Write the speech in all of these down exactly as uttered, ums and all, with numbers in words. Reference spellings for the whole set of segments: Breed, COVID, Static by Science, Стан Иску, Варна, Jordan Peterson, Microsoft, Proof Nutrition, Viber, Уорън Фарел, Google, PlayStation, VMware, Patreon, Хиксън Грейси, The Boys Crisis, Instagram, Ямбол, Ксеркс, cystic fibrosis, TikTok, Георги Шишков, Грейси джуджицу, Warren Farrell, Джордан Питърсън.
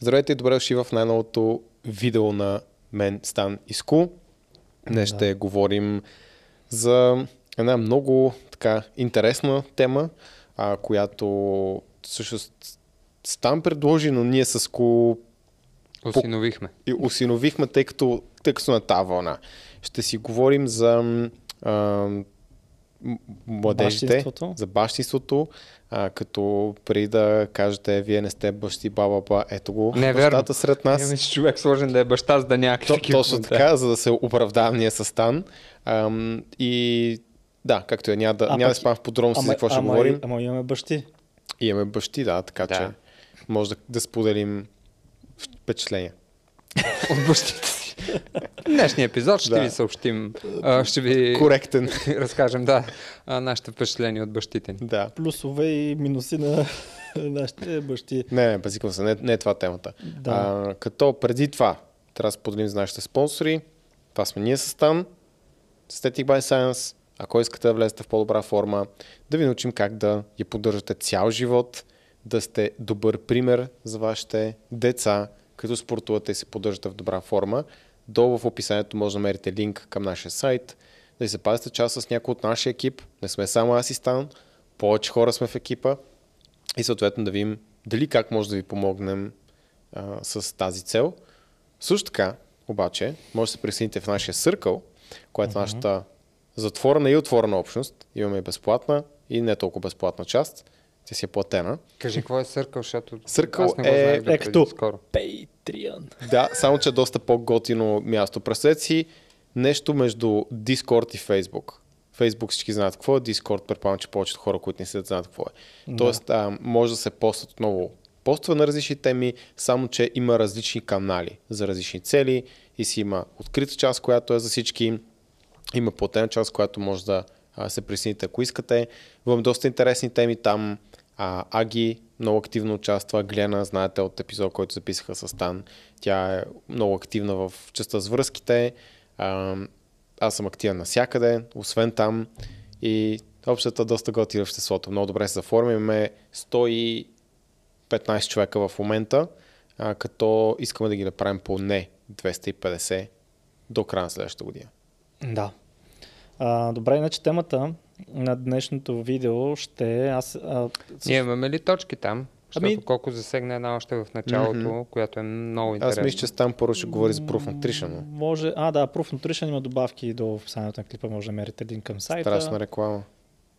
Здравейте и добре дошли в най-новото видео на мен, Стан Иску. Днес да. ще говорим за една много така интересна тема, а, която всъщност Стан предложи, но ние с Ку осиновихме. И осиновихме, тъй като, тъй като на тази вълна. Ще си говорим за а, младежите, бащинството. за бащинството, а, като преди да кажете, вие не сте бащи, баба, ба, ето го, не, бащата сред нас. Не, верно, човек сложен да е баща, за да някакви. То, точно така, за да се оправдавам ние със Стан. А, и да, както е, няма да, няма пък... да спам в подробности за какво ще ама, говорим. Ама имаме бащи. И имаме бащи, да, така да. че може да, да споделим впечатления от бащите си. Днешния епизод ще да. ви съобщим, ще ви коректен разкажем да, нашите впечатления от бащите ни. Да. Плюсове и минуси на нашите бащи. Не, не, базикам се, не, не е това темата. Да. А, като преди това трябва да споделим за нашите спонсори. Това сме ние с Тан, Static by Science. Ако искате да влезете в по-добра форма, да ви научим как да я поддържате цял живот, да сте добър пример за вашите деца, като спортувате и се поддържате в добра форма. Долу в описанието може да намерите линк към нашия сайт, да се пазите част с някой от нашия екип. Не сме само аз и Стан, повече хора сме в екипа и съответно да видим дали как може да ви помогнем а, с тази цел. Също така, обаче, може да се присъедините в нашия Circle, която е нашата затворена и отворена общност. Имаме и безплатна и не толкова безплатна част. Ти си е платена. Кажи, какво е Circle, защото аз не го е... знаех като Patreon. Да, само че е доста по-готино място. Представете си нещо между Discord и Facebook. Facebook всички знаят какво е, Discord предполагам, че повечето хора, които не следят, знаят какво е. Да. Тоест, а, може да се постат отново постове на различни теми, само че има различни канали за различни цели и си има открита част, която е за всички. Има платена част, която може да се присъедините, ако искате. Имам доста интересни теми там. А, Аги много активно участва. Глена, знаете от епизод, който записаха с Тан. Тя е много активна в частта с връзките. А, аз съм активен навсякъде, освен там. И общата доста готи в обществото. Много добре се заформиме. сто и петнайсет човека в момента, а, като искаме да ги направим поне двеста и петдесет до края на следващата година. Да. А, добре, иначе темата на днешното видео ще... Аз, а... Ние имаме ли точки там? Защото ами... колко засегна една още в началото, mm-hmm. която е много интересна. Аз мисля, че там първо ще говори за Proof Nutrition. Може... А, да, Proof Nutrition има добавки до описанието на клипа, може да мерите един към сайта. Страшна реклама.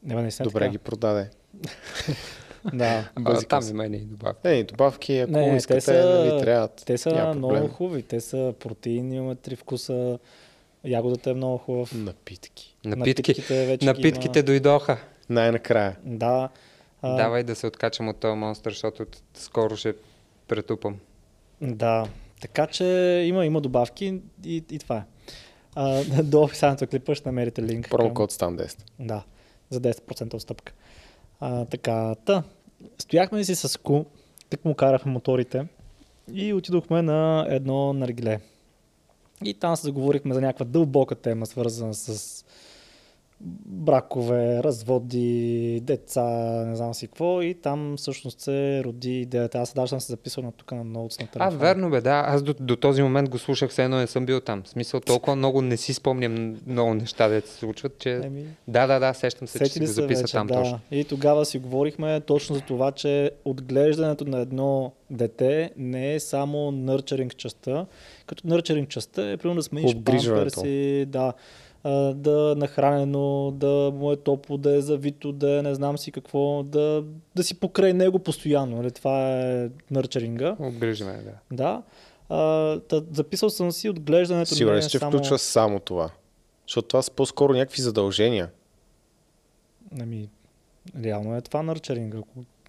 Нема, не добре така. Ги продаде. Да. А, там има и добавки. Е, добавки, ако не, искате, са... нали трябват. Те са много хубави, те са протеини, имат три вкуса. Ягодата е много хубав. Напитки. Напитки. Напитките, вече Напитките има... дойдоха. Най-накрая. Да. А... Давай да се откачам от този монстър, защото скоро ще претупам. Да. Така че има, има добавки и, и това е. А, до описанието клипа ще намерите линк. Промокод към... Стан десет. Да. За десет процента отстъпка. А, така. Та. Стояхме си с Ку. Так му карахме моторите. И отидохме на едно наргиле. И там се заговорихме за някаква дълбока тема, свързана с бракове, разводи, деца, не знам си какво. И там всъщност се роди идеята. Аз даже съм се записал на тук на ноутс на телефона. А, верно бе, да. Аз до, до този момент го слушах, все едно не съм бил там. В смисъл, толкова много не си спомням много неща, де се случват, че... Еми... Да, да, да, сещам се, че си го записа вече, там да. точно. И тогава си говорихме точно за това, че отглеждането на едно дете не е само нърчеринг частта. Като нърчеринг частта е примерно да смениш памперси, да, да е нахранено, да му е топло, да е завито, да е не знам си какво, да, да си покрай него постоянно. Това е нърчеринга. Обгрижване, да. Да. А, да. Записал съм си отглеждането. Сигурно ще само... включва само това, защото това са по-скоро някакви задължения. Ами, реално е това нърчеринга.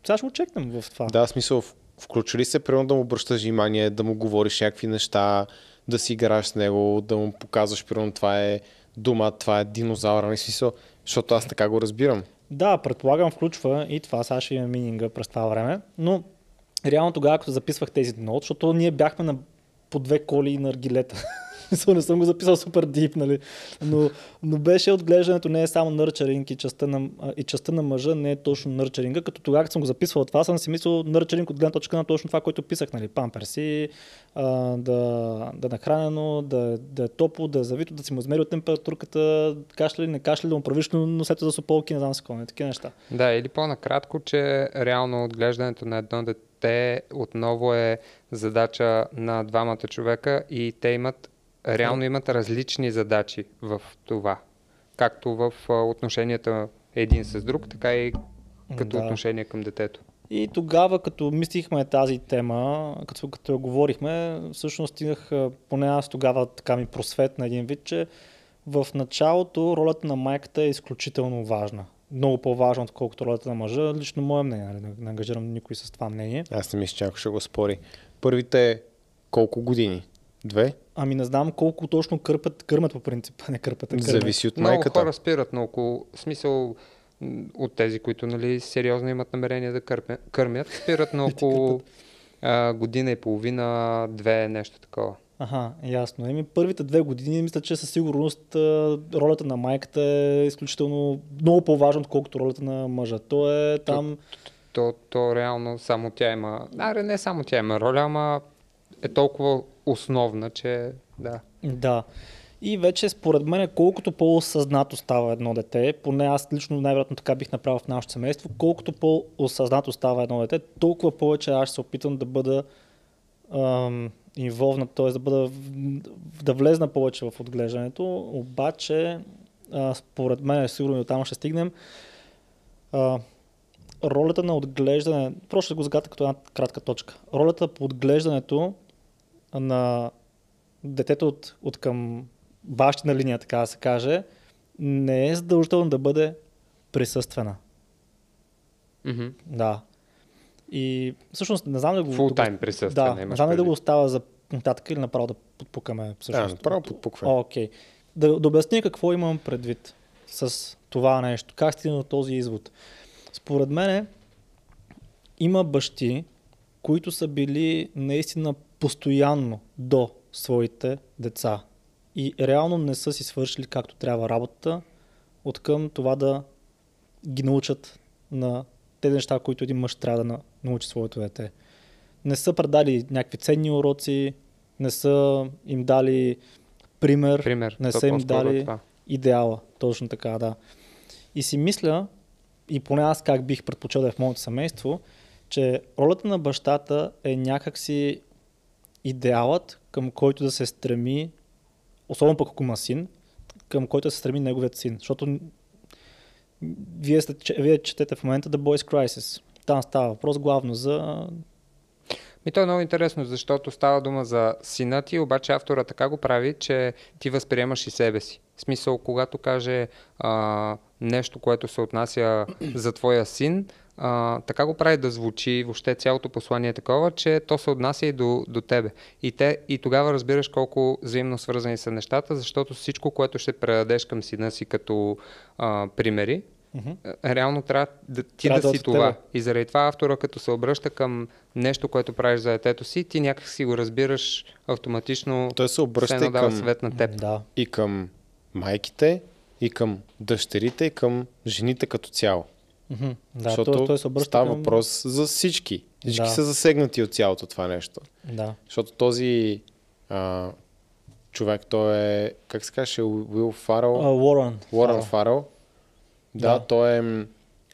Сега ще очекнем в това. Да, смисъл, включили се, примерно да му обръщаш внимание, да му говориш някакви неща, да си играеш с него, да му показваш, примерно това е дума, това е динозавра, не смисъл, защото аз така го разбирам. Да, предполагам, включва и това, сега ще има мининга през това време, но реално тогава, като записвах тези дни, защото ние бяхме на по две коли и наргилета. не съм го записал супер дип, нали. Но, но беше отглеждането не е само нърчеринг и частта на, и частта на мъжа не е точно нърчеринга, като тогава като съм го записвал това, съм си мислил нърчеринг от гледна точка на точно това, което писах, нали, памперси, да, да е нахранено, да, да е топло, да е завито, да си му измери от температурката, кашля ли, не кашля ли, да му правиш носето за сопалки, не знам си какво, не такива неща. Да, или по-накратко, че реално отглеждането на едно дете те отново е задача на двамата човека и те имат, реално имат различни задачи в това. Както в отношенията един с друг, така и като да. Отношение към детето. И тогава, като мислихме тази тема, като, като я говорихме, всъщност стигнах, поне аз тогава така ми просвет на един вид, че в началото ролята на майката е изключително важна. Много по-важно, отколкото ролята на мъжа. Лично мое мнение, нали, не ангажирам никой с това мнение. Аз не мисля, че ако ще го спори. Първите колко години? Две? Ами не знам колко точно кърпят, кърмят по принцип, не кърпят, кърмят. Зависи от майката. Много хора спират на около, смисъл от тези, които, нали, сериозно имат намерение да кърмят, кърмят спират на около а, година и половина, две, нещо такова. Ага, ясно. Еми, първите две години мисля, че със сигурност ролята на майката е изключително много по-важна, отколкото ролята на мъжа. То е там... То, то, то, то реално само тя има... Аре, не само тя има роля, ама е толкова основна, че да. Да. И вече според мен, колкото по-осъзнато става едно дете, поне аз лично най-вероятно така бих направил в нашето семейство, колкото по-осъзнато става едно дете, толкова повече аз се опитам да бъда... Ам... инволвна, т.е. да бъда, да влезна повече в отглеждането, обаче а, според мен, сигурно и оттам ще стигнем, а, ролята на отглеждане, просто ще го загадя като една кратка точка, ролята по отглеждането на детето от, от към бащина линия, така да се каже, не е задължително да бъде присъствена. Mm-hmm. Да. И всъщност не знам да го... Фултайм присъстване. Да, не знам преди. Да го остава за нататък или направо да подпукаме. Всъщност. Да, направо подпукваме. Окей. Okay. Да, да обясня какво имам предвид с това нещо. Как стигна до този извод? Според мен има бащи, които са били наистина постоянно до своите деца. И реално не са си свършили както трябва работата от към това да ги научат на тези неща, които един мъж трябва да научи своето дете. Не са предали някакви ценни уроци, не са им дали пример, пример не са им дали това. Идеала. Точно така, да. И си мисля, и поне аз как бих предпочел да е в моето семейство, че ролята на бащата е някакси идеалът, към който да се стреми, особено пък ако има син, към който да се стреми неговият син. Защото Вие, сте, вие четете в момента The Boys Crisis. Там става въпрос главно за... Ми то е много интересно, защото става дума за сина ти, обаче автора така го прави, че ти възприемаш и себе си. В смисъл, когато каже а, нещо, което се отнася за твоя син, а, така го прави да звучи, въобще цялото послание е такова, че то се отнася и до, до тебе. И, те, и тогава разбираш колко взаимно свързани са нещата, защото всичко, което ще предадеш към сина си като а, примери, mm-hmm. реално трябва да, ти трябва да, да си това. Тебе. И заради това автора, като се обръща към нещо, което правиш за детето си, ти някак си го разбираш автоматично. Той се обръща и към... свет на теб. Да. И към майките, и към дъщерите, и към жените като цяло. Mm-hmm. Да, защото той, той става към... въпрос за всички. Всички да. Са засегнати от цялото това нещо. Да. Защото този а, човек, той е, как се каже, Уил Фарел? Уорън Фарел. Да, да, той е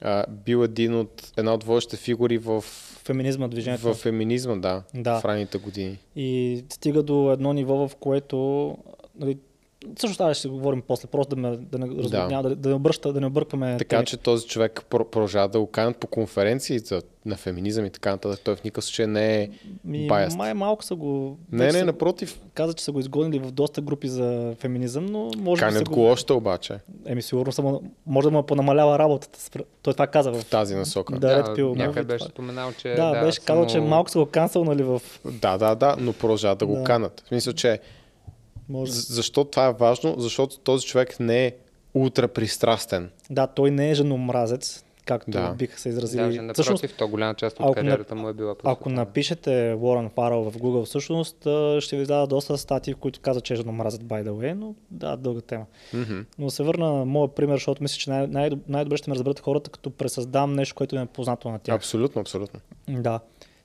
а, бил един от, една от водещите фигури в феминизма, движението. В феминизма, да, да, в ранните години. И стига до едно ниво, в което... Нали, също това ще говорим после, просто да, ме, да не разбъркваме, да. Да, да, да не объркваме. Така теми. Че този човек продължава да го канят по конференции за, на феминизъм и така нататък. Той в никакъв случай не е баяст. Май малко са го... Не, не, са, напротив. Каза, че са го изгонили в доста групи за феминизъм, но може канят да се го... Канят го още обаче. Еми сигурно само, може да му понамалява работата. Той това каза в... в тази насока. Да, да, пил, някъде беше споменал, че... Да, да беше само... казал, че малко са го канцълнали в... Да, да, да, но продължава да го канят. В смисъл, че може. Защо това е важно? Защото този човек не е ултрапристрастен. Да, той не е женомразец. както да. биха се изразили. Даже напротив, всъщност, то голяма част от кариерата му е била посветена. Ако напишете Warren Farrell в Google, всъщност ще ви дава доста статии, в които казват, че ще намразят by the way, но да, дълга тема. Mm-hmm. Но се върна моя пример, защото мисля, че най- най- най-добре ще ме разберат хората, като пресъздам нещо, което им е познато на тях. Абсолютно, абсолютно. Да.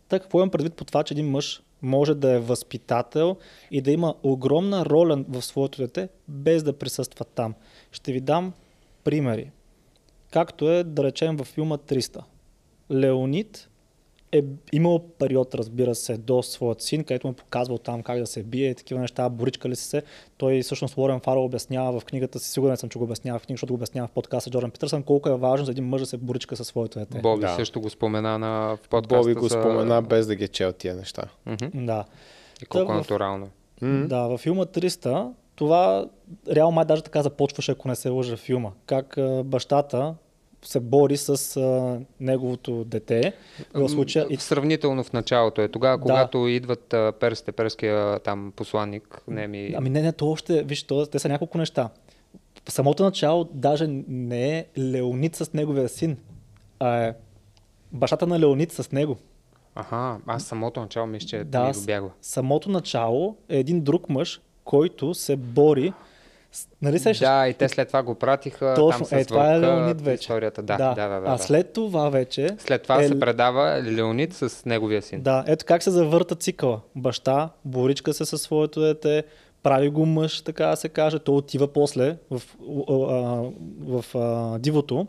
Така, какво имам предвид по това, че един мъж може да е възпитател и да има огромна роля в своето дете, без да присъства там. Ще ви дам примери. Както е, да речем, във филма триста. Леонид е имал период, разбира се, до своят син, където му показвал там как да се бие и такива неща, боричкали се. Той всъщност Warren Farrell обяснява в книгата си, сигурен съм, че го обяснява в книга, защото го обяснява в подкаста Джордан Питърсън, колко е важно за един мъж да се боричка със своето дете. Боби да. също го спомена на в подкаста. Боби го за... спомена без да ги чел тия неща. Mm-hmm. Да. И колко Та, натурално. В... Mm-hmm. Да, във филма триста това реално май даже така започваше, ако не се лъжа, филма. Как а, бащата се бори с а, неговото дете. В случая... Сравнително в началото е. Тогава, да. когато идват а, персите, перския там посланник. Не ми... Ами не, не, то още, виж, то, те са няколко неща. В самото начало даже не е Леонид с неговия син, а е бащата на Леонид с него. Аха, аз самото начало мисля, че да, ми добягва. Самото начало е един друг мъж, който се бори. Нали се да, и те след това го пратиха. Точно, там е, това е Леонид вече. Да, да. Да, да, да, а след това вече... След това е... се предава Леонид с неговия син. Да, ето как се завърта цикъла. Баща боричка се със своето дете, прави го мъж, така да се каже. Той отива после в, в, в, в дивото.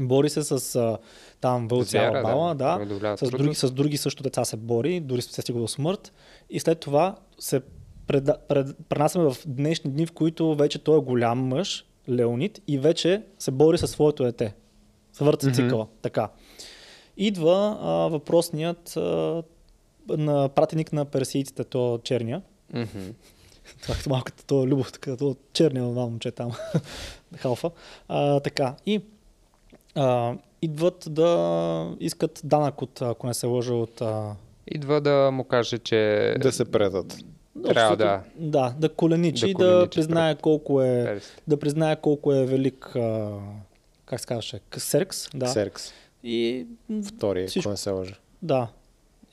Бори се с там вълци Алабама, да, да, с, други, с други също деца се бори, дори се стига до смърт. И след това се Пред, пред, пренасяме в днешни дни, в които вече той е голям мъж, Леонид, и вече се бори със своето дете. Свърта mm-hmm. цикъла. Така. Идва а, въпросният а, на пратеник на персийците, то черния. Mm-hmm. Това е малко, то е любов, така, то е черния момче там, халфа. А, така. И а, идват да искат данък от, ако не се лъжа, от... А... Идва да му каже, че... Да се предат. Трябва да. Да, да коленичи да и да признае колко е. Перст. Да признае колко е велик. А, как се казваше? Ксеркс. Да. Ксеркс. И втори, ако не се лъжа. Да.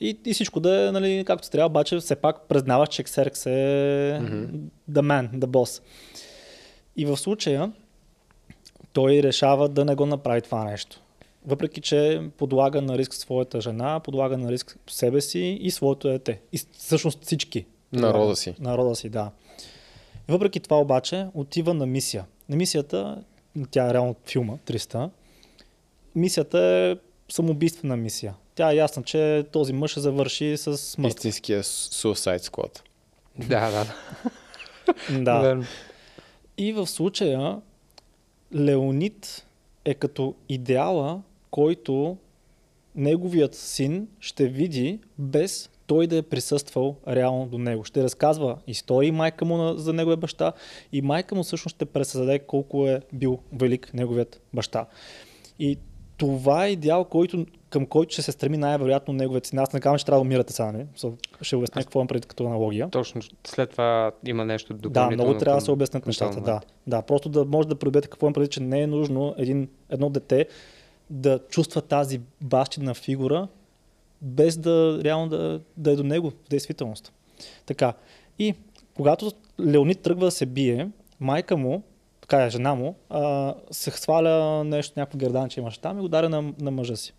И, и всичко да е, нали, както трябва, обаче все пак признаваш, че Ксеркс е mm-hmm. the man, the boss. И в случая той решава да не го направи това нещо. Въпреки че подлага на риск своята жена, подлага на риск себе си и своето дете. И всъщност всички. Народа си. Народа си, да. Въпреки това обаче отива на мисия. На мисията, тя е реално филма, триста, мисията е самоубийствена мисия. Тя е ясна, че този мъж ще завърши с смърт. Истинския Suicide Squad. Да, да. Да. И в случая Леонид е като идеала, който неговият син ще види без той да е присъствал реално до него. Ще разказва истории майка му за неговия баща и майка му всъщност ще пресъздаде колко е бил велик неговият баща. И това е идеал, който, към който ще се стреми най-вероятно неговият син. Аз не казвам, че трябва да умирате сега, не? Ще обясня какво имам преди като аналогия. Точно, след това има нещо допълнително. Да, много трябва да се обяснят нещата. Да. Да, просто да може да пребиете какво имам преди, че не е нужно един, едно дете да чувства тази бащина фигура, без да реално да, да е до него в действителност. Така. И когато Леонид тръгва да се бие, майка му, така е, жена му, а, се хваля нещо, някакво герданче имаше там и го даря на, на мъжа си.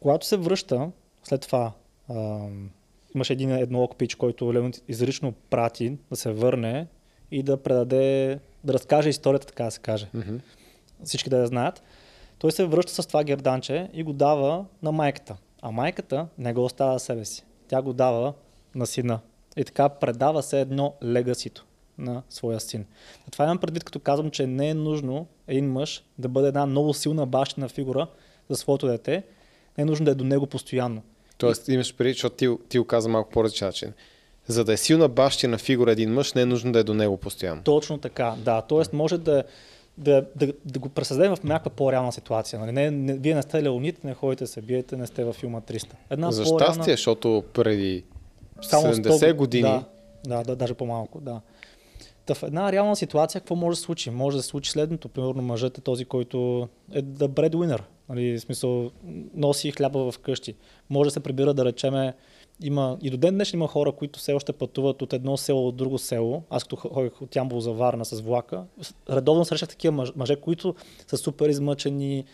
Когато се връща, след това а, имаше един едноок пич, който Леонид изрично прати да се върне и да предаде, да разкаже историята, така да се каже. Mm-hmm. Всички да я знаят. Той се връща с това герданче и го дава на майката. А майката не го оставя себе си. Тя го дава на сина. И така предава се едно легасито на своя син. Това имам предвид, като казвам, че не е нужно един мъж да бъде една много силна бащина фигура за своето дете. Не е нужно да е до него постоянно. Тоест имаш преди, защото ти, ти го каза малко по-различен начин. За да е силна бащина фигура един мъж, не е нужно да е до него постоянно. Точно така, да. Тоест може да... Да, да, да го пресъздадем в някаква по-реална ситуация. Нали? Не, не, вие не сте Леонид, не ходите се биете, не сте във филма триста. Една за по-реална... щастие, защото преди седемдесет години... Да, да, да, даже по-малко, да. Та в една реална ситуация какво може да се случи? Може да се случи следното. Примерно мъжът е този, който е the breadwinner. Нали, в смисъл, носи хляба вкъщи. Може да се прибира, да речеме, има, и до ден днешно има хора, които все още пътуват от едно село от друго село. Аз като ходих от Ямбол за Варна с влака, редовно срещах такива мъже, които са супер измъчени,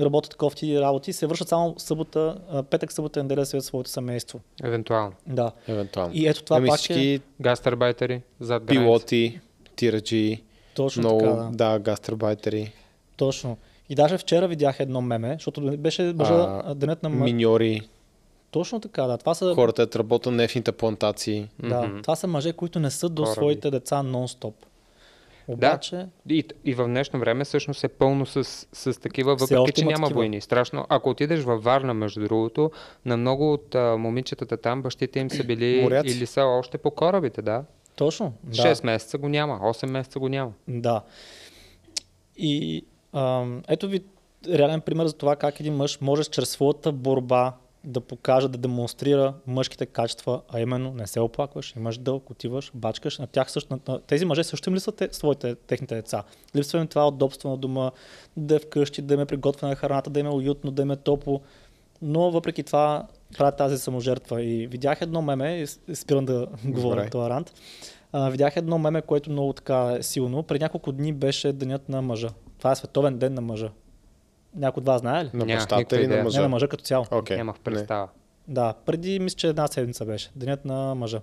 работят кофти работи, се вършат само събота, петък, събота, неделя се от своето семейство. Евентуално. Да. Евентуално. И ето това пак е... гастарбайтери, зад граница. Пилоти, тираджи, точно много, така, да. Да, гастарбайтери. Точно. И даже вчера видях едно меме, защото беше мъжа, а, денят на мъж. Миньори. Точно така, да. Това са... хората е работят нефтните плантации. Да, mm-hmm. това са мъже, които не са до Хора, своите деца нон-стоп. Обаче... Да, и, и в днешно време всъщност е пълно с, с такива, въпреки че няма такива войни. Страшно. Ако отидеш във Варна, между другото, на много от а, момичетата там, бащите им са били моряци или са още по корабите, да? Точно. шест да. Месеца го няма, осем месеца го няма. Да. И а, ето ви реален пример за това как един мъж може чрез своята борба да покаже, да демонстрира мъжките качества, а именно не се оплакваш, имаш дълг, отиваш, бачкаш. На тях също, на тези мъже също им липсват те, своите, техните деца. Липсва им това удобство на дома, да е вкъщи, да им е приготвена храната, да им е уютно, да им е топло. Но въпреки това правят тази саможертва. И видях едно меме, спирам да говоря този рант, а, видях едно меме, което много така е силно. Пред няколко дни беше денят на мъжа. Това е световен ден на мъжа. Някой от вас знае ли? На бащата или на мъжа? Не, на мъжа като цяло. Okay. Нямах представа. Да, преди мисля, че една седмица беше. Денят на мъжа.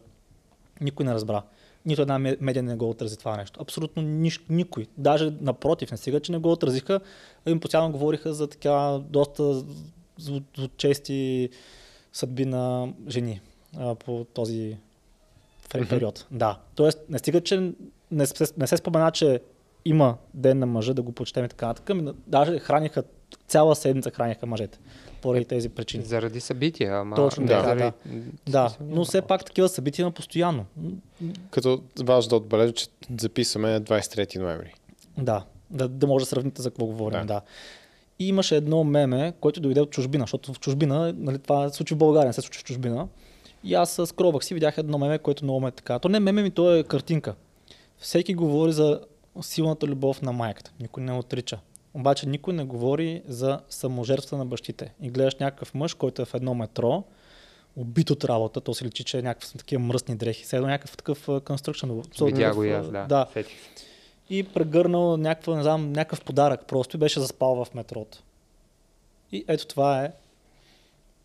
Никой не разбра. Нито една медия не го отрази това нещо. Абсолютно ниш, никой. Даже напротив, не сега, че не го отразиха. Им постоянно говориха за така доста злочести съдби на жени а, по този период. Mm-hmm. Да. Тоест, не стига, че не се, не се спомена, че има ден на мъжа, да го почетем и така нататък. Даже храниха, цяла седмица храниха мъжете поради тези причини. Заради събития, ама... Точно, да. Заради... да. да. Но все пак такива събития на постоянно. Като важно да отбележа, че записваме двадесет и трети ноември. Да, да, да може да сравните за какво говорим. Да. Да. И имаше едно меме, което дойде от чужбина, защото в чужбина, нали, това се случи в България, не се случи в чужбина. И аз скробах си, видях едно меме, което много ме така. То не меме ми, то е картинка. Всеки говори за силната любов на майката. Никой не отрича. Обаче никой не говори за саможертва на бащите. И гледаш някакъв мъж, който е в едно метро, убит от работа, то се личи, че е някакъв такива мръсни дрехи. Седно някакъв такъв конструкшен. Видя го и аз, да. да. И прегърнал някаква, не знам, някакъв подарък просто и беше заспал в метрото. И ето това е.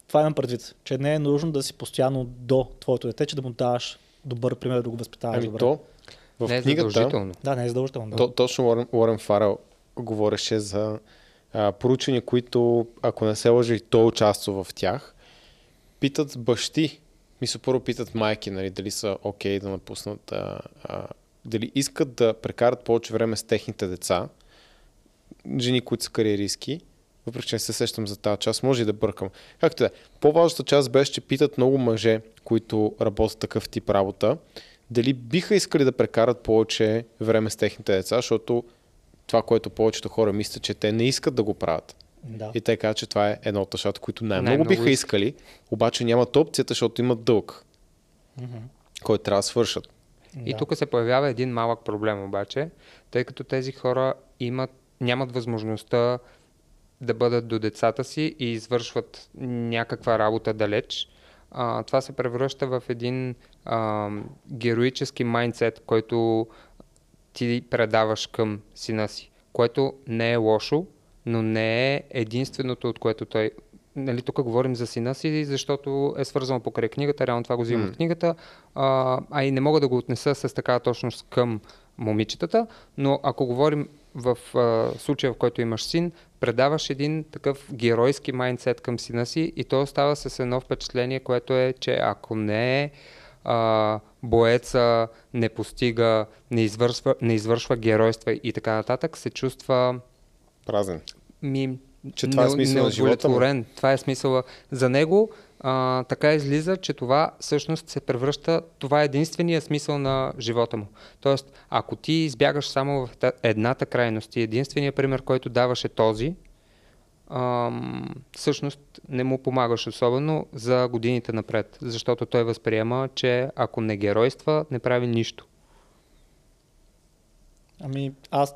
Това имам предвид, че не е нужно да си постоянно до твоето дете, че да му даваш добър пример, да го възпитаваш добре. То... В не е книгата, задължително. Да, не е задължително. Да. Точно Уорън Фарел говореше за а, поручения, които, ако не се лъжи, той участва в тях, питат бащи. Мисля, първо питат майки, нали, дали са окей okay да напуснат, а, а, дали искат да прекарат повече време с техните деца, жени, които са кариеристки, въпреки че не се сещам за тази част, може и да бъркам. Както е, по-важната част беше, че питат много мъже, които работят такъв тип работа, дали биха искали да прекарат повече време с техните деца, защото това, което повечето хора мислят, че те не искат да го правят. Да. И те казват, че това е едно от нещата, които най-много не, биха искали, обаче нямат опцията, защото имат дълг, mm-hmm. който трябва да свършат. И да. Тук се появява един малък проблем обаче, тъй като тези хора имат, нямат възможността да бъдат до децата си и извършват някаква работа далеч. А, това се превръща в един а, героически майндсет, който ти предаваш към сина си, което не е лошо, но не е единственото, от което той... Нали, тук говорим за сина си, защото е свързано покрай книгата, реално това го взимам mm. от книгата, а, а и не мога да го отнеса с такава точност към момичетата, но ако говорим в а, случая, в който имаш син, предаваш един такъв геройски майндсет към сина си и то остава с едно впечатление, което е, че ако не е боеца, не постига, не извършва, не извършва геройства и така нататък, се чувства празен. Ми, че това не, е смисъл на живота му. Това е смисъла за него. А, така излиза, че това всъщност се превръща, това е единствения смисъл на живота му. Тоест, ако ти избягаш само в едната крайност и единственият пример, който даваш е този, а, всъщност не му помагаш особено за годините напред, защото той възприема, че ако не геройства, не прави нищо. Ами аз...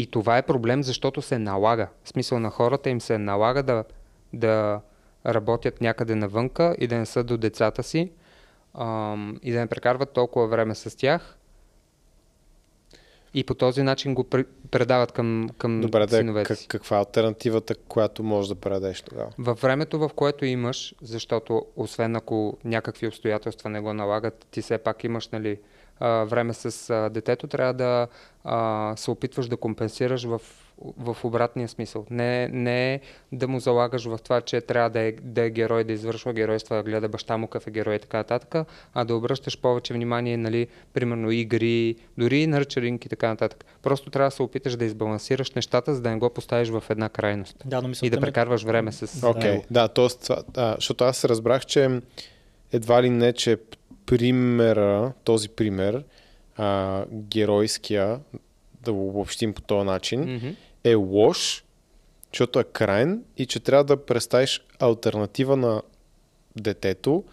И това е проблем, защото се налага. В смисъл, на хората им се налага да, да работят някъде навънка и да не са до децата си ам, и да не прекарват толкова време с тях. И по този начин го предават към, към Добре, синовете си. Добре, каква е алтернативата, която можеш да предадеш тогава? Във времето, в което имаш, защото освен ако някакви обстоятелства не го налагат, ти все пак имаш, нали, време с детето, трябва да а, се опитваш да компенсираш в, в обратния смисъл. Не, не да му залагаш в това, че трябва да е, да е герой, да извършва геройства, да гледа баща му какъв е герой и така нататък, а да обръщаш повече внимание, нали, примерно игри, дори и нърчеринг и така нататък. Просто трябва да се опиташ да избалансираш нещата, за да не го поставиш в една крайност. Да, но и да прекарваш ме... време с... Okay. Да, тоест, а, защото аз разбрах, че едва ли не, че примера, този пример, а, геройския, да го обобщим по този начин, mm-hmm. е лош, защото е крайен и че трябва да представиш алтернатива на детето,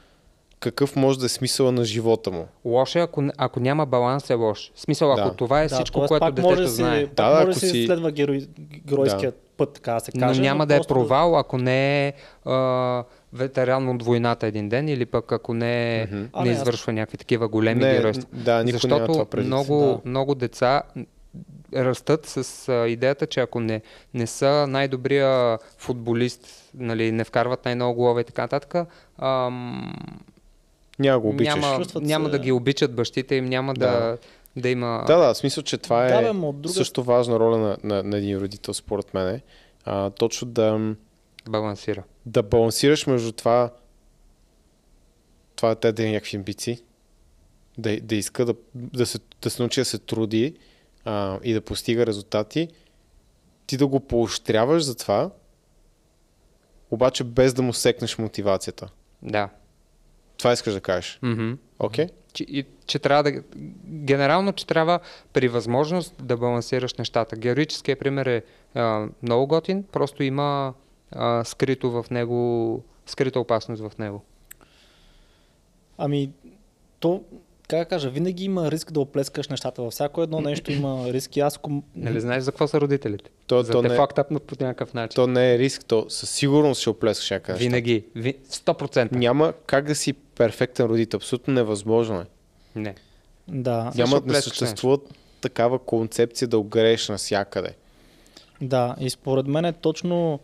какъв може да е смисъла на живота му. Лош е, ако, ако няма баланс, е лош. Смисъл, да. Ако това е да, всичко, което детето може знае. Да, пак да, може да си следва герой, геройския да. Път, така да се каже. Но няма но да просто... е провал, ако не е... А... ветеран от войната един ден или пък ако не, mm-hmm. не извършва някакви такива големи не, геройства. Да, защото много, да. много деца растат с а, идеята, че ако не, не са най-добрия футболист, нали, не вкарват най-много голове и така нататък, ам, няма, го няма, няма да ги обичат бащите им, няма да, да, да има... Да, да, в смисъл, че това е да, бе, друга... също важна роля на, на, на един родител, според мене. А, точно да... балансира. Да балансираш между това, това те да има някакви амбиции, да, да иска да, да, се, да се научи да се труди а, и да постига резултати, ти да го поощряваш за това, обаче без да му секнеш мотивацията. Да. Това искаш да кажеш. Mm-hmm. Okay? Че, и, че трябва да, генерално, че трябва при възможност да балансираш нещата. Героическият пример е а, много готин, просто има Uh, скрито в него, скрита опасност в него. Ами, то, как да кажа, винаги има риск да оплескаш нещата. Във всяко едно нещо има риски. Аз ако... Нали знаеш за какво са родителите? То, за те фактапнат по някакъв начин. То не е риск, то със сигурност ще оплескаш някакъв. Винаги, сто процента. Няма как да си перфектен родител, абсолютно невъзможно е. Не. Да. Няма да съществува такава концепция да огрееш навсякъде. Да, и според мен е точно...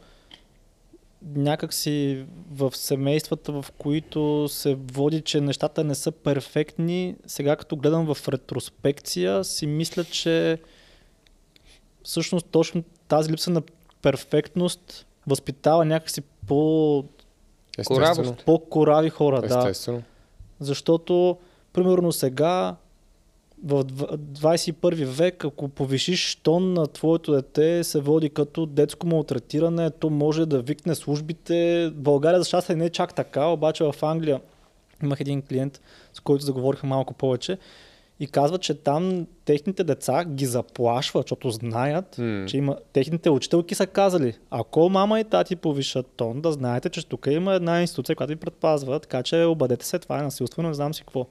някак си в семействата, в които се води, че нещата не са перфектни, сега като гледам в ретроспекция, си мисля, че всъщност точно тази липса на перфектност възпитава някакси по... по-корави хора. Да. Защото, примерно сега, в двадесет и първи век, ако повишиш тон на твоето дете, се води като детско малтретиране, то може да викне службите. България, за щастие, не е чак така, обаче в Англия имах един клиент, с който заговориха малко повече и казва, че там техните деца ги заплашва, защото знаят, mm. че има... техните учителки са казали, ако мама и тати повишат тон, да знаете, че тук има една институция, която ви предпазва, така че обадете се, това е насилствено, не знам си какво.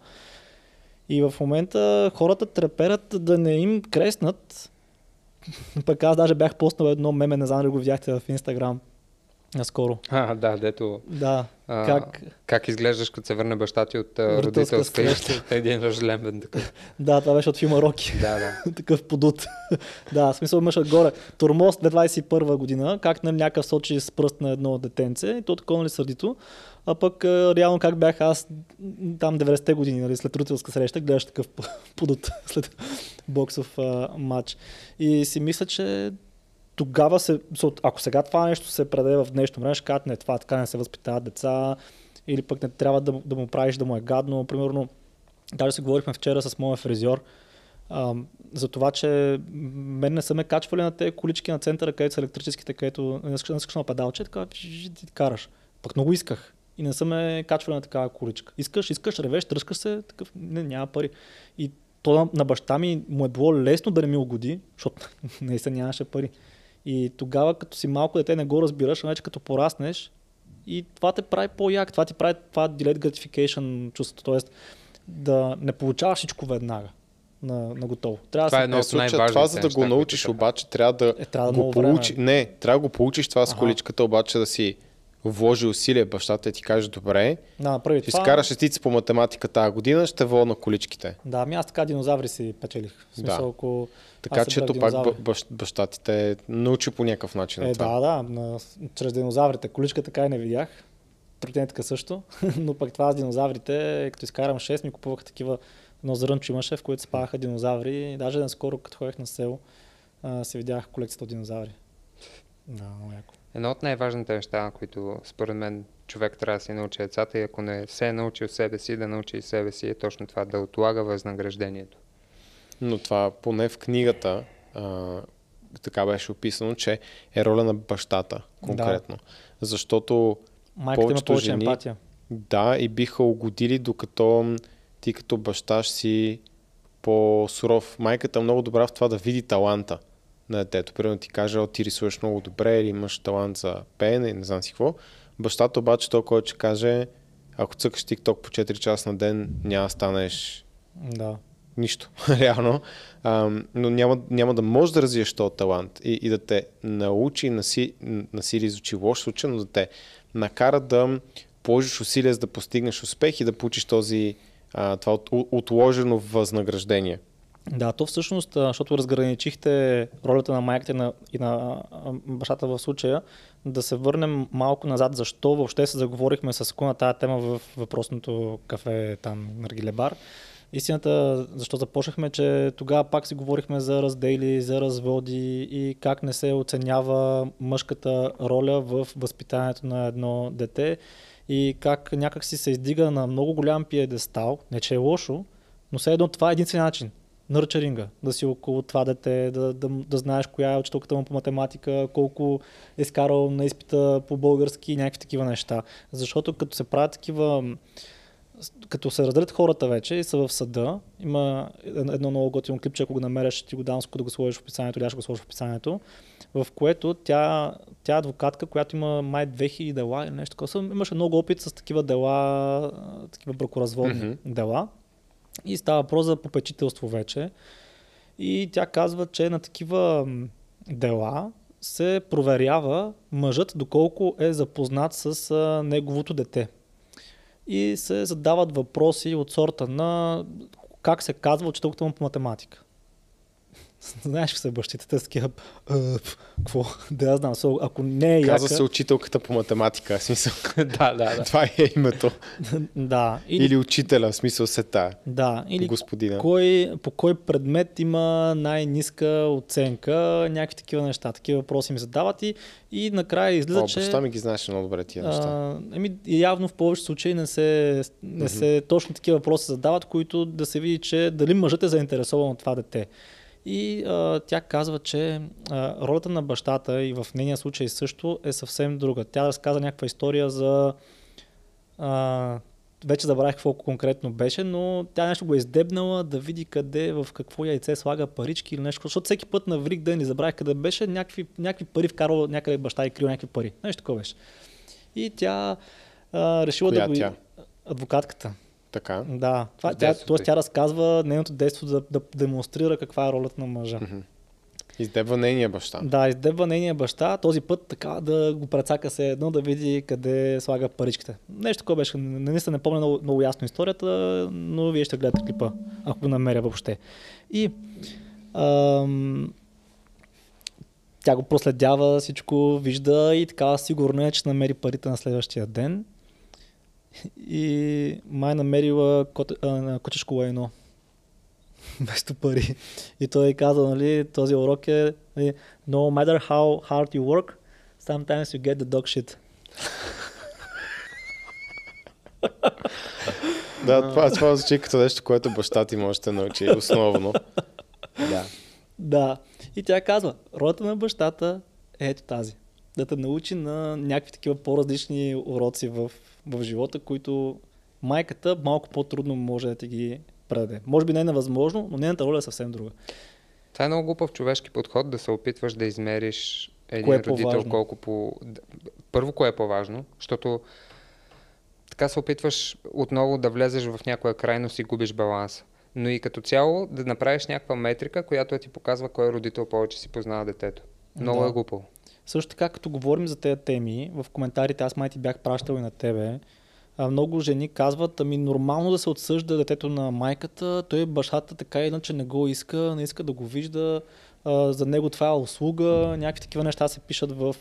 И в момента хората треперят да не им креснат. Пък аз даже бях постнал едно меме, не знам ли го видяхте в Инстаграм наскоро. А, да, дето. Да. А, как... как изглеждаш, като се върне баща ти от родителска къща? Един ръжлембен такъв. Да, това беше от филма Роки. Да, да. Такъв подут. Да, в смисъл имаш отгоре. Тормоз двадесет и първа година, как на някакъв сочи с пръст на едно детенце и то такова ли сърдито. А пък реално как бях аз там деветдесетте години, нали, след родителска среща, гледаш такъв подут след боксов а, матч. И си мисля, че тогава се, ако сега това нещо се предаде в днешно време, ще кажат, не, това така не се възпитават деца, или пък не трябва да, да му правиш, да му е гадно. Примерно, даже се говорихме вчера с моя фризьор а, за това, че мен не са ме качвали на тези колички на центъра, където са електрическите, където не искаш на педалче, така ти караш. Пък много исках. И не са ме качвали на такава количка. Искаш, искаш, ревеш, тръскаш се, такъв, не, няма пари. И то на, на баща ми му е било лесно да не ми угоди, защото не се нямаше пари. И тогава, като си малко дете, не го разбираш, а вече като пораснеш и това те прави по-як, това ти прави това delayed gratification чувството, т.е. да не получаваш всичко веднага. на, на готово. Трябва това е едно от най-важните. Това за да го научиш обаче, трябва да, е, трябва да го получиш. Не, трябва да го получиш това с количката, обаче да си вложи усилие, бащата и ти каже, добре, да, ще изкара шестица по математика тази година, ще вълна на количките. Да, ами аз така динозаври си печелих. В смисъл, да. Ако така че ето пак бащ, бащатите научи по някакъв начин. Е, на това. Да, да, на, чрез динозаврите. Количка така и не видях. Тротинетка също, но пък това с динозаврите, като изкарам шест, ми купувах такива, едно зърнче имаше, в които спаха динозаври. И даже наскоро, като ходех на село, се видях колекцията от динозаври. Да, много яко. Едно от най-важните неща, на които според мен човек трябва да се научи децата и ако не се е научил себе си, да научи себе си е точно това, да отлага възнаграждението. Но това поне в книгата а, така беше описано, че е роля на бащата конкретно. Да. Защото майката има повече жени, емпатия. Да, и биха угодили, докато ти като баща си по-суров. Майката е много добра в това да види таланта на детето. Примерно ти каже, о, ти рисуваш много добре или имаш талант за пеене и не знам си какво. Бащата обаче той, който ще каже, ако цъкаш TikTok по четири часа на ден, няма станеш да. Нищо, реално. А, но няма, няма да можеш да развиеш този талант и, и да те научи, наси, насили изучи лош случай, но да те накара да положиш усилия за да постигнеш успех и да получиш този, а, това от, отложено възнаграждение. Да, то всъщност, защото разграничихте ролята на майката и на бащата в случая, да се върнем малко назад, защо въобще се заговорихме с Ку на тази тема в въпросното кафе там на Ргилебар. Истината, защо започнахме, че тогава пак си говорихме за раздели, за разводи и как не се оценява мъжката роля в възпитанието на едно дете и как някак си се издига на много голям пиедестал, не че е лошо, но все едно това е единствен начин. Нърчеринга, да си около това дете, да, да, да знаеш коя е учителката му по математика, колко е изкарал на изпита по български и някакви такива неща. Защото като се правят такива, като се разделят хората вече и са в съда, има едно много готино клипче, ако го намереш, ще ти го дам, да го сложиш в описанието или аз ще го сложа в описанието, в което тя, тя адвокатка, която има май две хиляди дела или нещо такова, имаше много опит с такива дела, такива бракоразводни mm-hmm. дела. И става въпрос за попечителство вече. И тя казва, че на такива дела се проверява мъжът доколко е запознат с неговото дете. И се задават въпроси от сорта на как се казва учителката му по математика. Знаеш, се бащите, те са такива, какво, да я знам, ако не е яка... Казва се учителката по математика, в смисъл, да, да, да. Това е името. Да. Или... или учителя, в смисъл сета, да. Или господина. Кой, по кой предмет има най-ниска оценка, някакви такива неща, такива въпроси ми задават и, и накрая излиза, О, че... Баща ми ги знаеш много добре тия неща. Еми, явно в повечето случаи не се, не се mm-hmm. точно такива въпроси задават, които да се види, че дали мъжът е заинтересован от това дете. И а, тя казва, че а, ролята на бащата и в нейния случай също е съвсем друга. Тя разказа някаква история за... А, вече забравих какво конкретно беше, но тя нещо го е издебнала да види къде, в какво яйце слага парички или нещо. Защото всеки път на врик ден и забравих къде беше, някакви, някакви пари вкарал някъде баща и крил някакви пари. Нещо такова беше. И тя а, решила Коя да го... Тя? Адвокатката. Така. Да, това, тя, т.е. тя разказва нейното действо да, да демонстрира каква е ролята на мъжа. Mm-hmm. Издебва нейния баща. Да, издебва нейния баща, този път така да го прецака се едно, да види къде слага паричките. Нещо такова беше, не, не се не помня много, много ясно историята, но вие ще гледате клипа, ако го намеря въобще. И ам, тя го проследява, всичко вижда и така сигурно е, че намери парите на следващия ден. И май намерила котешко лайно вместо пари. И той каза, нали, този урок е нали, No matter how hard you work, sometimes you get the dog shit. Да, това, това звучи като нещо, което баща ти може да научи основно. Да. Да. И тя казва, ролята на бащата е ето тази. Да те научи на някакви такива по-различни уроци в, в живота, които майката малко по-трудно може да ти ги предаде. Може би не е невъзможно, но нейната роля е съвсем друга. Това е много глупав човешки подход, да се опитваш да измериш един кое е родител по-важно? Колко по... Първо, кое е по-важно, защото така се опитваш отново да влезеш в някоя крайност и губиш баланса. но и като цяло да направиш някаква метрика, която ти показва кой родител повече си познава детето. Много да. е глупо. Също така, като говорим за тези теми, в коментарите, аз май ти бях пращал и на тебе, много жени казват, ами нормално да се отсъжда детето на майката, той бащата така иначе не го иска, не иска да го вижда, за него това е услуга, някакви такива неща се пишат в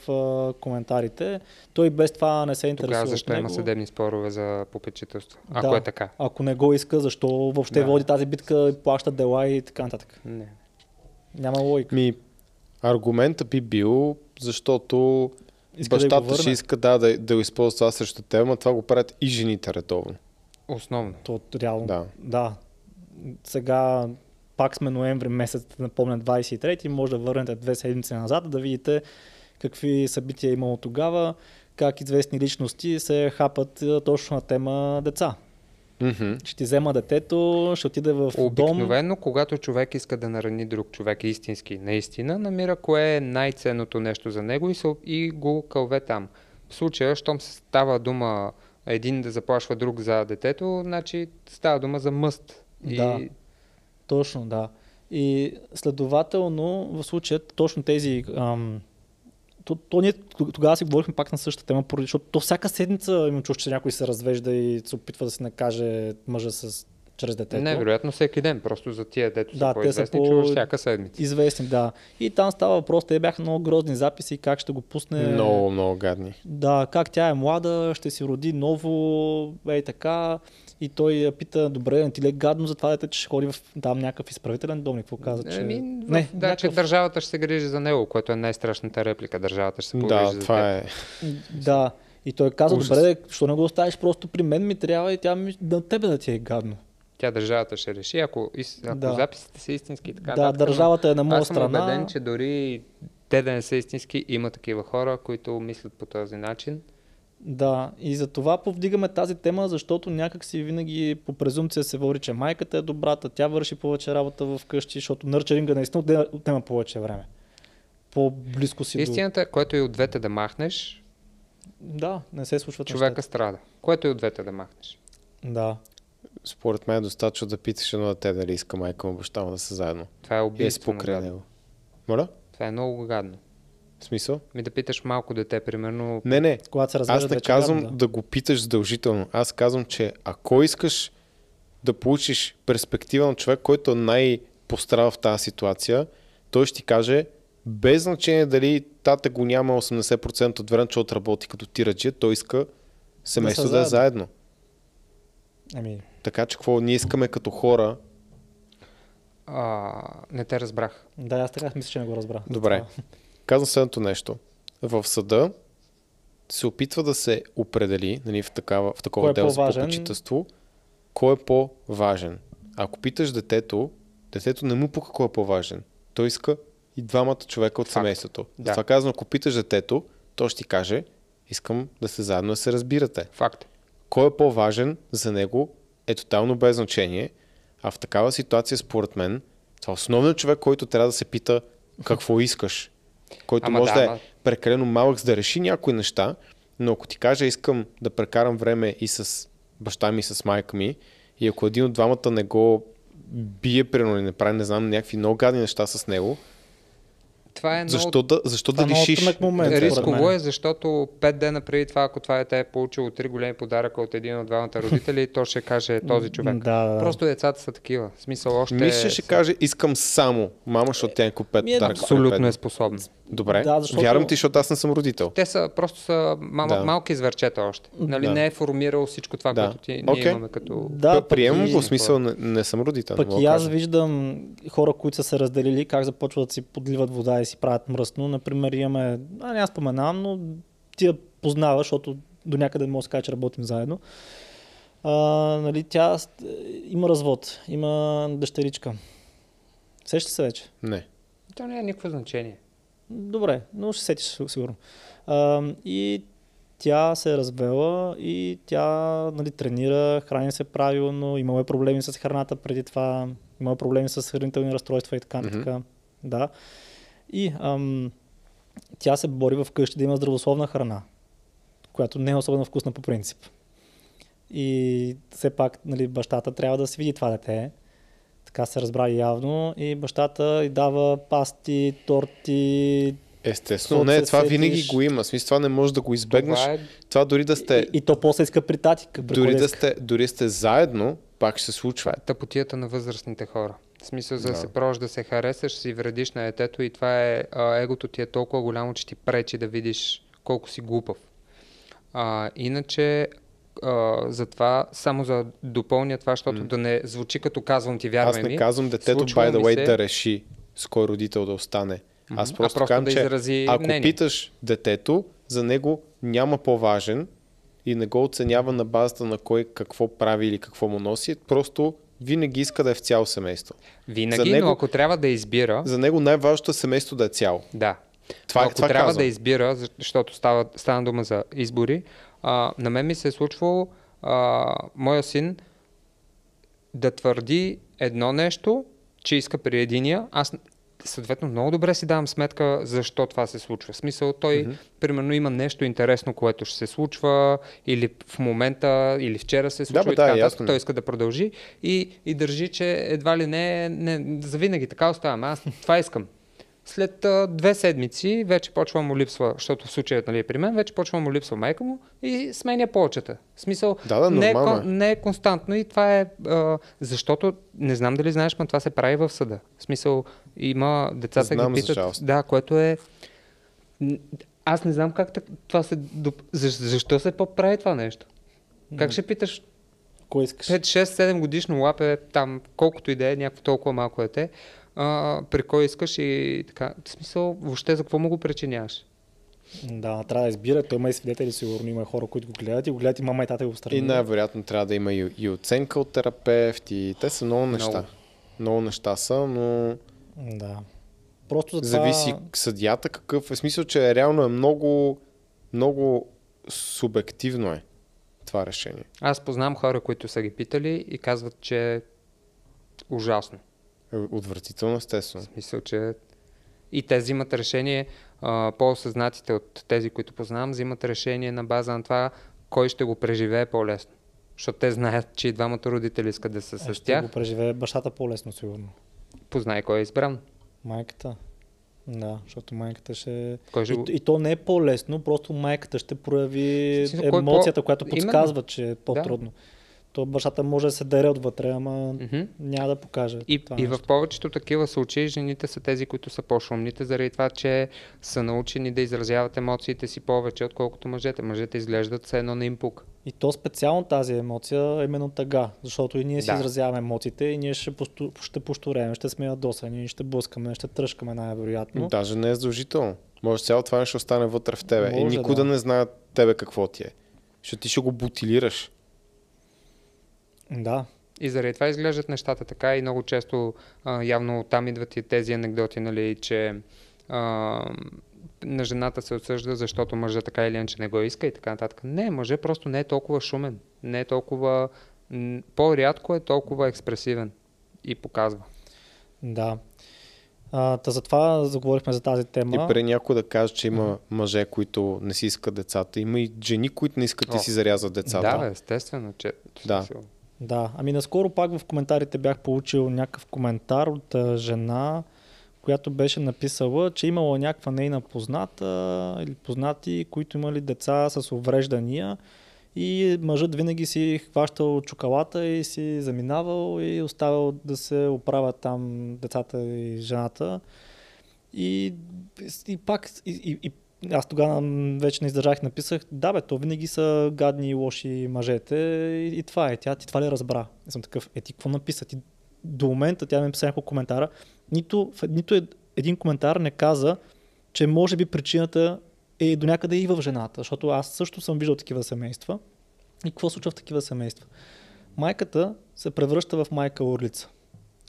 коментарите. Той без това не се интересува. Тогава защо има съдебни спорове за попечителство, ако да, е така? Ако не го иска, защо въобще да. води тази битка, плаща дела и така нататък? Не. Няма логика. Ми, аргументът би бил, защото иска бащата да ще иска да, да, да го използва това срещу тема, това го правят и жените редовно. Основно. То, реално, да. да. Сега пак сме ноември месец, напомня двадесет и трети, може да върнете две седмици назад, да видите какви събития е имало тогава, как известни личности се хапат точно на тема деца. Mm-hmm. Ще ти взема детето, ще отиде в Обикновено, дом. Обикновено, когато човек иска да нарани друг човек истински, наистина, намира кое е най-ценното нещо за него и, се, и го кълве там. В случая, щом се става дума един да заплашва друг за детето, значи става дума за мъст. И... Да, точно, да. И следователно, в случая, точно тези... Ам... То, то ние тогава си говорихме пак на същата тема, защото то всяка седмица имам чувство, че някой се развежда и се опитва да се накаже мъжа с, чрез детето. Не, вероятно всеки ден, просто за тия дето да, са по-известни, по... чуваш всяка седмица. Известни, да. И там става въпрос, те бяха много грозни записи, как ще го пусне. Много, много гадни. Да, как тя е млада, ще си роди ново, ей така. И той пита, добре, не ти ли е гадно за това дете, че ще ходи в там някакъв изправителен дом, какво каза, че... Еми, не, да, някакъв... че държавата ще се грижи за него, което е най-страшната реплика, държавата ще се погрижи да, за това е. Да, и той каза, ужас. Добре, защо не го оставиш просто при мен, ми трябва и тя ми... на тебе да ти е гадно. Тя държавата ще реши, ако, ако да. записите са истински и така. Да, така, държавата е на моя страна. Аз съм убеден, че дори те да не са истински, има такива хора, които мислят по този начин. Да, и за това повдигаме тази тема, защото някак си винаги по презумпция се води, че майката е добрата, тя върши повече работа в къщи, защото нърчеринга наистина отнема повече време. По-близко си. Истината, до... което и от двете да махнеш, да, не се случва. Човека нещата. Страда. Което и от двете да махнеш. Да. Според мен е достатъчно да питаш едно дете дали иска майка му, баща му да са заедно. Това е убийствено гадно. Моля? Това е много гадно. В смисъл? Ми да питаш малко дете, примерно... Не, не. Когато се аз не казвам да. да го питаш задължително. Аз казвам, че ако искаш да получиш перспектива на човек, който най-пострадал в тази ситуация, той ще ти каже, без значение дали тата го няма осемдесет процента от време, че отработи като тираджия, той иска семейство да, да е заедно. Ами... Така че какво ние искаме като хора... А, не те разбрах. Да, аз така мисля, че не го разбрах. Добре. Казвам следното нещо. В съда се опитва да се определи, нали, в, такава, в такова дело за попечителство, кой е по-важен. Ако питаш детето, детето не му пука кой е по-важен. Той иска и двамата човека от Факт. семейството. Да. Това казвам, ако питаш детето, той ще ти каже, искам да се заедно да се разбирате. Факт. Кой е по-важен за него е тотално без значение, а в такава ситуация, според мен, това е основният човек, който трябва да се пита какво искаш. Който ама може да, да е ама... прекалено малък, за да реши някои неща, но ако ти кажа, искам да прекарам време и с баща ми, и с майка ми, и ако един от двамата не го бие, примерно, не прави, не знам, някакви много гадни неща с него, това е защо много... да, защо това да лишиш? Момент, рисково е, защото пет дена преди това, ако това дете е получило три големи подаръка от един от двамата родители, то ще каже този човек. Да. Просто децата са такива. В смисъл още... Миша ще са... каже, искам само мама, защото тя е купи пет подаръка. Абсолютно е способна. Добре, да, защото... вярвам ти, защото аз не съм родител. Те са просто са мал... да. малки зверчета още. Нали, да. Не е формирал всичко това, да. което ти ние okay. имаме като... Да, приемам го, в смисъл не, не съм родител. Пък и аз виждам хора, които са се разделили, как започват да си подливат вода и си правят мръсно. Например, имаме, а не аз споменавам, но ти я познаваш, защото до някъде може да се каже, че работим заедно. А, нали, тя има развод, има дъщеричка. Сеща се вече? Не. То не е никакво значение. Добре, но ще сетиш сигурно. А, и тя се е развела и тя, нали, тренира, храни се правилно, имаме проблеми с храната преди това, имаме проблеми с хранителни разстройства и така. Mm-hmm. така. Да. И ам, тя се бори в къщи да има здравословна храна, която не е особено вкусна по принцип. И все пак, нали, бащата трябва да си види това дете Така се разбрали явно и бащата й дава пасти, торти. Естествено, не, това сетиш. Винаги го има. Смисъл, това не можеш да го избегнеш. Това, е... това дори да сте... И, и то после иска при татика. При дори, да сте, дори сте заедно, пак ще се случва. Тъпотията на възрастните хора. В смисъл, за да се прожиш, да се харесаш, си вредиш на детето и това е... А, егото ти е толкова голямо, че ти пречи да видиш колко си глупав. А, иначе... Uh, за това, само за допълня това, защото mm. да не звучи като казвам ти, вярвай ми. Аз не ми, казвам детето, by the way, се... да реши с кой родител да остане. Mm-hmm. Аз просто, просто казвам, да че ако мнение. Питаш детето, за него няма по-важен и не го оценява на базата на кой какво прави или какво му носи. Просто винаги иска да е в цяло семейство. Винаги, за него, но ако трябва да избира... За него най-важното семейство да е цяло. Да. Това, ако това трябва казвам. Да избира, защото става, стана дума за избори, Uh, на мен ми се е случвало uh, моя син да твърди едно нещо, че иска при единия. Аз съответно много добре си давам сметка защо това се случва. В смисъл, той mm-hmm. примерно има нещо интересно, което ще се случва или в момента, или вчера се случва да, и така, да, да, той иска да продължи и, и държи, че едва ли не, не завинаги така оставам. Аз това искам. След а, две седмици вече почва му липсва, защото в случаят нали, при мен, вече почва му липсва майка му и сменя повечета. В смисъл, да, да, не, е, не е константно и това е, а, защото не знам дали знаеш, но това се прави в съда. В смисъл, има децата знам, ги питат, да, което е... Аз не знам как това се... Защо се поправи това нещо? Как ще питаш? Кой искаш? пет шест седем годишно лапе, там колкото и да е, някакво толкова малко дете, Uh, при кой искаш и така. В смисъл, въобще за какво му го причиняваш? Да, трябва да избира. Той има и свидетели, сигурно има хора, които го гледат и го гледат и мама и тата го страни. И най-вероятно трябва да има и, и оценка от терапевт и те са много неща. Много, много неща са, но... Да. Просто за това... Зависи съдията какъв е. Смисъл, че реално е много, много субективно е това решение. Аз познам хора, които са ги питали и казват, че е ужасно. Отвратително, естествено. В смисъл, че и те взимат решение, по-осъзнатите от тези, които познавам, взимат решение на база на това, кой ще го преживее по-лесно. Защото те знаят, че и двамата родители искат да са е, с тях. Ще го преживее бащата по-лесно, сигурно. Познай кой е избран. Майката. Да, защото майката ще... ще... И, и то не е по-лесно, просто майката ще прояви смисъл, емоцията, по... която подсказва, именно. Че е по-трудно. Да. То бащата може да се дере отвътре, ама mm-hmm. няма да покаже. И, и в повечето такива случаи жените са тези, които са по-шумните, заради това, че са научени да изразяват емоциите си повече, отколкото мъжете. Мъжете изглеждат все едно на им пук. И то специално тази емоция е именно тъга, защото и ние си да. Изразяваме емоциите и ние ще, посту, ще пощурем, ще сме ядосани, ще блъскаме, ще тръшкаме най-вероятно. Даже не е задължително. Може цяло това нещо остане вътре в тебе може, и никой да. Да не знае тебе какво ти е. Що ти ще го бутилираш. Да. И заради това изглеждат нещата така и много често а, явно там идват и тези анекдоти, нали, че а, на жената се отсъжда, защото мъжът така или иначе не го иска и така нататък. Не, мъжът просто не е толкова шумен, не е толкова, по-рядко е толкова експресивен и показва. Да. А, та затова заговорихме за тази тема. И преди някой да каже, че има мъже, които не си искат децата, има и жени, които не искат О, и си зарязват децата. Да, естествено, че... Да. Да, ами наскоро пак в коментарите бях получил някакъв коментар от а, жена, която беше написала, че имала някаква нейна позната или познати, които имали деца с увреждания и мъжът винаги си хващал чоколата и си заминавал и оставял да се оправят там децата и жената. И, и пак... И, и, Аз тогава вече не издържах, написах, да бе, то винаги са гадни и лоши мъжете и, и това е, тя ти това ли разбра? И съм такъв, е ти какво написа? Ти, до момента тя ми писа няколко коментара, нито, нито един коментар не каза, че може би причината е до някъде и в жената, защото аз също съм виждал такива семейства и какво случва в такива семейства? Майката се превръща в майка орлица.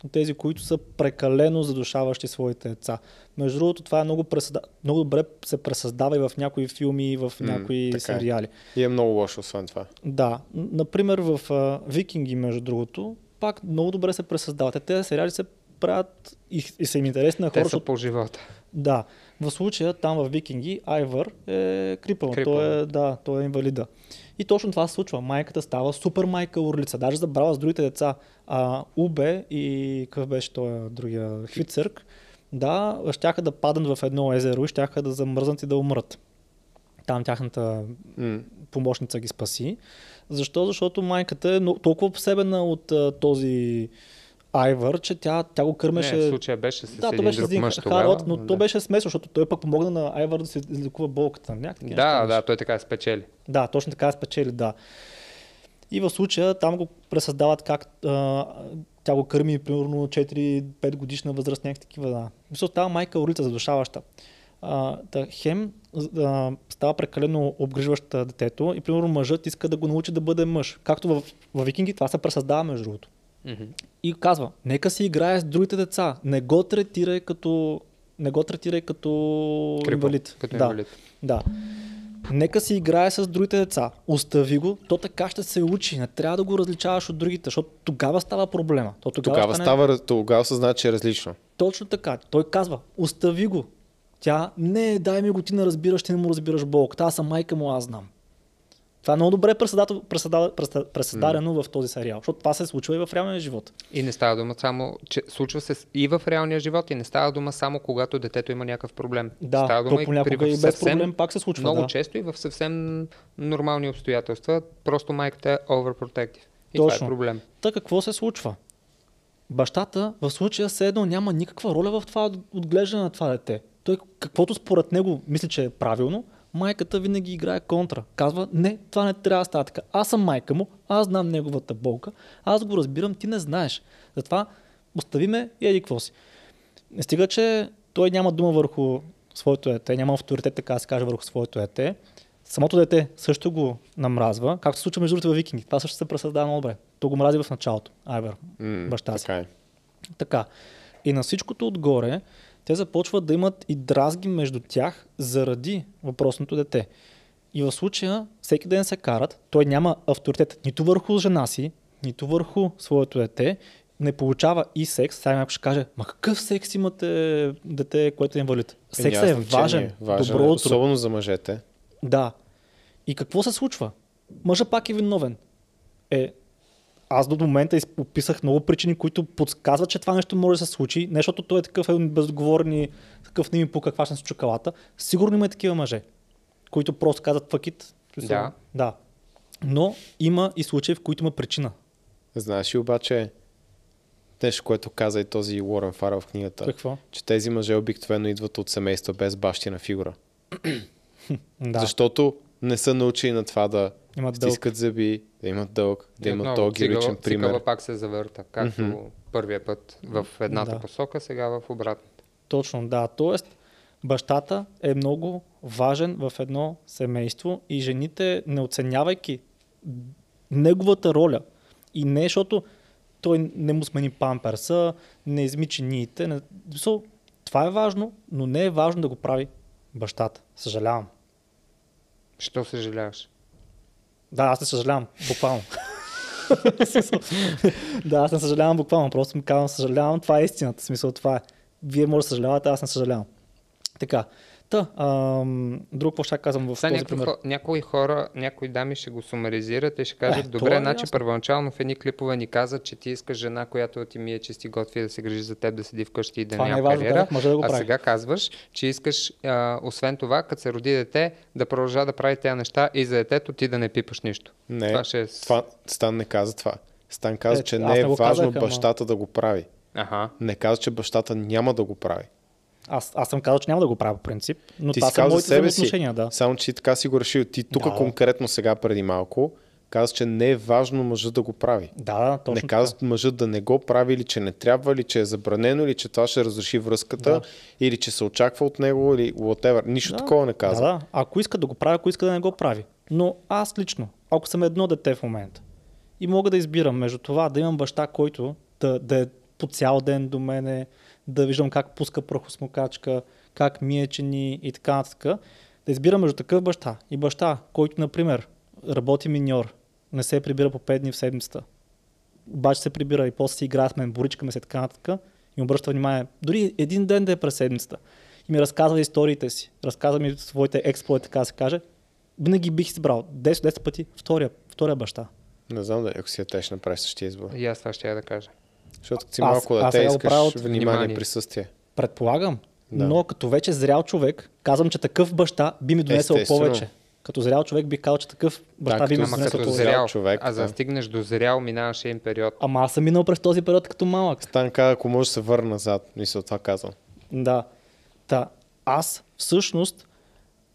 От тези, които са прекалено задушаващи своите деца. Между другото, това е много, пресъда... много добре се пресъздава и в някои филми, и в някои mm, сериали. Е. И е много лошо, освен това. Да. Например, в а, Викинги, между другото, пак много добре се пресъздават. Те сериали се правят и, и са им интересни на хората. Те са от... по живота. Да. В случая там в Викинги Айвър е крипъл, той е, да, той е инвалида. И точно това се случва. Майката става супер майка урлица. Даже забрала с другите деца. А, Убе и какъв беше той другия Хвицърк, да, щяха да паднат в едно езеро и щяха да замръзнат и да умрат. Там тяхната mm. помощница ги спаси. Защо? Защото майката е толкова посебена от а, този Айвър, че тя, тя го кърмеше... Не, в случая беше с да, един беше друг един мъж тогава. Харод, но да. То беше смешно, защото той пък помогна на Айвър да се излекува болката. Някакъв, да, да, беше. Той така спечели. Да, точно така спечели, да. И в случая там го пресъздават как а, тя го кърми примерно четири-пет годишна възраст, някакви такива, да. Мисля, става майка урица задушаваща. А, да, хем а, става прекалено обгрижваща детето и примерно мъжът иска да го научи да бъде мъж. Както в, в Викинги това се пресъздава между другото. Mm-hmm. И казва, нека си играе с другите деца, не го третирай като, не го третирай като Крипо, инвалид. Като да, инвалид. Да. Нека си играе с другите деца, остави го, то така ще се учи, не трябва да го различаваш от другите, защото тогава става проблема. То тогава тогава, стане... става, тогава се знае, че е различно. Точно така, той казва, остави го. Тя, не, дай ми го, ти не разбираш, ти не му разбираш болката, аз съм майка му, аз знам. Това е много добре преседарено mm. в този сериал, защото това се случва и в реалния живот. И не става дума само, че случва се и в реалния живот, и не става дума само когато детето има някакъв проблем. Да, става дума то понякога и, и без проблем пак се случва. Много да. Често и в съвсем нормални обстоятелства, просто майката е overprotective. И точно. Това е проблем. Та какво се случва? Бащата в случая все едно няма никаква роля в това отглеждане на това дете. Той каквото според него мисли, че е правилно, майката винаги играе контра. Казва, не, това не трябва да става така. Аз съм майка му, аз знам неговата болка, аз го разбирам, ти не знаеш. Затова остави ме и еди какво си. Не стига, че той няма дума върху своето дете, няма авторитет, така да се каже, върху своето дете. Самото дете също го намразва, както се случва между другото във Викинги. Това също се пресъздава много добре. То го мрази в началото, Айвър, mm, баща си. Така. така. И на всичкото отгоре, те започват да имат и дразги между тях заради въпросното дете. И в случая всеки ден се карат, той няма авторитет нито върху жена си, нито върху своето дете, не получава и секс. Сега някой ще каже, ма какъв секс имате дете, което е инвалид? Сексът е важен, е важен, добро утро. Особено за мъжете. Да. И какво се случва? Мъжът пак е виновен. Е... Аз до момента описах много причини, които подсказват, че това нещо може да се случи. Не защото той е такъв безотговорен, такъв не ми пука, хващам с чокалата. Сигурно има и такива мъже, които просто казват факит. Да. да. Но има и случаи, в които има причина. Знаеш ли обаче нещо, което каза и този Уорън Фарел в книгата? Какво? Че тези мъже обикновено идват от семейства без бащина фигура. да. Защото не са научили на това да имат стискат дълг. Зъби, да имат дълг, да имат отново, този цикъл, личен пример. Цикъла пак се завърта, както mm-hmm. първия път в едната да. Посока, сега в обратната. Точно, да. Тоест, бащата е много важен в едно семейство и жените, не оценявайки неговата роля и не, защото той не му смени памперса, не изми чиниите. Не... Това е важно, но не е важно да го прави бащата. Съжалявам. Що съжаляваш? Да, аз не съжалявам, буквално. да, аз не съжалявам буквално, просто ми казвам, съжалявам, това е истината, смисъл това е. Вие може да съжалявате, аз не съжалявам. Така, та, ам, друг какво ще казвам в Са, този някои, пример. Някои хора, някои дами ще го сумаризират и ще кажат, е, добре, значи първоначално в едни клипове ни каза, че ти искаш жена, която ти мие чисти готви да се грижи за теб, да седи вкъщи и да няма е кариера, да, да а прави. Сега казваш, че искаш, а, освен това, като се роди дете, да продължа да прави тези неща и за детето ти да не пипаш нищо. Не, това ще е... това, Стан не каза това. Стан каза, е, че не е важно казах, бащата ама... да го прави. Аха. Не каза, че бащата няма да го прави. Аз, аз съм казал, че няма да го правя по принцип, но ти това са моите взаимоотношения. Да. Само, че така си го решил. Ти тук да. Конкретно сега преди малко каза, че не е важно мъжът да го прави. Да, точно. Не каза мъжът да не го прави, или че не трябва, или че е забранено, или че това ще разруши връзката, да. Или че се очаква от него, или whatever. Нищо да. Такова не казва. Да, да. Ако иска да го прави, ако иска да не го прави. Но аз лично, ако съм едно дете в момента и мога да избирам между това да имам баща, който да, да е по цял ден до мене, да виждам как пуска прахосмокачка, как мие чини и така нататък. Да избирам между такъв баща и баща, който, например, работи миньор, не се прибира по пет дни в седмицата, обаче се прибира и после си играе с мен, боричкаме се и така нататък и обръща внимание, дори един ден да е през седмицата. ми разказва историите си, разказва ми своите експлойти, така се каже, винаги бих избрал десет десет пъти втория, втория баща. Не знам дали ако си дете ще направиш същия избор. И аз това ще я да кажа. Защото като си малко аз, дете аз искаш от... внимание, внимание, присъствие. Предполагам, да. Но като вече зрял човек, казвам, че такъв баща би ми донесъл повече. Като зрял човек би казал, че такъв баща да, би ми донесъл повече. Зрял човек, а за да стигнеш до зрял, минаваше един период. Ама аз съм минал през този период като малък. Станка, ако може да се върна назад, мисля, това казвам. Да. Та, аз всъщност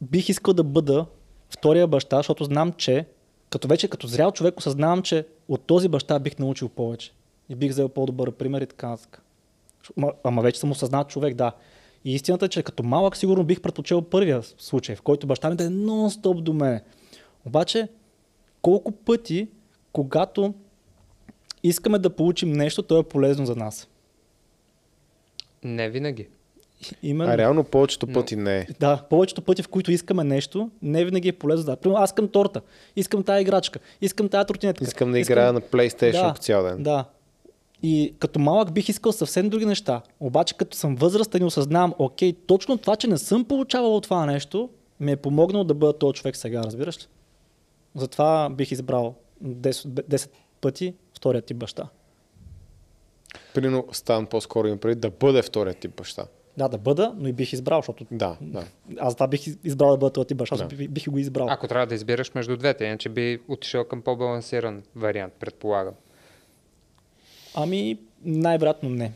бих искал да бъда втория баща, защото знам, че като вече като зрял човек осъзнавам, че от този баща бих научил повече. И бих взел по-добър пример и така нататък. Ама, ама вече съм осъзнат човек, да. И истината е, че като малък сигурно бих предпочел първия случай, в който баща ми да е нон-стоп до мене. Обаче, колко пъти, когато искаме да получим нещо, то е полезно за нас? Не винаги. Именно. А реално повечето пъти но... не е. Да, повечето пъти, в които искаме нещо, не винаги е полезно. Да. Примерно, аз искам торта, искам тая играчка, искам тая тротинетка. Искам да искам... играя на PlayStation да, по цял ден. Да. И като малък бих искал съвсем други неща. Обаче като съм възрастен и осъзнавам, окей, точно това, че не съм получавал това нещо, ми е помогнало да бъда този човек сега, разбираш ли? Затова бих избрал десет, десет пъти вторият тип баща. Прино ставам по-скоро им преди да бъде вторият тип баща. Да, да бъда, но и бих избрал, защото да, да. Аз това бих избрал да бъда този тип баща, да. Бих го избрал. Ако трябва да избираш между двете, иначе би отишъл към по-балансиран вариант, предполагам. Ами, най-вероятно не.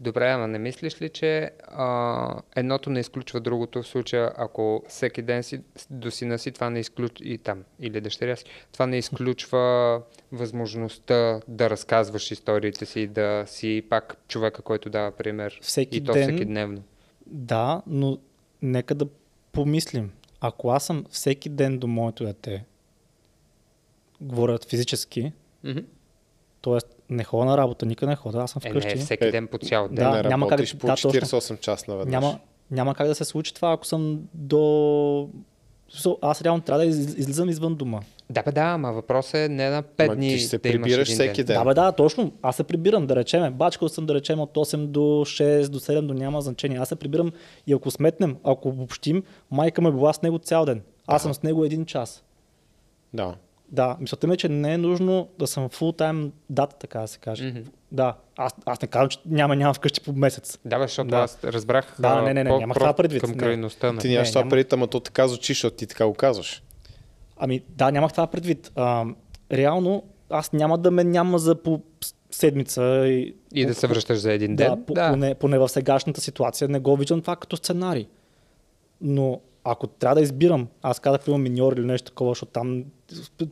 Добре, ама не мислиш ли, че а, едното не изключва другото в случая, ако всеки ден си до сина си, това не изключва и там, или дъщеря си, това не изключва възможността да разказваш историите си, да си пак човека, който дава пример всеки и то ден, всеки дневно. Да, но нека да помислим. Ако аз съм всеки ден до моето дете, говорят физически, mm-hmm. т.е. не ходя на работа, никъде не ходя, аз съм вкъщи. Е, не, всеки ден по цял ден. Да, не няма работиш как... по да, четирийсет и осем часа наведнъж. Няма, няма как да се случи това, ако съм до... Аз реално трябва да излизам извън дома. Да бе да, ама въпрос е не на пет ама дни ти ще се да прибираш всеки ден. Да бе да, точно. Аз се прибирам, да речем. Бачкал съм, да речем, от осем до шест, до седем, до няма значение. Аз се прибирам и ако сметнем, ако обобщим, майка ме била с него цял ден. Аз съм с него един час. Да. Да, мислята ми е, че не е нужно да съм фултайм дата, така да се каже. Mm-hmm. Да, аз, аз не казвам, че няма, няма вкъщи по месец. Да, бе, защото да. Аз разбрах да, не, не, не, нямах това предвид. Към крайността. Не. Ти нямаш не, това няма... предвид, ама то така звучи, защото ти така го казваш. Ами да, нямах това предвид. А, реално аз няма да ме няма за по седмица. И, и да се връщаш за един ден. Да, по, да. Поне, поне в сегашната ситуация не го виждам това като сценарий. Но... Ако трябва да избирам, аз казах, да приема миньор или нещо такова, защото там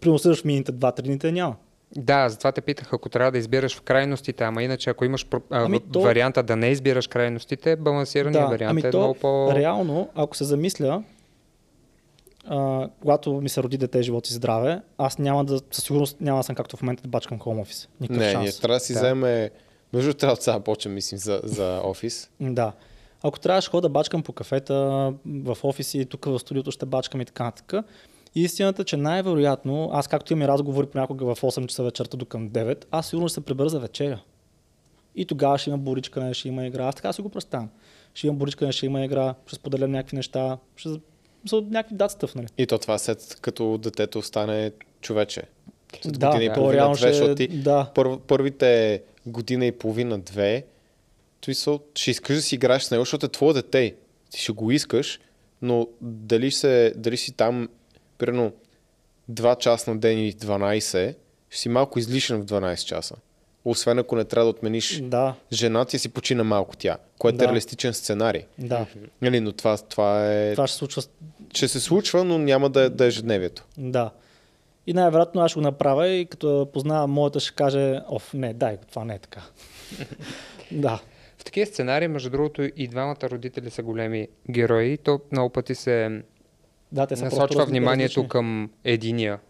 приносираш мините два-три дните няма. Да, затова те питах, ако трябва да избираш в крайностите, ама иначе ако имаш а, ами то... варианта да не избираш крайностите, балансираният да, вариант ами е то... много по... Реално, ако се замисля, а, когато ми се роди дете, живот и здраве, аз няма да, със сигурност няма да съм както в момента да бачкам хоум офис. Никакъв не, шанс. Не, трябва да си да. Вземе... Между трябва да сега почнем, мислим, за, за офис. Да. Ако трябваше хода бачкам по кафета, в офиси, тук в студиото ще бачкам и така нататък. Истината, че най-вероятно, аз както имам разговори понякога в осем часа вечерта до към девет, аз сигурно ще се прибера за вечеря. И тогава ще има боричка, ще има игра. Аз така си го представям. Ще имам боричка, ще има игра, ще споделям някакви неща, ще са някакви дат стъф, нали? И то това след като детето стане човече. След да, година да. И половина, две, защото ти да. Пър, първите година и половина, две, ще искаш да си играеш с него, защото е твое дете. Ти ще го искаш, но дали, се, дали си там примерно два часа на ден или дванайсет, ще си малко излишен в дванайсет часа. Освен ако не трябва да отмениш да. Жена ти си почина малко тя, което да. Е реалистичен сценарий. Да. Нали, но това, това е... Това ще, случва... ще се случва, но няма да, да е ежедневието. Да. И най-вероятно аз ще го направя и като познавам моята ще каже, оф, не, дай, това не е така. Да. В такива сценарии, между другото, и двамата родители са големи герои. То много пъти се да, насочва вниманието различни. Към единия.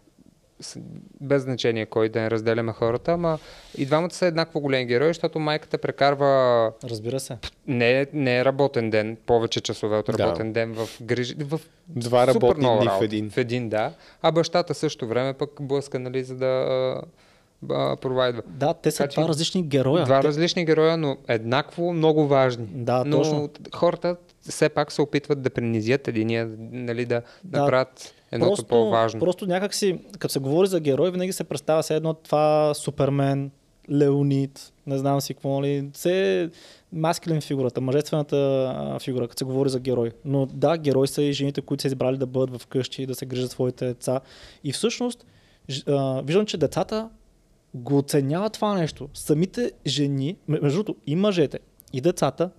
Без значение кой да не разделяме хората, ама и двамата са еднакво големи герои, защото майката прекарва... Разбира се. Не, не е работен ден, повече часове от работен да. Ден в грижи... В два работни дни в един. В един, да. А бащата също време пък блъска, нали, за да... а, провайдва. Да, те са така, два различни героя. Два те... различни героя, но еднакво много важни. Да, но точно. Хората все пак се опитват да принизят единия, нали, да, да направят едното просто, по-важно. Просто някак си, като се говори за герой, винаги се представя все едно това Супермен, Леонид, не знам си какво, нали, все маскилен фигурата, мъжествената фигура, като се говори за герой. Но да, герой са и жените, които са избрали да бъдат вкъщи, да се грижат своите деца. И всъщност виждам, че децата го оценяват това нещо. Самите жени, между другото и мъжете, и децата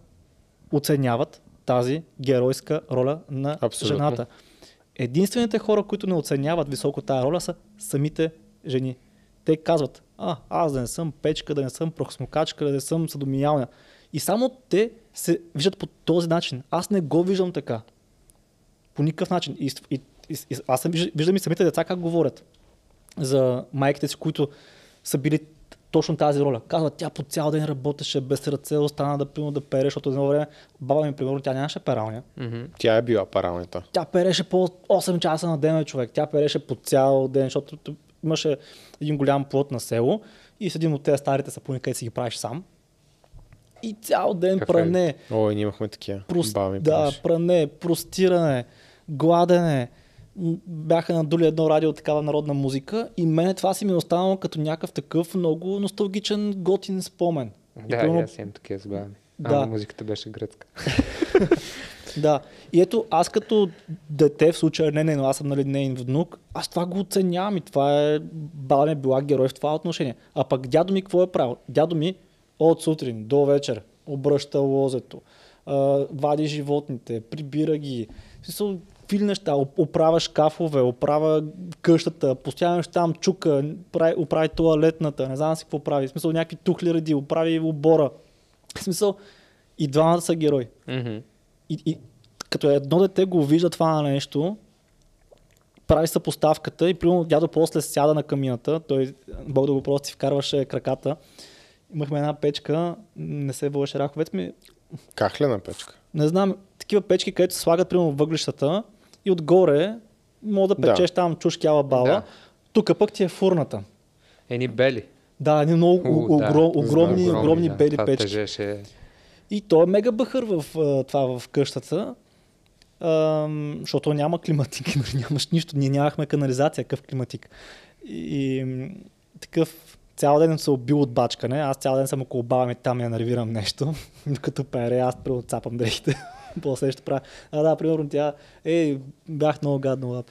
оценяват тази геройска роля на абсолютно. Жената. Единствените хора, които не оценяват високо тази роля, са самите жени. Те казват, а, аз да не съм печка, да не съм прахосмокачка, да не съм съдомиялня. И само те се виждат по този начин. Аз не го виждам така. По никакъв начин. И, и, и, и, аз съм, виждам и самите деца как говорят за майките си, които са били точно тази роля. Казват, тя по цял ден работеше без сърце, остана да пилно да пере, защото едно време баба ми, примерно, тя нямаше пералня. Mm-hmm. Тя е била пералнята. Тя переше по осем часа на ден, човек. Тя переше по цял ден, защото имаше един голям плот на село и с един от тези старите сапуника и си ги правиш сам. И цял ден кафе. Пране. Ой, ние имахме такива. Прост... Да, пране, простиране, гладене. Бяха надули едно радио от такава народна музика и мене това си ми останало като някакъв такъв много носталгичен, готин спомен. Да, и аз имам такива забавни. Ама музиката беше гръцка. Да. И ето аз като дете в случая, не, не, но аз съм нали неин внук, аз това го оценявам и това е, баба ми била герой в това отношение. А пък дядо ми какво е правил? Дядо ми от сутрин до вечер обръща лозето, вади животните, прибира ги, какви неща, оправя шкафове, оправя къщата, постоянно там чука, прави, оправи тоалетната, не знам си какво прави, в смисъл някакви тухли ради, оправи обора. В смисъл и двамата са герои. Mm-hmm. И, и като едно дете го вижда това нещо, прави съпоставката и примерно дядо после сяда на камината, той, Бог да го просто си вкарваше краката. Имахме една печка, не се вълеше раховец ми. Кахлена печка? Не знам, такива печки, където слагат примерно въглищата и отгоре мога да печеш да. Там чушки алабала. Да. Тук пък ти е фурната. Едни бели. Да, едни много У, огром, да. огромни, Знам, огромни, огромни да. бели това печки. Тежеше... И той е мега бъхър в това в къщата, ам, защото няма климатик, нямаш нищо, ние нямахме канализация, къв климатик. И, и такъв цял ден се убил от бачкане, аз цял ден съм около баба ми, там я нервирам нещо, докато пере, аз преоцапам дрехите. После ще правя. А да, примерно тя, ей, бях много гадно лап.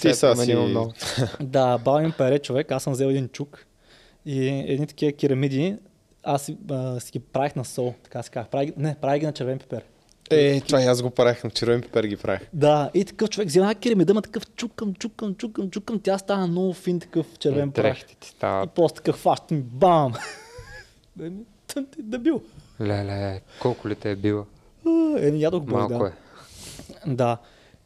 Ти са си много. Да, баба ми пере човек, аз съм взел един чук и едни такива керамиди, аз си, а, си ги правих на сол, така си казах. Прави, не, правих ги на червен пипер. Е, това и аз го правих, на червен пипер ги правих. Да, и такъв човек, взема керамида, ма такъв чукам, чукам, чукам, чукам, тя става много фин такъв червен прах. И после такъв фащ ми, бам! Да бил. Леле, колко ли те е била? Е, не ядох бомби, малко да. е. Да.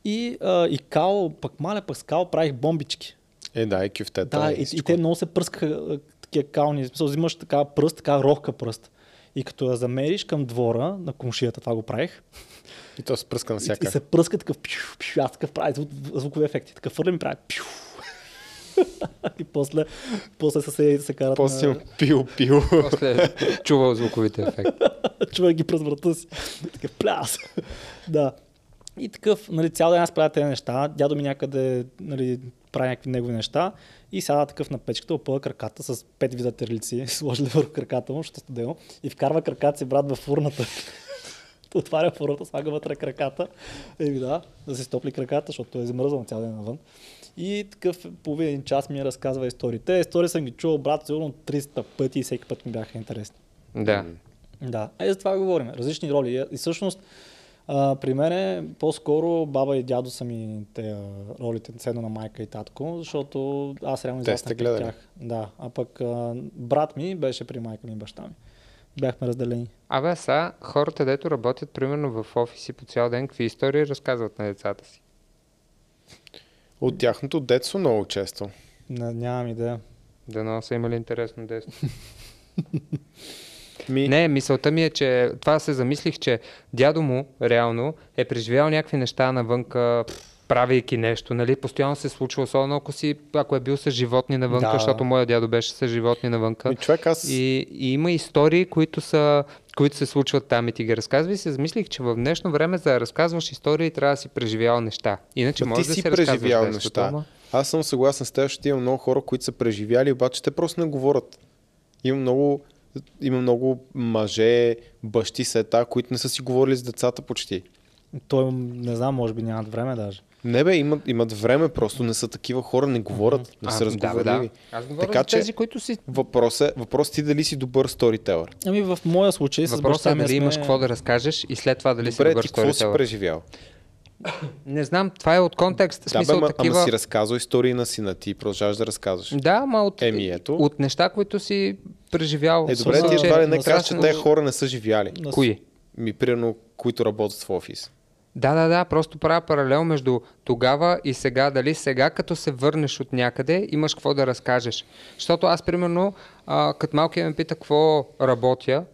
И, а, и као, пък маля, пък с као правих бомбички. Е, да, и кюфтета. Да, и, и те много се пръскаха такива кални. Смисъл, взимаш така пръст, така рохка пръст. И като я замериш към двора на комшията, това го правих. И то се пръска на всяка. И, и се пръска такъв пиу, пиу, аз такъв прави звук, звукови ефекти. Такъв фърлен ми прави пиу. И после, после съседите се карат после на... пил, пил. После чувал звуковите ефекти. Чувал ги през врата си. Така пляс. Да. И такъв, нали, цял ден аз правя тези неща. Дядо ми някъде, нали, прави някакви негови неща и сяда такъв на печката, опъва краката с пет вида терлици, сложили върху краката му, защото студено, и вкарва краката си брат във фурната. Отваря фурната, слага вътре краката. Еми да, да се стопли краката, защото е замръзнал цял ден навън. И такъв половин час ми разказва историите. Истории съм ги чувал, брат, сигурно триста пъти и всеки път ми бяха интересни. Да. Да, а и за това говорим. Различни роли. И всъщност Uh, при мен по-скоро баба и дядо са ми те ролите, ценно на майка и татко, защото аз реално израснах от тях. Да, а пък uh, брат ми беше при майка ми и баща ми. Бяхме разделени. Абе, са хората, дето работят примерно в офиси по цял ден, какви истории разказват на децата си? От тяхното детство много често. Не, нямам идея. Дано са имали интересно детство. Ми... Не, мисълта ми е, че това се замислих, че дядо му реално е преживял някакви неща навънка, правейки нещо, нали, постоянно се случва, особено ако си, ако е бил с животни навънка, да, защото моя дядо беше с животни навънка. И, човек, аз... и, и има истории, които са, които се случват там и ти ги разказва, и се замислих, че в днешно време, за да разказваш истории, трябва да си преживял неща. Иначе може да си преживял неща. Аз съм съгласен с теб, защото имам много хора, които са преживяли, обаче те просто не говорят. Има много, има много мъже, бащи, сета, които не са си говорили с децата почти. Той, не знам, може би нямат време даже. Не бе, имат, имат време, просто не са такива хора, не говорят, не са разговарили. Да, да. Аз говоря така, за тези, че, които си... Въпрос е, въпрос ти дали си добър сторителър. Ами в моя случай... Въпросът е дали сме... имаш какво да разкажеш и след това дали добре, си добър сторителър. Добре, ти какво си преживял? Не знам, това е от контекст. Да, смисъл, бе, ма, такива... ама си разказал истории на сина ти, продължаваш да разказваш. Да, ма от, Еми, от неща, които си преживял. Е, добре, ти едва ли не казваш, че те хора не са живяли. Кои? Ми, примерно, които работят в офис. Да, да, да, просто правя паралел между тогава и сега. Дали сега, като се върнеш от някъде, имаш какво да разкажеш. Защото аз, примерно, а, като малкият ме пита какво работя,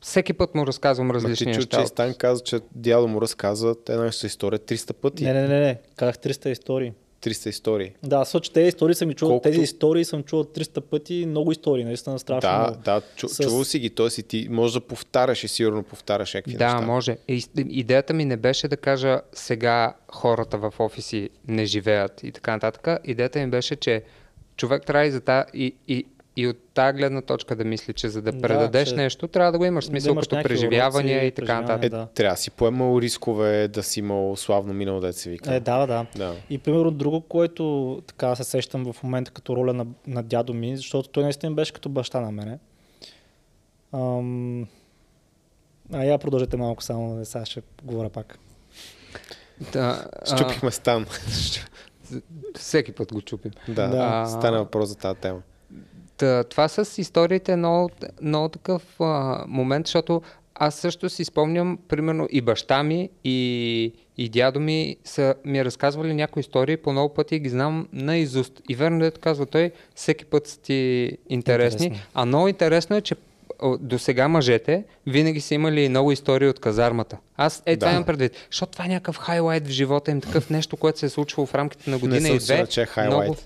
всеки път му разказвам различни неща. Ти чу, че Стан каза, че дядо му разказва една и съща история триста пъти. Не, не, не, не, казах триста истории. триста истории. Да, също тези истории съм ги чувал. Колкото... Тези истории съм чувал триста пъти, много истории, наистина страшно. Да, да, чу, с... чувал си ги, т.е. и ти може да повтаряш и сигурно повтаряш някакви да, неща. Да, може. И, идеята ми не беше да кажа сега хората в офиси не живеят и така нататък. Идеята ми беше, че човек трябва и за тази... И, и, И от тази гледна точка да мисли, че за да предадеш да, нещо, трябва да го имаш смисъл, да имаш като преживявания и така нататък. Да. Е, трябва да си поемал рискове, да си имал славно минало, да се вика. Е, да, да, да. И примерно друго, което така се сещам в момента като роля на, на дядо ми, защото той наистина беше като баща на мене. Ам... А я продължете малко само, сега ще говоря пак. Да, Щупихме а... Стан. Всеки път го чупим. Да, да. Стана въпрос за тази тема. Това с историите е много, много такъв а, момент, защото аз също си спомням, примерно и баща ми, и, и дядо ми са ми разказвали някои истории, по много пъти ги знам наизуст. И верно да казва той, всеки път са ти интересни. Интересно. А много интересно е, че до сега мъжете винаги са имали много истории от казармата. Аз е да. Това имам предвид, защото това е някакъв хайлайт в живота им, такъв нещо, което се е случило в рамките на година и две. Много...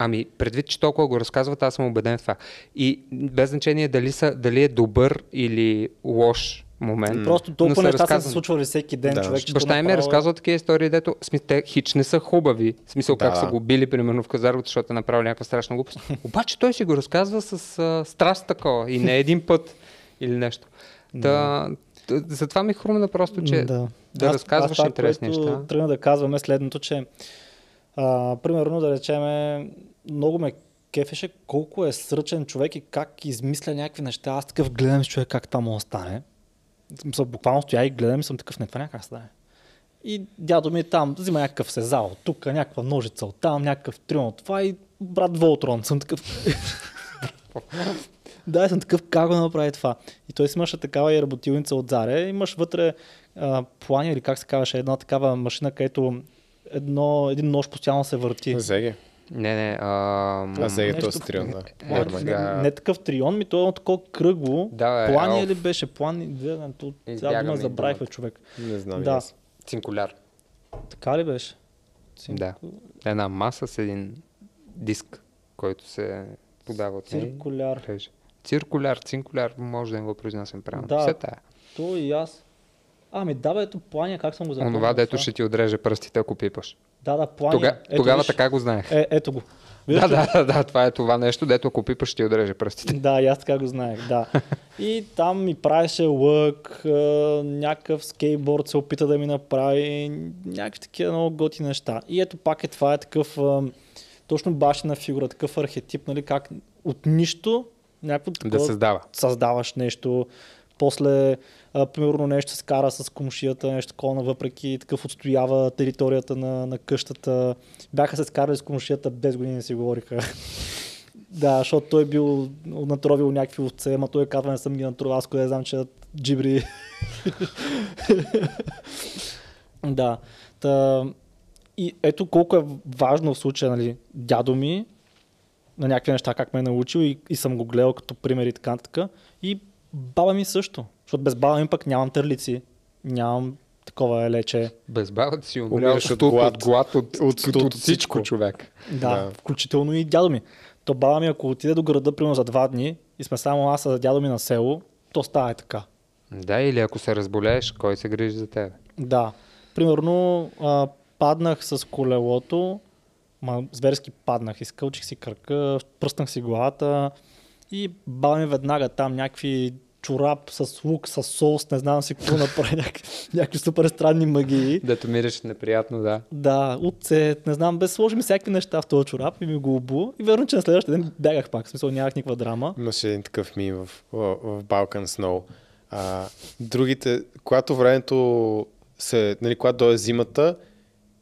Ами, предвид, че толкова го разказват, аз съм убеден в това. И без значение дали, са, дали е добър или лош момент. Просто толкова неща разказан... са се случвали всеки ден. Да. Човек, баща ми направо... разказва такива истории, дето смисъл, те хич не са хубави. В смисъл да. Как са го били, примерно, в казармата, защото е направил някаква страшна глупост. Обаче той си го разказва с а, страст такова и не един път или нещо. Да... Да, затова ми хрумна просто, че да, да аз, разказваш аз, интересни неща. Тръгна да казваме следното, че Uh, примерно, да речем, много ме кефеше колко е сръчен човек и как измисля някакви неща. Аз такъв гледам с човек как там остане. Буквално стоя и гледам и съм такъв, не това някак стане. И дядо ми там взима някакъв сезал от тук, някаква ножица от там, някакъв трюм от това и брат Волтрон. Съм такъв... да, съм такъв, как го направи това. И той си имаше такава и работилница от Заре. Имаш вътре uh, плани или как се казваше, една такава машина, където Едно, един нож постоянно се върти. Зеге? Не, не. А, а зеге този трион, да. Плани, не, не такъв трион, ми то е едно такова кръгло. Да, бе, плани ли беше? Плани... Сега дума забравихме човек. Не знам. Да. Цинкуляр. Така ли беше? Цинку... Да. Една маса с един диск, който се подава от циркуляр. Нея. Циркуляр. Цинкуляр, може да не го произнасям правилно. Да, то и аз. Ами да, бе, ето плания, как съм го запомнил. Онова, дето ще ти отреже пръстите, ако пипаш. Да, да, плания. Тога, тогава виж, така го знаех. Е, ето го. Виж, да, да, да, това е това нещо, дето ако пипаш, ще ти отреже пръстите. Да, и аз така го знаех, да. И там ми правеше лък, някакъв скейтборд се опита да ми направи, някакви такива много готи неща. И ето пак е това е такъв, точно бащина фигура, такъв архетип, нали, как от нищо някакво такова да създава. Създаваш нещо. После, а, примерно, нещо се кара с комшията, нещо такова, въпреки такъв отстоява територията на, на къщата. Бяха се скарали с комшията, без години си говориха. Да, защото той бил натровил някакви овце, ама той казва, не съм ги натровил, аз кое знам, че джибри. Да. Та, и ето колко е важно в случая, нали, дядо ми, на някакви неща, как ме е научил и, и съм го гледал като пример и така, така. И баба ми също, защото без баба ми пък нямам търлици, нямам такова е лече. Безбарът си умираш от глад, от, глад, от, от, от, от, от, от всичко, човек. Да, да, включително и дядо ми. То баба ми, ако отиде до града, примерно за два дни и сме само аз с дядо ми на село, то става така. Да, или ако се разболееш, кой се грижи за теб? Да. Примерно а, паднах с колелото, ма, зверски паднах, изкълчих си кръка, пръснах си главата и баба ми веднага там някакви чорап с лук, с соус, не знам си какво направи, няк... някакви супер странни магии. Да, то мириш неприятно, да. Да, оцет, не знам, без сложи ми всякакви неща в този чорап и ми го обу. И верно, че на следващия ден бягах пак, в смисъл нямах никаква драма. Имаше един такъв мим в, в, в Balkan Snow. А, другите, когато времето се, нали, когато дойде зимата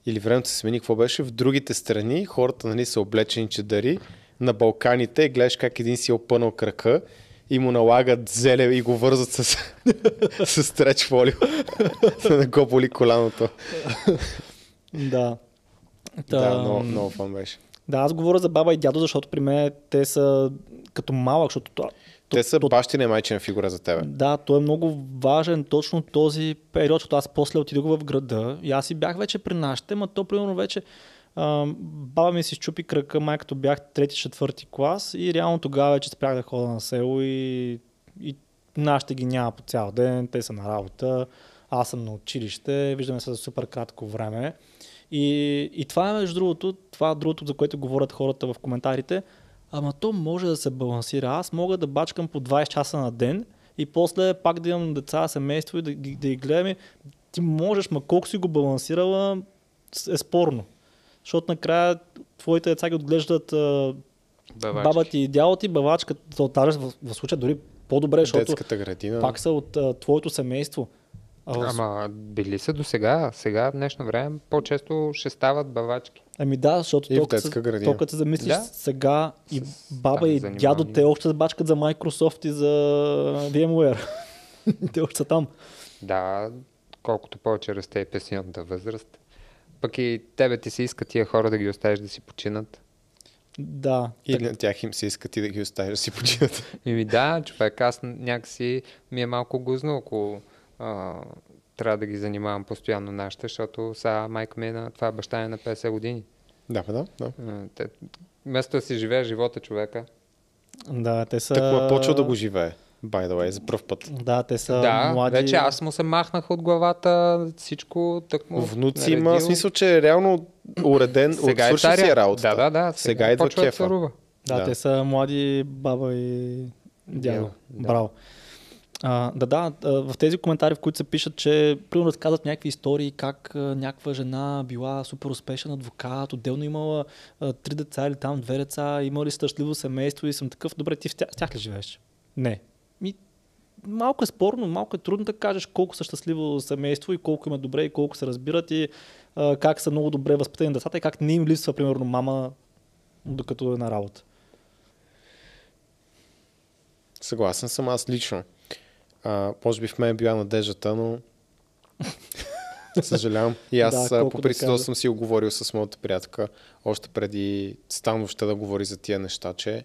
или времето се смени, какво беше, в другите страни хората, нали, са облечени чадъри, на Балканите гледаш как един си опънал крака и му налагат зеле и го вързат с, с стреч фолио, за да го боли коляното. Да. Да, много, много фан беше. Да, аз говоря за баба и дядо, защото при мен те са като малък, защото това... Те са бащина и майчина фигура за тебе. Да, той е много важен точно този период, защото аз после отидох в града и аз си бях вече при нашите, но то примерно вече а, баба ми си счупи кръка, май като бях трети-четвърти клас и реално тогава вече спрях да хода на село и, и нашите ги няма по цял ден, те са на работа, аз съм на училище, виждаме се за супер кратко време. И, и това е между другото, това е другото, за което говорят хората в коментарите. Ама то може да се балансира. Аз мога да бачкам по двайсет часа на ден и после пак да имам деца, семейство и да, да ги гледам. Ти можеш, ма колко си го балансирала, е спорно. Защото накрая твоите деца ги отглеждат баба ти и дядо ти, бавачката, да отажеш в, в случая дори по-добре, защото пак са от а, твоето семейство. А, Ама били са до сега, сега в днешно време по-често ще стават бавачки. Ами да, защото толкова се замислиш, да? Сега и баба и занимание. Дядо те още бачкат за Microsoft и за VMware. Те още са там. Да, колкото повече расте и пенсионната възраст. Пък и тебе ти се иска тия хора да ги оставиш да си починат. Да. И так... на тях им се иска ти да ги оставиш да си починат. Ими да, човек, аз някакси ми е малко гузно, ако... Uh, трябва да ги занимавам постоянно нашите, защото сега майка ми е на това баща е на петдесет години. Да, да, да. Uh, те, вместо да си живее живота човека. Да, те са... Такова почва да го живее, by the way, за пръв път. Да, те са да, млади... Да, вече аз му се махнах от главата, всичко тъкмо... Внуци наредил. Има смисъл, че е реално уреден, свърши е си работата. Да, да, да. Сега идва кефа. Да, да, те са млади баба и дядо. Да. Браво. А, да, да, в тези коментари, в които се пишат, че примерно разказват някакви истории, как а, някаква жена била супер успешен адвокат, отделно имала а, три деца или там две деца, имали щастливо семейство и съм такъв, добре, ти в тях, в тях ли живееш? Не. Ми, малко е спорно, малко е трудно да кажеш колко са щастливо семейство и колко им е добре и колко се разбират и а, как са много добре възпитани децата и как не им липсва, примерно, мама, докато е на работа. Съгласен съм аз лично. А, може би в мен била надеждата, но съжалявам. И аз да, по принцип да съм си оговорил с моята приятелка, още преди Станов ще да говори за тия неща, че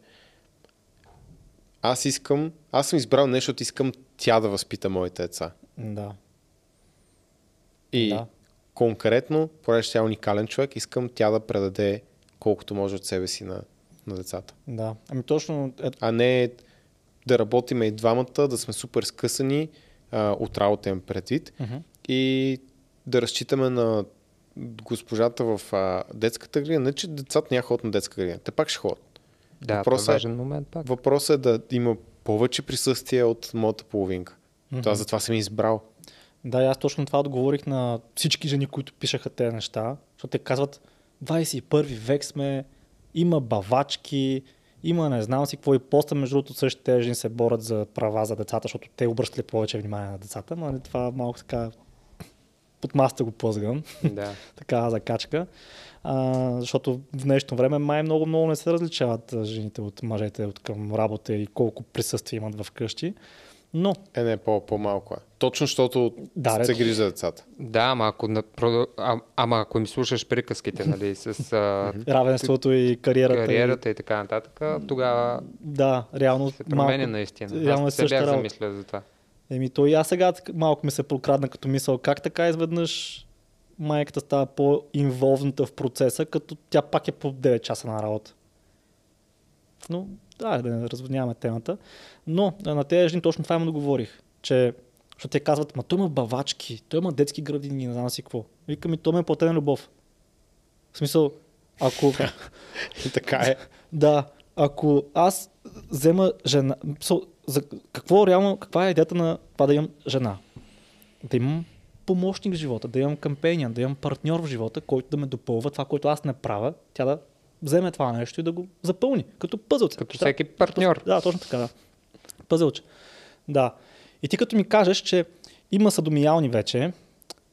аз искам, аз съм избрал нещо, защото искам тя да възпита моите деца. Да. И да. Конкретно, понеже тя е уникален човек, искам тя да предаде колкото може от себе си на, на децата. Да. Ами точно... А не... да работиме и двамата, да сме супер скъсани а, от работа им предвид uh-huh. и да разчитаме на госпожата в а, детската градина. Не, че децата няма ходят на детска градина. Те пак ще ходят. Да, въпросът е, важен момент пак. Въпросът е да има повече присъствие от моята половинка. Uh-huh. Това, затова съм избрал. Да, аз точно това отговорих на всички жени, които пишаха тези неща, защото те казват двайсет и първи век сме, има бавачки, има, не знам си какво и поста, между другото същите жени се борят за права за децата, защото те обръщали повече внимание на децата, но това малко така под маста го плъзгам, да. Така закачка, а, защото в днешно време май много-много не се различават жените от мъжете от към работа и колко присъствие имат вкъщи, но... Е, не, по-малко е. Точно, защото да, се грижа за децата. Да, ама ако, а, ама ако им слушаш приказките, нали, с... А, равенството и кариерата. Кариерата и така нататък, тогава... Да, реално... Се променя малко, наистина. Аз се бях замисля за това. Еми то и аз сега малко ми се прокрадна като мисъл, как така изведнъж майката става по-инволвната в процеса, като тя пак е по девет часа на работа. Но да, да не разводняваме темата. Но на тези жени точно това им договорих, че защото те казват, ма той има бавачки, той има детски градини, не знам си какво. Викам и то ме е платена любов. В смисъл, ако... така е. Да, ако аз взема жена... За какво реално, каква е идеята на това да имам жена? Да имам помощник в живота, да имам компаньон, да имам партньор в живота, който да ме допълва това, което аз не правя, тя да вземе това нещо и да го запълни, като пъзълче. Като всеки партньор. Да, точно така, да. Пъзълче. Да. И ти като ми кажеш, че има садомиялни вече,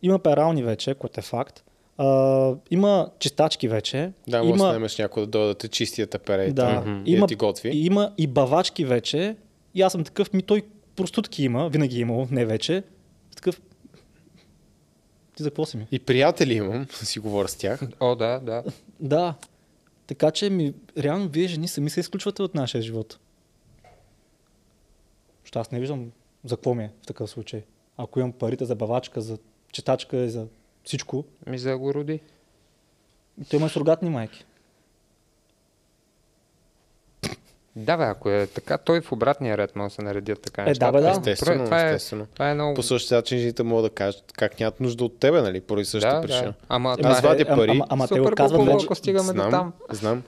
има перални вече, което е факт, а, има чистачки вече. Да, може да имаш някой да дойде да те чисти, да те пере, да има, ти готви. Има и бавачки вече. И аз съм такъв, ми той простутки има, винаги е имало, не вече. Такъв. Ти за какво си ми? И приятели имам, си говоря с тях. О, да, да. Да. Така че ми, реално вие жени сами се изключвате от нашия живот. Що аз не виждам за какво ми е в такъв случай. Ако имам парите за бавачка, за четачка и за всичко. Ми за го роди. Той има сурогатни майки. Да, бе, ако е така, той в обратния ред може да се наредят така нещата. Е, да, бе, да. Естествено, това е, естествено. Това е много... По същия начин жените могат да кажат как нямат нужда от тебе, нали, поради същата да, причина. Да. Ама аз вадя е, пари. Ама, ама те го казват, ако стигаме до там. Знам.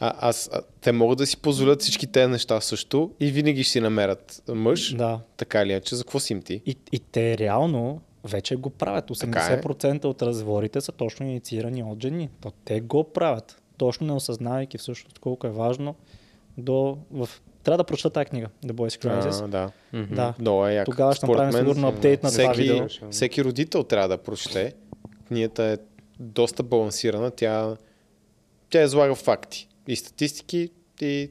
А, аз, а, те могат да си позволят всички тези неща също и винаги ще си намерят мъж, да. Така или иначе, за какво си им ти? И, и те реално вече го правят. осемдесет процента е. От разговорите са точно инициирани от жени. То те го правят. Точно не осъзнавайки всъщност колко е важно. До, в... Трябва да прочета тази книга, The Boys Crisis. А, да. Mm-hmm. Да. Много е яко. Тогава ще направим сигурно аптейт на това видео. Всеки родител трябва да прочете. Книгата е доста балансирана. Тя, тя излага факти и статистики и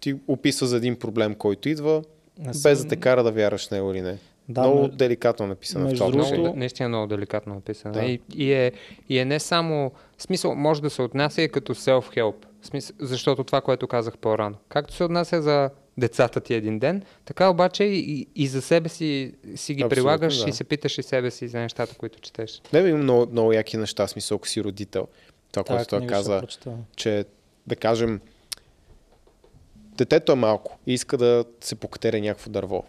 ти описва за един проблем, който идва, съм... без да те кара да вярваш него или не. Да, много ме... деликатно написана в това отношение. Наистина много деликатно написана. Да. И, и, е, и е не само... Смисъл може да се отнася и като self-help. Смисъл, защото това, което казах по-рано. Както се отнася за децата ти един ден, така обаче и, и за себе си, си ги абсолютно, прилагаш да. И се питаш и себе си за нещата, които четеш. Не, има много, много яки неща, смисъл, ако си родител. Това, което той каза, че да кажем, детето е малко и иска да се покатере някакво дърво.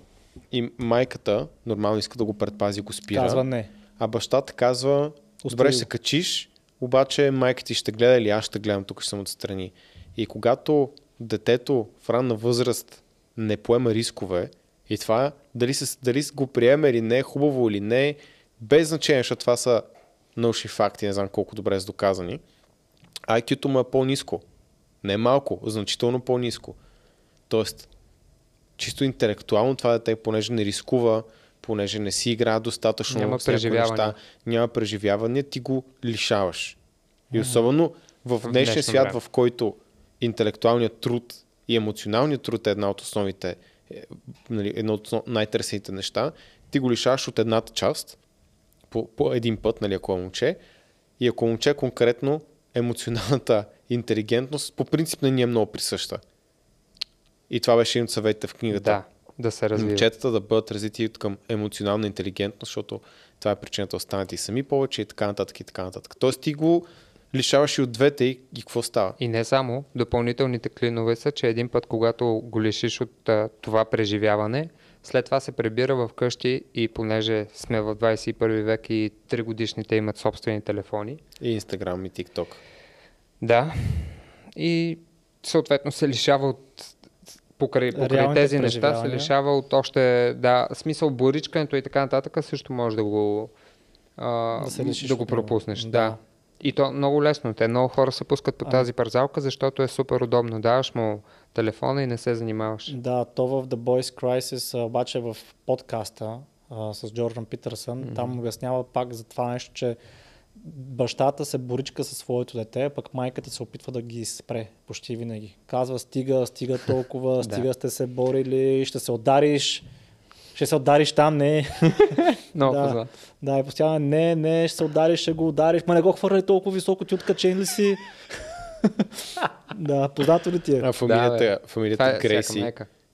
И майката нормално иска да го предпази, го спира. Казва не. А бащата казва, добре ще се качиш, обаче майка ти ще гледа или аз ще гледам, тук ще съм отстрани. И когато детето в ранна възраст не поема рискове и това дали, се, дали го приеме или не, хубаво или не, без значение, защото това са научни факти, не знам колко добре са доказани, ай кю-то му е по-ниско. Не малко, значително по-ниско. Тоест, чисто интелектуално това дете, понеже не рискува, понеже не си играе достатъчно, няма преживяване, няма преживяване, ти го лишаваш. И особено в днешния, в днешния свят, време. В който интелектуалният труд и емоционалният труд е една от основните, нали, една от най-търсените неща, ти го лишаваш от едната част по, по един път, нали, ако е момче, и ако момче конкретно емоционалната интелигентност по принцип не ни е много присъща. И това беше един от съветите в книгата. Да, да се развиват. Момчетата да бъдат развити към емоционална интелигентност, защото това е причината останат и сами повече и така нататък и така нататък. Тоест ти го лишаваш и от двете и, и какво става? И не само. Допълнителните клинове са, че един път, когато го лишиш от а, това преживяване, след това се прибира в къщи и понеже сме в двадесет и първи век и тригодишните имат собствени телефони. И Instagram и TikTok. Да. И съответно се лишава от Покрай, покрай тези неща се лишава от още, да, смисъл боричкането и така нататък също може да го, а, да се лишиш, да го пропуснеш. Да. Да. И то много лесно. Те много хора се пускат по а. тази парзалка, защото е супер удобно. Даваш му телефона и не се занимаваш. Да, то в The Boys Crisis, обаче в подкаста а, с Джордан Питерсън, mm-hmm. там обяснява пак за това нещо, че бащата се боричка със своето дете, пък майката се опитва да ги спре почти винаги. Казва, стига, стига толкова, стига сте се борили, ще се удариш, ще се удариш там, не. Много позна. Да, и постоянно, не, не, ще се удариш, ще го удариш, ма не го хвърли толкова високо, ти откачен ли си? Да, познато ли ти е? А фамилията Грейси,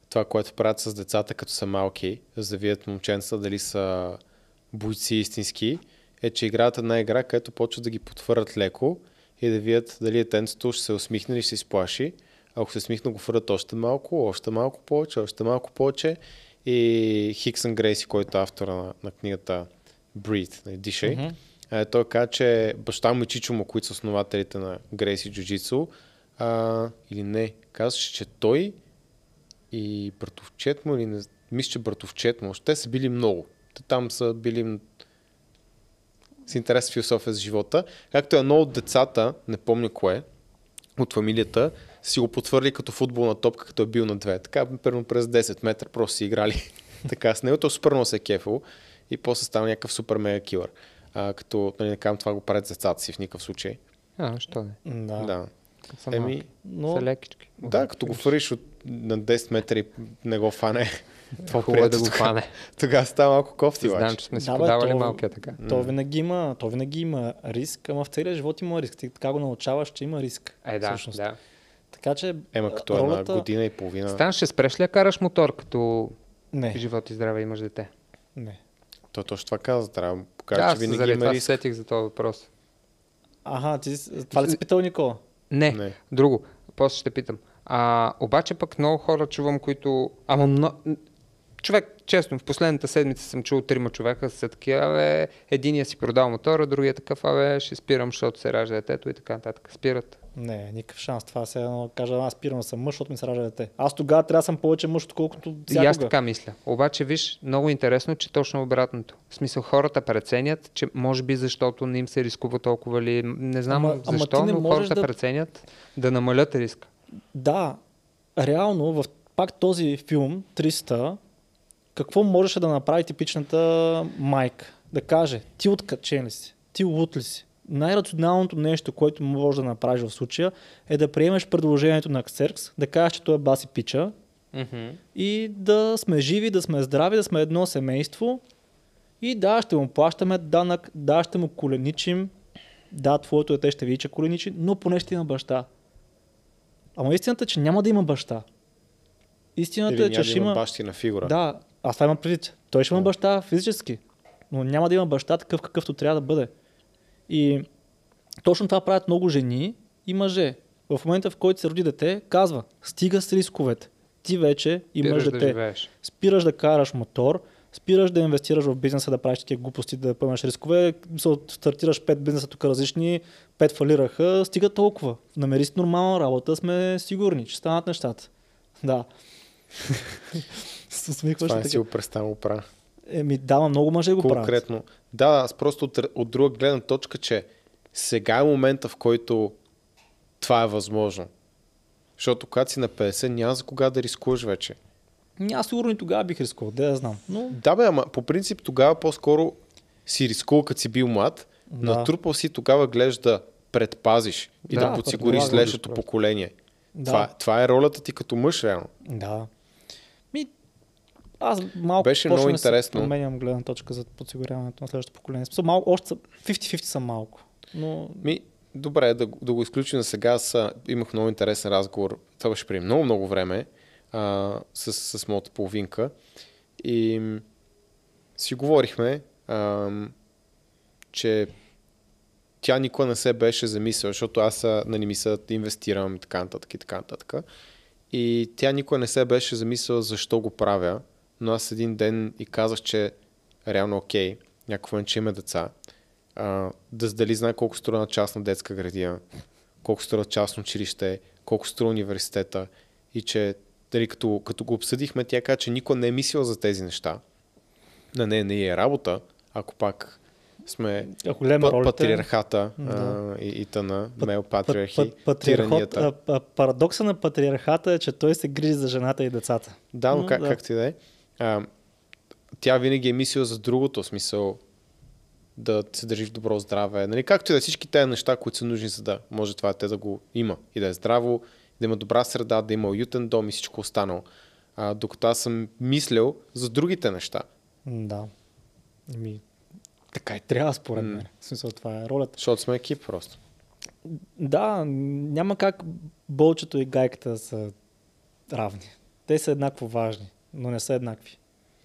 това, което правят с децата, като са малки, за да видят момченца дали са бойци истински, е, че играят една игра, където почват да ги потвърдят леко и да видят дали детенцето ще се усмихне или ще се изплаши. Ако се усмихне, го фърдат още малко, още малко повече, още малко повече. И Хиксън Грейси, който е автора на, на книгата Breed, на Дишей, mm-hmm. той каза, че баща му и чичо му, които са основателите на Грейси джуджицу, а, или не, казваше, че той и братовчет му, или не, мисля, че братовчет му, те са били много. Те там са били с интерес в философия за живота. Както едно от децата, не помня кое, от фамилията, си го потвърли като футболна топка, като е бил на две. Така, примерно през десет метра просто си играли така с него. Той супер много се е кефил и после става някакъв супер мега килър. А, като, нали, не казвам, това го правят с децата си в никакъв случай. А, що не? Да. да. Еми, но... са лекички. Да, като го фъриш от на десет метри не го фане. Това хубаво да го фане. Тогава става малко кофти, бачи. Знам, че сме си да, подавали то, малкия така. То винаги, има, то винаги има риск, ама в целия живот има риск. Ти така го научаваш, че има риск. Е, да, всъщност. Да. Така че... Ема като ролата... една година и половина... Стан, ще спреш ли я караш мотор, като не. Живот и здраве имаш дете? Не. То точно това каза, трябва да покажа, да, че винаги заред, има риск. Да, аз сетих за този въпрос. Аха, ти... това ли си питал, Никола? Не, не, друго. После ще питам. А, обаче пък много хора чувам, които... Ама много... Човек, честно, в последната седмица съм чул трима човека са такива, абе, единия си продал мотора, другия такъв, абе, ще спирам, защото се ражда детето и така нататък. Спират. Не, никакъв шанс. Това се едно кажа, аз спирам, съм мъж, защото ми се ражда дете. Аз тогава трябва да съм повече мъж, отколкото всякога. И аз така мисля. Обаче, виж, много интересно, че точно обратното. В смисъл, хората преценят, че може би защото не им се рискува толкова ли, не знам ама, защо, ама но хората да... преценят да намалят риска. Да, реално, в пак този филм, триста, какво можеше да направи типичната майка? Да каже, ти откачен ли си? Ти лут ли си? Най-рационалното нещо, което можеш да направиш в случая, е да приемеш предложението на Ксеркс, да кажеш, че той е баси пича mm-hmm. и да сме живи, да сме здрави, да сме едно семейство и да, ще му плащаме данък, да, ще му коленичим, да, твоето дете ще види, че коленичи, но поне ще има баща. Ама истината е, че няма да има баща. Истината Или е, че ще има... бащина фигура. Да, аз това имам предвид. Той ще има баща физически, но няма да има баща такъв, какъвто трябва да бъде. И точно това правят много жени и мъже. В момента, в който се роди дете, казва, стига с рисковете. Ти вече имаш спираш дете. Да спираш да караш мотор, спираш да инвестираш в бизнеса, да правиш такива глупости, да поемаш рискове, стартираш пет бизнеса тук различни, пет фалираха, стига толкова. Намери си нормална работа, сме сигурни, че станат нещата. Да. Това не си го представил прав. Еми, да, много мъже го правят. Конкретно. Да, аз просто от, от друга гледна точка, че сега е момента, в който това е възможно. Защото когато си на петдесет, няма за кога да рискуваш вече. Аз сигурно и тогава бих рискувал, да я знам. Но... Да бе, ама по принцип тогава по-скоро си рискувал, като си бил млад, да. Натрупал си тогава гледаш да предпазиш и да, да подсигуриш следващото поколение. Да. Това, това е ролята ти като мъж, реално. Да. Аз малко беше много интересно. Променям гледна точка за подсигуряването на следващото поколение. Малко, още са, петдесет на петдесет са малко. Но... Ми, добре, да, да го изключим на сега. Са, имах много интересен разговор. Това беше преди много, много време а, с, с моята половинка. И си говорихме, а, че тя никога не се беше замисляла, защото аз нали, мисля да инвестирам и така нататък и така нататък. И тя никога не се беше замисляла защо го правя. Но аз един ден и казах, че реално окей, някакъв момент, че има деца, а, да дали знае колко струва частна детска градина, колко струва частно училище, колко струва университета и че дали, като, като го обсъдихме, тя каза, че никой не е мислил за тези неща. На нея не е работа, ако пак сме п- патриархата да. а, и, и тъна, мейл патриархи, тиранията. Парадокса на патриархата е, че той се грижи за жената и децата. Да, но, но как, да. Как ти да е? А, тя винаги е мислила за другото, смисъл да се държи в добро здраве. Нали, както и да всички тези неща, които са нужни, за да може това те да го има и да е здраво, да има добра среда, да има уютен дом и всичко останало. А, докато аз съм мислил за другите неща. Да. Ми, така и трябва според мен. В смисъл това е ролята. Защото сме екип просто. Да, няма как болчето и гайката са равни. те са еднакво важни, но не са еднакви.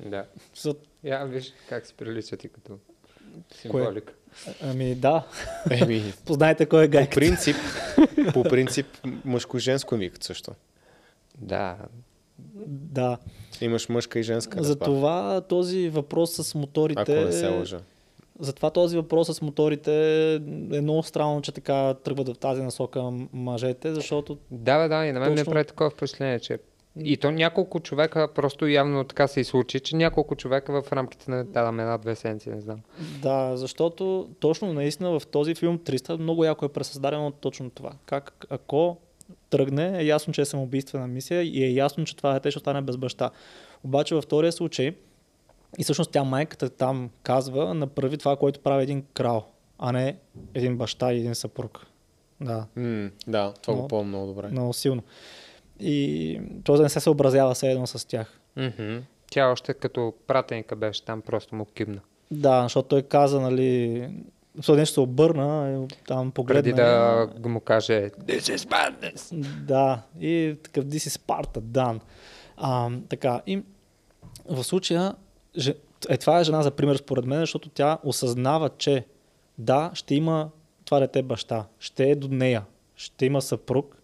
Да. За... Я виж как се приличат и като символика. Кое? Ами да. Еми... Познайте кой е гайката. По принцип, по принцип мъжко-женско викат също. Да. Да. Имаш мъжка и женска. Затова този въпрос с моторите... Ако не се лъжа. Затова този въпрос с моторите е много странно, че така тръгват в тази насока мъжете, защото... Да, бе, да, и на мен точно... ме прави такова впечатление, че... И то няколко човека, просто явно така се и случи, че няколко човека в рамките на дадам една-две седмици, не знам. Да, защото точно наистина в този филм триста много яко е пресъздадено точно това. Как ако тръгне, е ясно, че е самоубийствена мисия и е ясно, че това дете ще остане без баща. Обаче във втория случай, и всъщност тя майката там казва, направи това, което прави един крал, а не един баща и един съпруг. Да, mm, да това но, го помня много добре. Много силно. И този не се съобразява все едно с тях. Mm-hmm. Тя още като пратеника беше там, просто му кимна. Да, защото той каза, нали, съден ще се обърна и там погледна. Преди да и... му каже This is Sparta! Да, и такъв This is Sparta, done. А, така, и в случая е, това е жена за пример според мен, защото тя осъзнава, че да, ще има това дете баща, ще е до нея, ще има съпруг,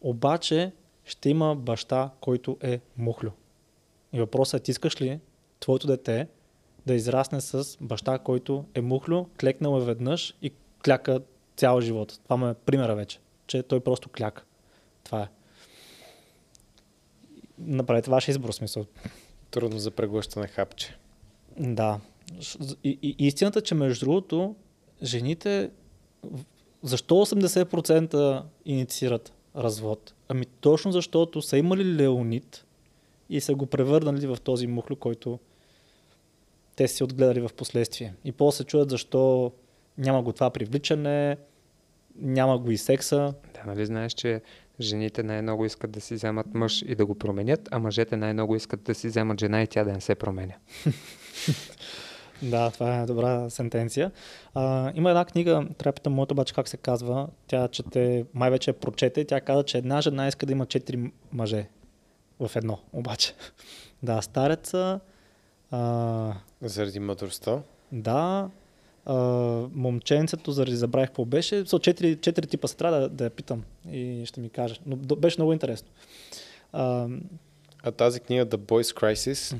обаче ще има баща, който е мухлю. И въпросът е, искаш ли твоето дете да израсне с баща, който е мухлю, клекнал е веднъж и кляка цял живот. Това му е примера вече, че той просто кляка. Това е. Направете ваш избор, смисъл. Трудно за преглъщане хапче. Да. И, и, истината, че между другото, жените, защо осемдесет процента инициират развод? Ами точно защото са имали Леонид и са го превърнали в този мухлю, който те си отгледали в последствие. И после чуят защо няма го това привличане, няма го и секса. Да, нали знаеш, че жените най-много искат да си вземат мъж и да го променят, а мъжете най-много искат да си вземат жена и тя да не се променя. Да, това е добра сентенция. А, има една книга, трябва питам моята обаче как се казва, тя чете, май вече я прочете, тя каза, че една жена иска да има четири мъже в едно обаче. Да, стареца. А... Заради мъдростта? Да. Uh, момченцето, заради забравих какво беше. четири типа се трябва да, да я питам и ще ми кажеш. Но беше много интересно. Uh... А тази книга The Boys Crisis uh-huh.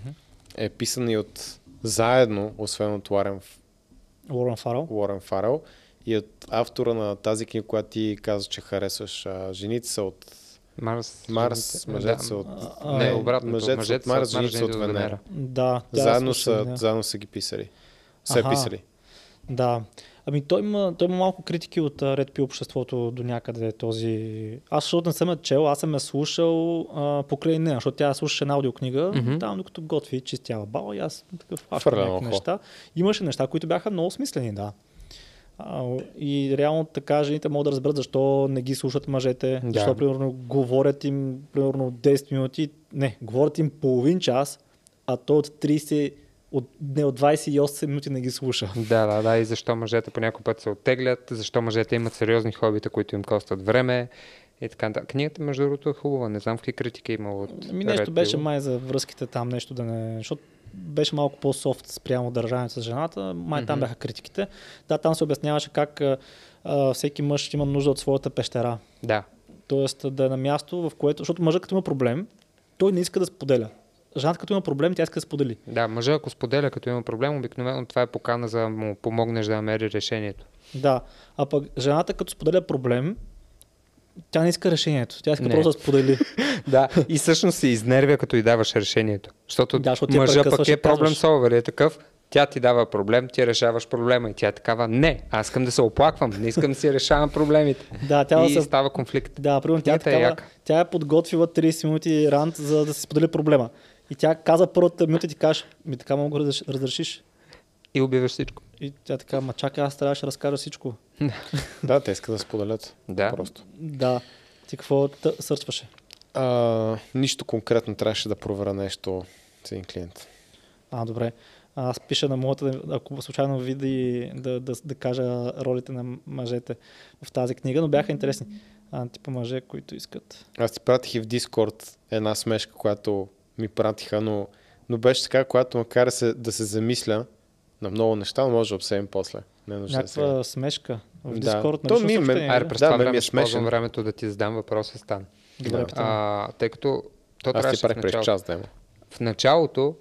е писана и от заедно, освен от Warren... Warren Farrell. Warren Farrell и от автора на тази книга, която ти каза, че харесваш. Жените са от Марс, Марс мъжете са от... А, не, обратно. Мъжете са от Марс, жените са от Венера. Да, заедно, са, да. заедно са ги писали. Са Аха. писали. Да, ами той има, той има малко критики от Red Pill обществото до някъде този... Аз защото не съм я чел, аз съм я слушал а, покрай нея, защото тя слушаше една аудиокнига, mm-hmm. там докато готви, чистява бал и аз такъв фащам някакви неща. Имаше неща, които бяха много смислени, да. А, и реално така жените могат да разберат защо не ги слушат мъжете, да. Защо примерно говорят им примерно десет минути, не, говорят им половин час, а то от трийсет... От, не от двайсет и осем минути не ги слуша. Да, да, да. И защо мъжете по някой път се оттеглят, защо мъжете имат сериозни хобита, които им костват време и така. Да. Книгата, между другото, е хубава. Не знам какви критики е имало от ми нещо Red беше Pill. Май за връзките там, нещо да не... Защото беше малко по-софт спрямо държането с жената. Май mm-hmm. там бяха критиките. Да, там се обясняваше как а, а, всеки мъж има нужда от своята пещера. Да. Тоест да е на място, в което... Защото мъжът като има проблем, той не иска да споделя. Жената като има проблем, тя иска да сподели. Да, мъжът ако споделя като има проблем, обикновено това е покана за да му помогнеш да намери решението. Да, а пък жената като споделя проблем, тя не иска решението, тя иска не. просто да сподели. Да, и всъщност се изнервя като и даваш решението, защото да, мъжът пък е проблем солвер, е такъв, тя ти дава проблем, ти решаваш проблема и тя е такава, не, аз искам да се оплаквам, не искам да си решавам проблемите. Да, тя и се... става конфликт. Да, примерно тя, тя, е такава, тя е подготвила трийсет минути рант, за да си сподели проблема. И тя каза първата минута и ти кажеш, ми така мога да разрешиш. И убиваш всичко. И тя така, ма чакай, аз трябваше да разкажа всичко. Да, те искат да споделят. Да. Просто. Да. Ти какво тъ... сърчваше? А, нищо конкретно, трябваше да проверя нещо с един клиент. А, добре. Аз пиша на моята, ако случайно види да, да, да, да кажа ролите на мъжете в тази книга, но бяха интересни. антипа мъже, които искат. Аз ти пратих и в Дискорд една смешка, която ми пратиха, но, но беше така, която макар се, да се замисля на много неща, но може да обсъдим после. Не Някаква да смешка в Дискорд. Да. То ми, ме, айде, през да, това време използвам времето да ти задам въпроса, Стан. Добре, да. а, тъй като то трябваше в началото. Час, да в началото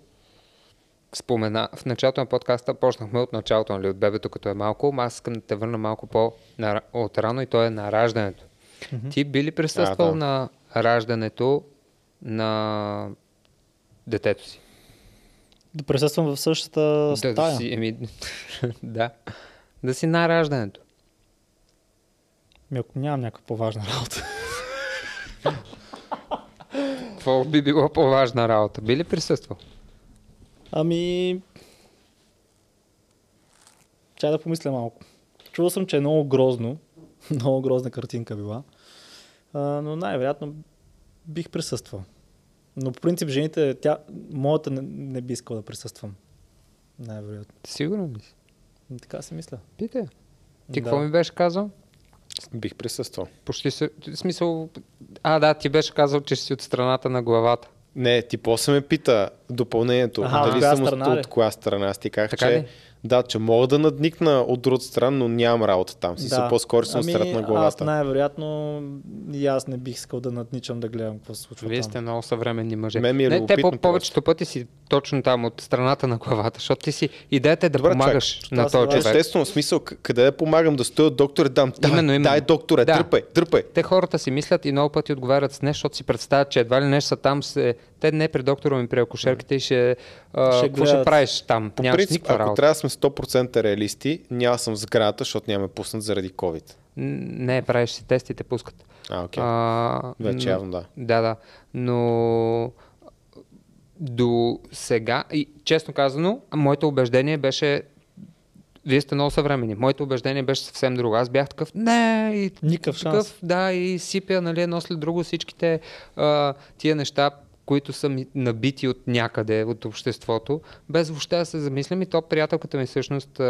спомена, в началото на подкаста почнахме от началото, нали, от бебето, като е малко, аз искам да те върна малко по-отрано и то е на раждането. Mm-hmm. Ти би ли присъствал а, да. на раждането на детето си? Да присъствам в същата стая. Да, да си, еми, да. Да си на раждането. Ми, ако нямам някаква по-важна работа. Какво би било по-важна работа? Би ли присъствал? Ами... Чай да помисля малко. Чувал съм, че е много грозно. Много грозна картинка била. А, но най-вероятно бих присъствал. Но по принцип жените, тя, моята не, не би искала да присъствам. Най-вероятно. Сигурен ли си? Така си мисля. Питай. Ти какво да. ми беше казал? Бих присъствал. Почти се... Смисъл... А, да, ти беше казал, че си от страната на главата. Не, ти после ме пита допълнението. Ага, дали съм страна, от коя страна. Аз ти казах, че... Ли? Да, че мога да надникна от друга страна, но нямам работа там. Си да. са по-скоро съм ами, страт на главата. Аз най-вероятно и аз не бих искал да надничам да гледам какво се случва. Вие там. Сте много съвременни мъже. Ме ми е не, те повечето пъти си точно там от страната на главата, защото ти си идеята е да Добре, помагаш чак, на този човек. Естествено, смисъл, къде да помагам, да стоя от доктора, дам именно, именно. Дай докторе, да. тръпай, тръпай. Те хората си мислят и много пъти отговарят с не, защото си представят, че едва ли не са там, се... те не при доктора ми, при акушерките и ще, а, ще, какво ще правиш там. По принцип, ако трябва да сме сто процента реалисти, няма съм в сградата, защото няма ме пуснат заради COVID. Не, правиш си тести и те пускат. А, окей. Okay. Вече явно, да. Да, да. Но до сега, и честно казано, моето убеждение беше, вие сте много съвремени, моето убеждение беше съвсем друго. Аз бях такъв, не, и никакъв шанс. Да, и сипя, нали, едно след друго всичките а, тия неща, които са набити от някъде, от обществото, без въобще да се замислям. И то приятелката ми всъщност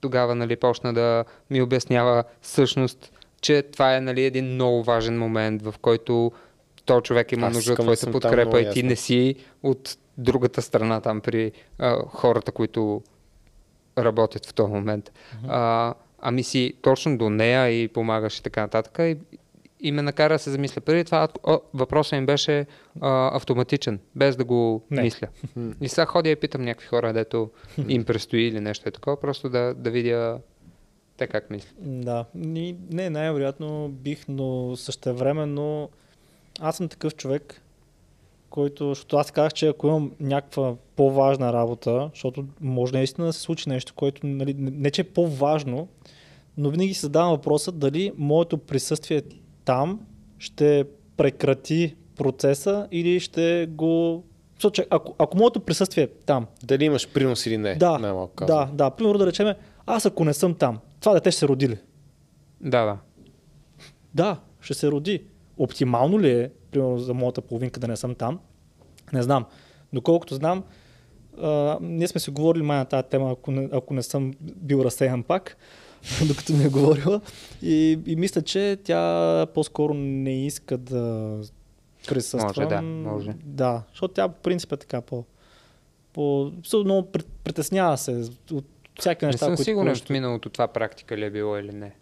тогава, нали, почна да ми обяснява всъщност, че това е, нали, един много важен момент, в който той човек има нужда от твоята подкрепа и ти не си от другата страна там при а, хората, които работят в този момент. Mm-hmm. А, ами си точно до нея и помагаш и така нататък. И, И ме накара да се замисля. Преди това о, въпросът им беше а, автоматичен, без да го не. мисля. И сега ходя и питам някакви хора, дето им предстои или нещо е такова, просто да, да видя те как мислят. Да, не, не най-вероятно бих, но същевременно аз съм такъв човек, който, защото аз казах, че ако имам някаква по-важна работа, защото може наистина да се случи нещо, което, нали, не че е по-важно, но винаги се задавам въпроса дали моето присъствие там ще прекрати процеса или ще го... Ако, ако моето присъствие е там... Дали имаш принос или не? Да, най-малко да, да. Примерно да речем, аз ако не съм там, това дете ще се роди ли? Да, да. Да, ще се роди. Оптимално ли е, примерно за моята половинка да не съм там? Не знам. Доколкото знам, а, ние сме си говорили май на тази тема, ако не, ако не съм бил разсеян пак, докато ми е говорила. И, и мисля, че тя по-скоро не иска да присъства. Може, да, може. Да, защото тя по принцип е така по... по много притеснява се от всяка неща, които... Не съм сигурен, че в миналото това практика ли е било или не.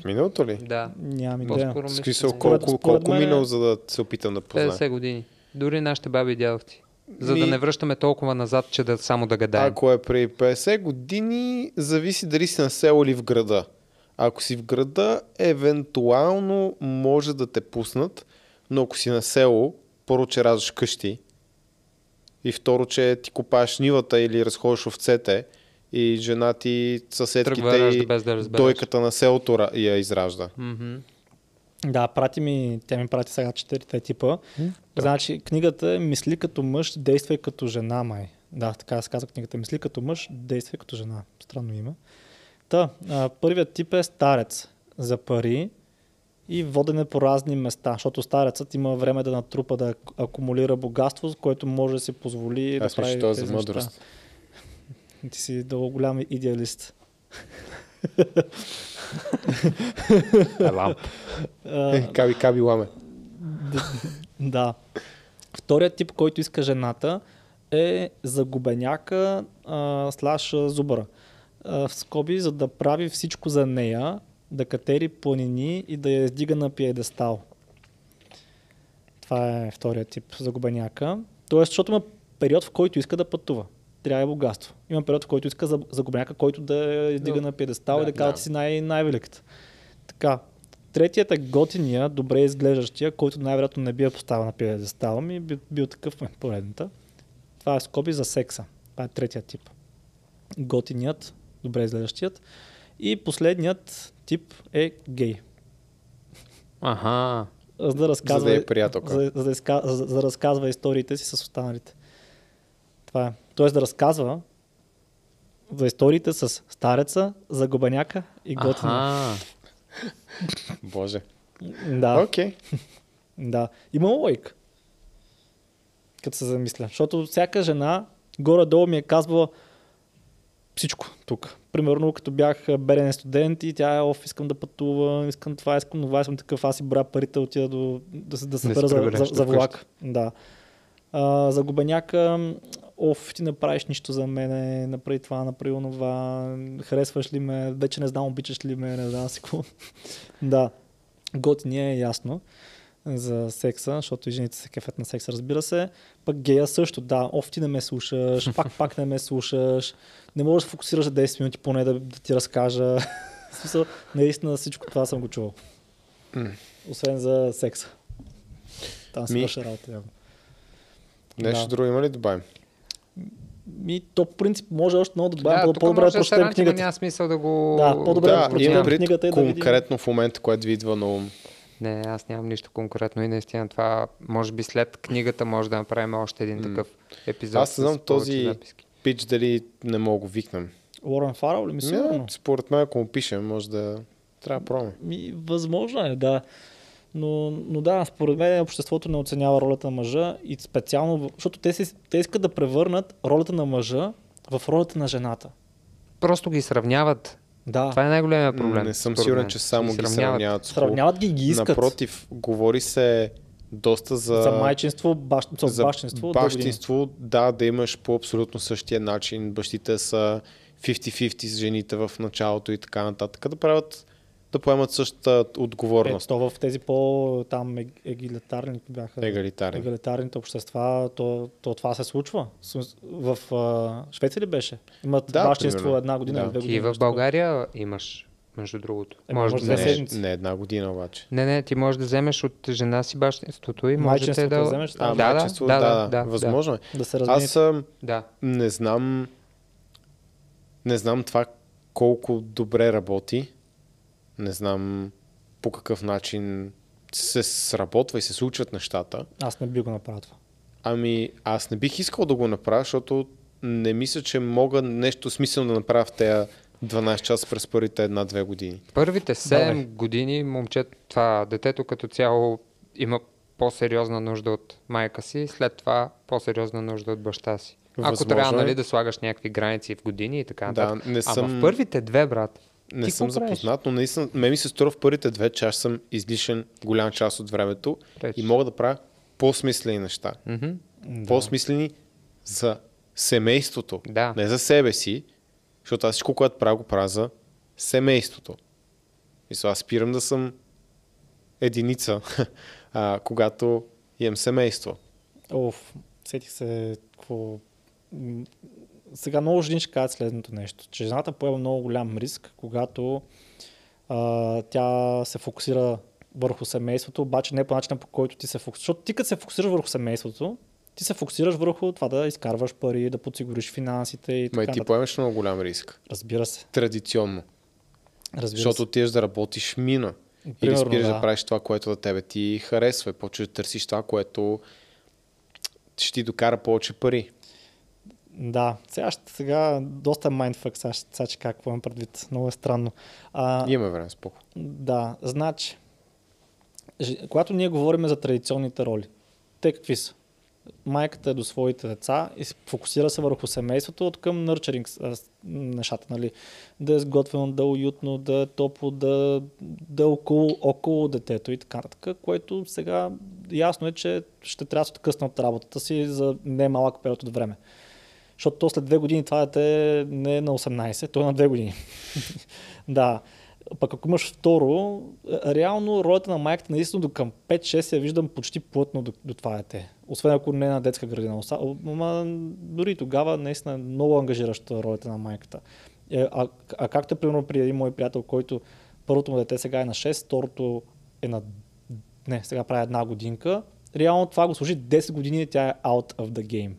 В миналото ли? Да. Нямам идея. Скрисал колко, колко мен... минало, за да се опитам да познаем. петдесет години. Дори нашите баби и дядовци. За ми... да не връщаме толкова назад, че да само да гадаем. Ако е при петдесет години, зависи дали си на село или в града. Ако си в града, евентуално може да те пуснат, но ако си на село, първо, че разиш къщи и второ, че ти копаеш нивата или разходиш овцете и жена ти, съседките и да дойката на селото я изражда. Mm-hmm. Да, прати ми, тя ми прати сега четирите типа. Mm, значи книгата е "Мисли като мъж, действай като жена", май. Да, така се казва книгата. "Мисли като мъж, действай като жена". Странно име. Та, а, първият тип е старец за пари и водене по разни места, защото старецът има време да натрупа, да акумулира богатство, което може да си позволи. Аз да прави тези неща. Аз мисля, че това е за мъдрост. Ти си много голям идеалист. Елам. Каби, каби, ламе. Да. Вторият тип, който иска жената, е загубеняка а, слаш зубъра. А, в скоби, за да прави всичко за нея, да катери планини и да я издига на пиедестал. Това е вторият тип загубеняка. Тоест, защото има период, в който иска да пътува. Трябва е богатство. Има период, в който иска загубеняка, който да я издига no. на пиедестал yeah, и да казва, yeah. си най- най-великата. Така. Третият е готиния, добре изглеждащия, който най-вероятно не би я поставил на пиедестал, ми би бил такъв поредната. Това е скоби за секса. Това е третият тип. Готиният, добре изглеждащият. И последният тип е гей. Ага. За да разказва, за да е приятелка. За, за, за, за, за да разказва историите си с останалите. Това е. Тоест да разказва за историите с стареца, загубеняка и готиния. Ага. Боже. Да. Окей. Okay. Да. Има лойк. Като се замисля. Защото всяка жена горе-долу ми е казвала всичко тук. Примерно, като бях беден студент и тя е, оф, искам да пътувам, искам това, искам това, съм такъв, аз си бра парите, отида до, да се да събера за, за, за влак. Да. А, загубеняка, оф, ти не правиш нищо за мене, направи това, направи онова, харесваш ли ме, вече не знам, обичаш ли ме, не знам си какво. Да. Готиния е ясно за секса, защото и жените се кефят на секса, разбира се. Пък гея също, да, оф, ти не ме слушаш, пак пак не ме слушаш, не можеш да фокусираш за десет минути поне да, да ти разкажа. Смисъл, наистина всичко това съм го чувал. Освен за секса. Там се върши работа. Явно. Нещо да. Друго има ли добавим? Ми, то по принцип може още много да добавим, да, по-добре да прочетем книгата. Няма смисъл да го... Да, по-добре да, да прочетем книгата и да видим. Конкретно в момента, което ви идва на ум. Не, аз нямам нищо конкретно и наистина това, може би след книгата може да направим още един такъв епизод. Аз знам този записки. Пич дали не мога го викнем. Уорън Фаръл ли ми сигурно? Според мен, ако му пишем, може да трябва да пробваме. Възможно е, да. Но, но да, според мен обществото не оценява ролята на мъжа и специално, защото те, си, те искат да превърнат ролята на мъжа в ролята на жената. Просто ги сравняват. Да. Това е най-големия проблем. Не съм сигурен, че само ги сравняват. Сравняват ги и ги искат. Напротив, говори се доста за... За майчинство, баш... за бащинство. Бащинство, да, да имаш по абсолютно същия начин. Бащите са петдесет на петдесет с жените в началото и така нататък. Да правят, да поемат същата отговорност. Е, то в тези по-там егалитарни бяха. Егалитарни. Егалитарните общества, то, то това се случва. В а, Швеция ли беше? Имат да, бащинство примерно. Една година. Да. Две години. И в България имаш, между другото. Е, може да не, не една година обаче. Не, не, ти можеш да вземеш от жена си бащинството и може да... да вземеш. А, да, майчинство, да, да, да, да, възможно е. Да. Да се размините. Аз съм, да. не знам не знам това колко добре работи. Не знам по какъв начин се сработва и се случват нещата. Аз не би го направил това. Ами аз не бих искал да го направя, защото не мисля, че мога нещо смислено да направя в тези дванайсет часа през първите една-две години. Първите седем години момчето, това детето като цяло има по-сериозна нужда от майка си, след това по-сериозна нужда от баща си. Ако възможно трябва нали, да слагаш някакви граници в години и така. Да, не съм... Ама в първите две, брат, Не ти съм запознат, но наистина ме ми се струва в първите две, че аз съм излишен голям част от времето Реч. И мога да правя по-смислени неща. Mm-hmm. По-смислени да. За семейството, да. Не за себе си, защото аз всичко, което правя, го правя за семейството. И сега спирам да съм единица, а, когато имам семейство. Оф, сетих се какво... Сега много жени ще казват следното нещо, че жената поема много голям риск, когато а, тя се фокусира върху семейството, обаче не по начина, по който ти се фокусираш. Защото ти като се фокусираш върху семейството, ти се фокусираш върху това да изкарваш пари, да подсигуриш финансите и така. Ма и ти поемаш много голям риск. Разбира се. Традиционно. Разбира защото се. Отидеш да работиш мина. Примерно, или спираш да. Да правиш това, което на тебе ти харесва и почваш да търсиш това, което ще ти докара повече пари. Да, сега, сега доста майндфък, сега, сега че какво имам предвид, много е странно. А, имаме време споко. Да, значи, когато ние говорим за традиционните роли, те какви са? майката е до своите деца и фокусира се върху семейството от към нърчеринг нещата, нали? Да е изготвено, да е уютно, да е топло, да, да е около, около детето и така нататък, което сега ясно е, че ще трябва да се откъсна от работата си за не малък период от време. Защото след две години това дете не е на осемнайсет, то е на две години. Да. Пък ако имаш второ, реално ролята на майката наистина до към пет шест я виждам почти плътно до, до това дете. Освен ако не е на детска градина. Ама дори тогава наистина е много ангажираща ролята на майката. А, а както е примерно при един мой приятел, който първото му дете сега е на шест, второто е на... Не, сега прави една годинка. Реално това го служи десет години и тя е out of the game.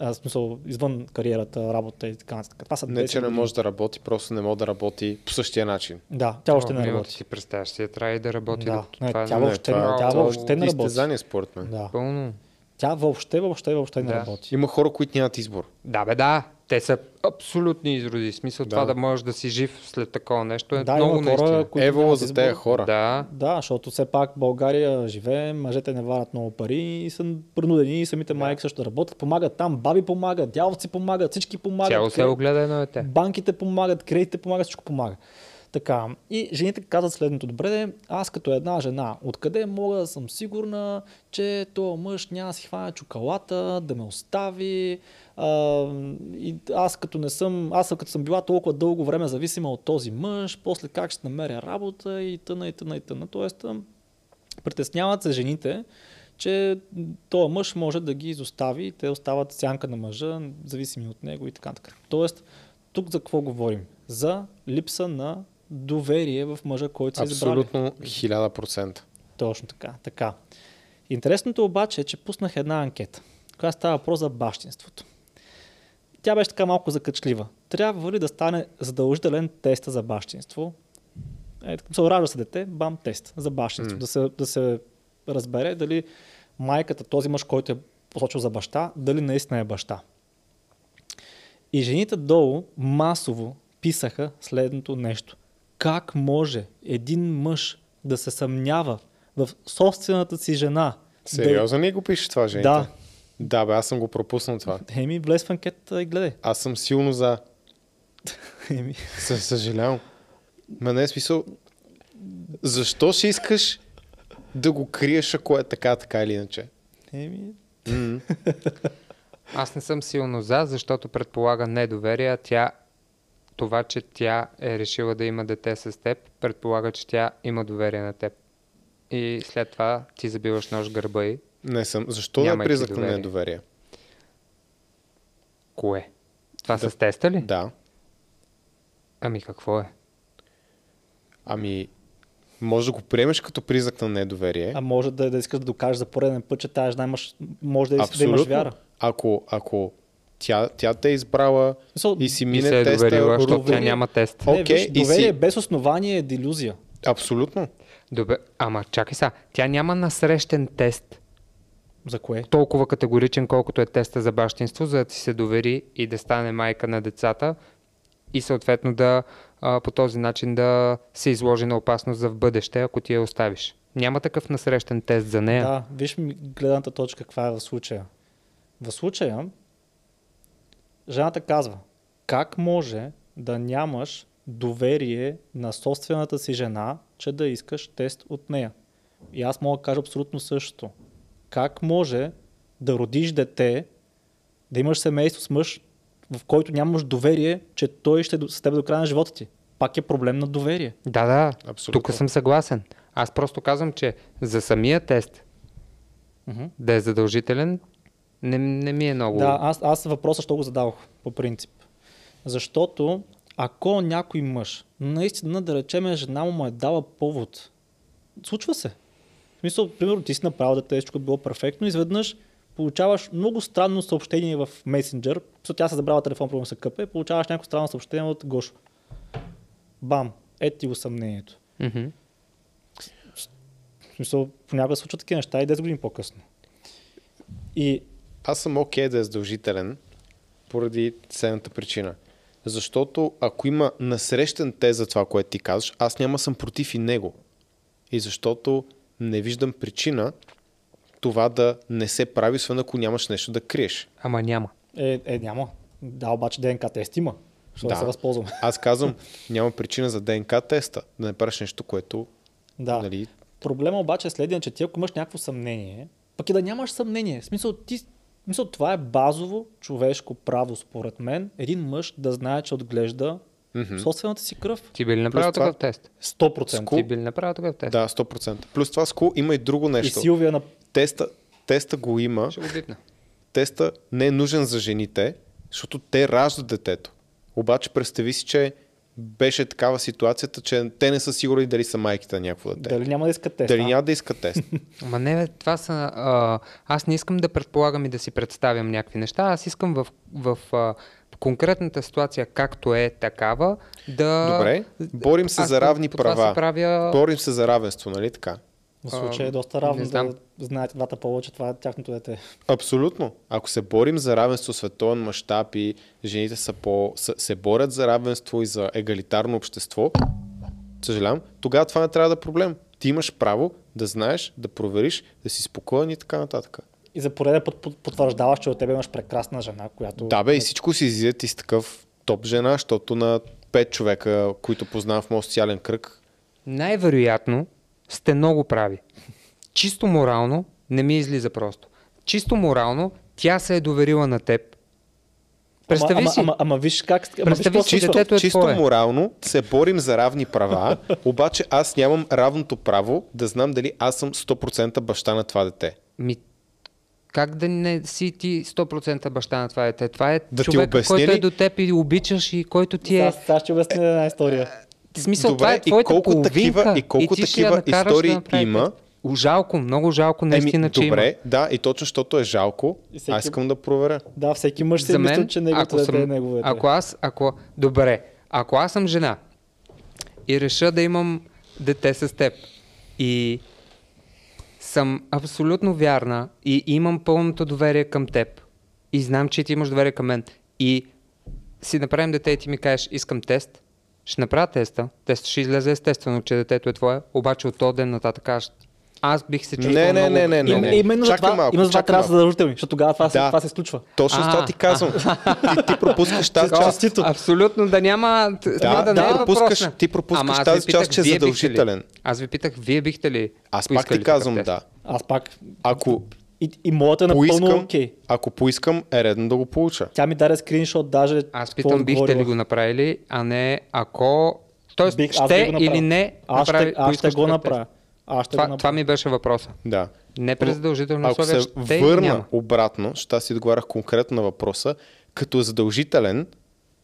В смисъл, извън кариерата, работа и така. Това са не, че не може да работи, просто не може да работи по същия начин. Да, тя още не работи. Ти представяш си, трябва и да работи. Да. Не, това, тя въобще не, не, тя въобще не работи. Изтезание според мен. Да. Пълно. Тя въобще, въобще, въобще да. не работи. Има хора, които нямат избор. Да, бе, да. Те са абсолютни изроди. В смисъл да. това да можеш да си жив след такова нещо е да, много наистина. Евола за тези хора. Да. да, защото все пак България живее, мъжете не варят много пари и са принудени и самите да. майки също да работят. Помагат там, баби помагат, дядовци помагат, всички помагат. Цяло село гледа едно дете. Банките помагат, кредитите помагат, всичко помага. Така, и жените казват следното: добре де, аз като една жена, откъде мога да съм сигурна, че този мъж няма да си хвана чоколата, да ме остави, а, и аз като не съм, аз като съм била толкова дълго време зависима от този мъж, после как ще намеря работа и тъна и тъна и тъна. Тоест, притесняват се жените, че този мъж може да ги изостави и те остават сянка на мъжа, зависими от него и така така. Тоест, тук за какво говорим? За липса на доверие в мъжа, който са избрали. Абсолютно хиляда процента. Точно така, така. Интересното обаче е, че пуснах една анкета, която става въпрос за бащинството. Тя беше така малко закачлива. Трябва ли да стане задължителен теста за бащинство? Е, се ражда се дете, бам, тест за бащинство. Mm. Да, се, да се разбере дали майката, този мъж, който е посочил за баща, дали наистина е баща. И жените долу масово писаха следното нещо. Как може един мъж да се съмнява в собствената си жена? Сериозно да... ли го пише това, жените? Да. Да, бе, аз съм го пропуснал това. Еми, влез в анкетата и гледай. Аз съм силно за... Еми... Съжалявам. Ма не е смисъл... Защо ще искаш да го криеш, ако е така, така или иначе? Еми... Mm. Аз не съм силно за, защото предполага недоверие, тя... Това, че тя е решила да има дете с теб, предполага, че тя има доверие на теб. И след това ти забиваш нож в гърба и... Не съм. Защо да е признак на недоверие? Кое? Това да. С теста ли? Да. Ами какво е? Ами... Може да го приемеш като признак на недоверие. А може да, да искаш да докажеш за пореден път, че тази жена имаш... Може да, да имаш вяра. Ако... ако... Тя, тя те е избрала so, и си мине теста. И се е доверила, защото тя няма тест. Okay, не, виж, доверие си... без основание е делюзия. Абсолютно. Добре, ама чакай сега, тя няма насрещен тест. За кое? Толкова категоричен, колкото е теста за бащинство, за да ти се довери и да стане майка на децата и съответно да а, по този начин да се изложи на опасност за в бъдеще, ако ти я оставиш. Няма такъв насрещен тест за нея. Да, виж ми гледната точка каква е в случая. В случая жената казва, как може да нямаш доверие на собствената си жена, че да искаш тест от нея? И аз мога да кажа абсолютно същото. Как може да родиш дете, да имаш семейство с мъж, в който нямаш доверие, че той ще с теб до края на живота ти? Пак е проблем на доверие. Да, да, абсолютно. Тук съм съгласен. Аз просто казвам, че за самия тест mm-hmm. да е задължителен, Не, не ми е много. Да, аз, аз въпроса ще го задавах по принцип. Защото ако някой мъж, наистина да речем, жена му е дала повод, случва се. В смисъл, примерно ти си направил да течко е било перфектно, изведнъж получаваш много странно съобщение в месенджер, защото тя се забрала телефон, проблем се къпе, получаваш някакво странно съобщение от Гошо. Бам, е ти го съмнението. Mm-hmm. В смисъл, понякога се случват такива неща и десет години по-късно. И аз съм окей okay да е задължителен поради следната причина. Защото ако има насрещен тез за това, което ти казваш, аз няма съм против и него. И защото не виждам причина това да не се прави, освен ако нямаш нещо да криеш. Ама няма. Е, е няма. Да, обаче ДНК тест има. Що да се възползвам? Аз казвам, няма причина за ДНК теста да не правиш нещо, което... Да. Нали... Проблема обаче е следен, че ти ако имаш някакво съмнение, пък и да нямаш съмнение. В смисъл, ти... Мисъл, това е базово човешко право, според мен, един мъж да знае, че отглежда mm-hmm. собствената си кръв. Ти би ли направил такъв тест? сто процента. Ти би ли направил такъв тест? Да, сто процента. Плюс това с КУ има и друго нещо. И Силвия на... Теста, теста го има. Ще го битна. Теста не е нужен за жените, защото те раждат детето. Обаче представи си, че беше такава ситуацията, че те не са сигурни дали са майките на някакво дете. Дали няма да искат тест. Дали а? няма да искат тест. Ама не, това са... А, аз не искам да предполагам и да си представям някакви неща. Аз искам в, в, в конкретната ситуация, както е такава, да... Добре, борим се аз, за равни права. Правя... Борим се за равенство, нали така? В случай е доста равно да знаете двата пола, че това е тяхното дете. Абсолютно. Ако се борим за равенство в световен мащаб и жените са по, са, се борят за равенство и за егалитарно общество, съжалявам, тогава това не трябва да е проблем. Ти имаш право да знаеш, да провериш, да си спокоен и така нататък. И за пореден път потвърждаваш, че от тебе имаш прекрасна жена, която... Да бе, и всичко си излиза ти с такъв топ жена, защото на пет човека, които познавам в моят социален кръг... Най-вероятно сте много прави. Чисто морално не ми излиза просто. Чисто морално тя се е доверила на теб. Представи ама, си. Ама, ама, ама виж как... Ама представи си, чисто, детето е чисто твое. Морално се борим за равни права, обаче аз нямам равното право да знам дали аз съм сто процента баща на това дете. Ми, как да не си ти сто процента баща на това дете? Това е да човек, който е до теб и обичаш и който ти е... Да, сега ще обясня една история. Смисъл, добре, това е твоята и колко половинка, такива, и колко и такива истории да има. Жалко, много жалко наистина, еми, че добре, има. Добре, да, и точно, защото е жалко, всеки... аз искам да проверя. Да, всеки мъж се мисля, че неговото съм... е неговото. Ако аз, ако... Добре, ако аз съм жена и реша да имам дете с теб и съм абсолютно вярна и имам пълното доверие към теб и знам, че ти имаш доверие към мен и си направим дете и ти ми кажеш, искам тест, ще направя теста, тест ще излезе естествено, че детето е твое, обаче от този ден нататък аз, аз бих се чувствал не, не, не, не, много... Не, не, не, не, не. Чакай малко. Именно за това трябва да задължителни, защото тогава това, да. Се, това се случва. Точно това ти казвам. Ти, ти пропускаш тази част. Абсолютно, да няма... Да, да, да, да не е пропускаш, ти пропускаш ама, тази питах, част, че е задължителен. Аз ви питах, вие бихте ли? Аз пак ти казвам да. Аз пак... Ако... И, и моята е напълно окей. Okay. Ако поискам, е редно да го получа. Тя ми даде скриншот, даже... Аз питам, бихте ли го направили, а не ако... Тоест, бих, ще или не аз направи... Аз ще, аз ще го направя. Аз ще това, го направя. Това ми беше въпроса. Да. Не през задължително условие, ако се ще върна няма. Обратно, ще аз си отговарях конкретно на въпроса, като задължителен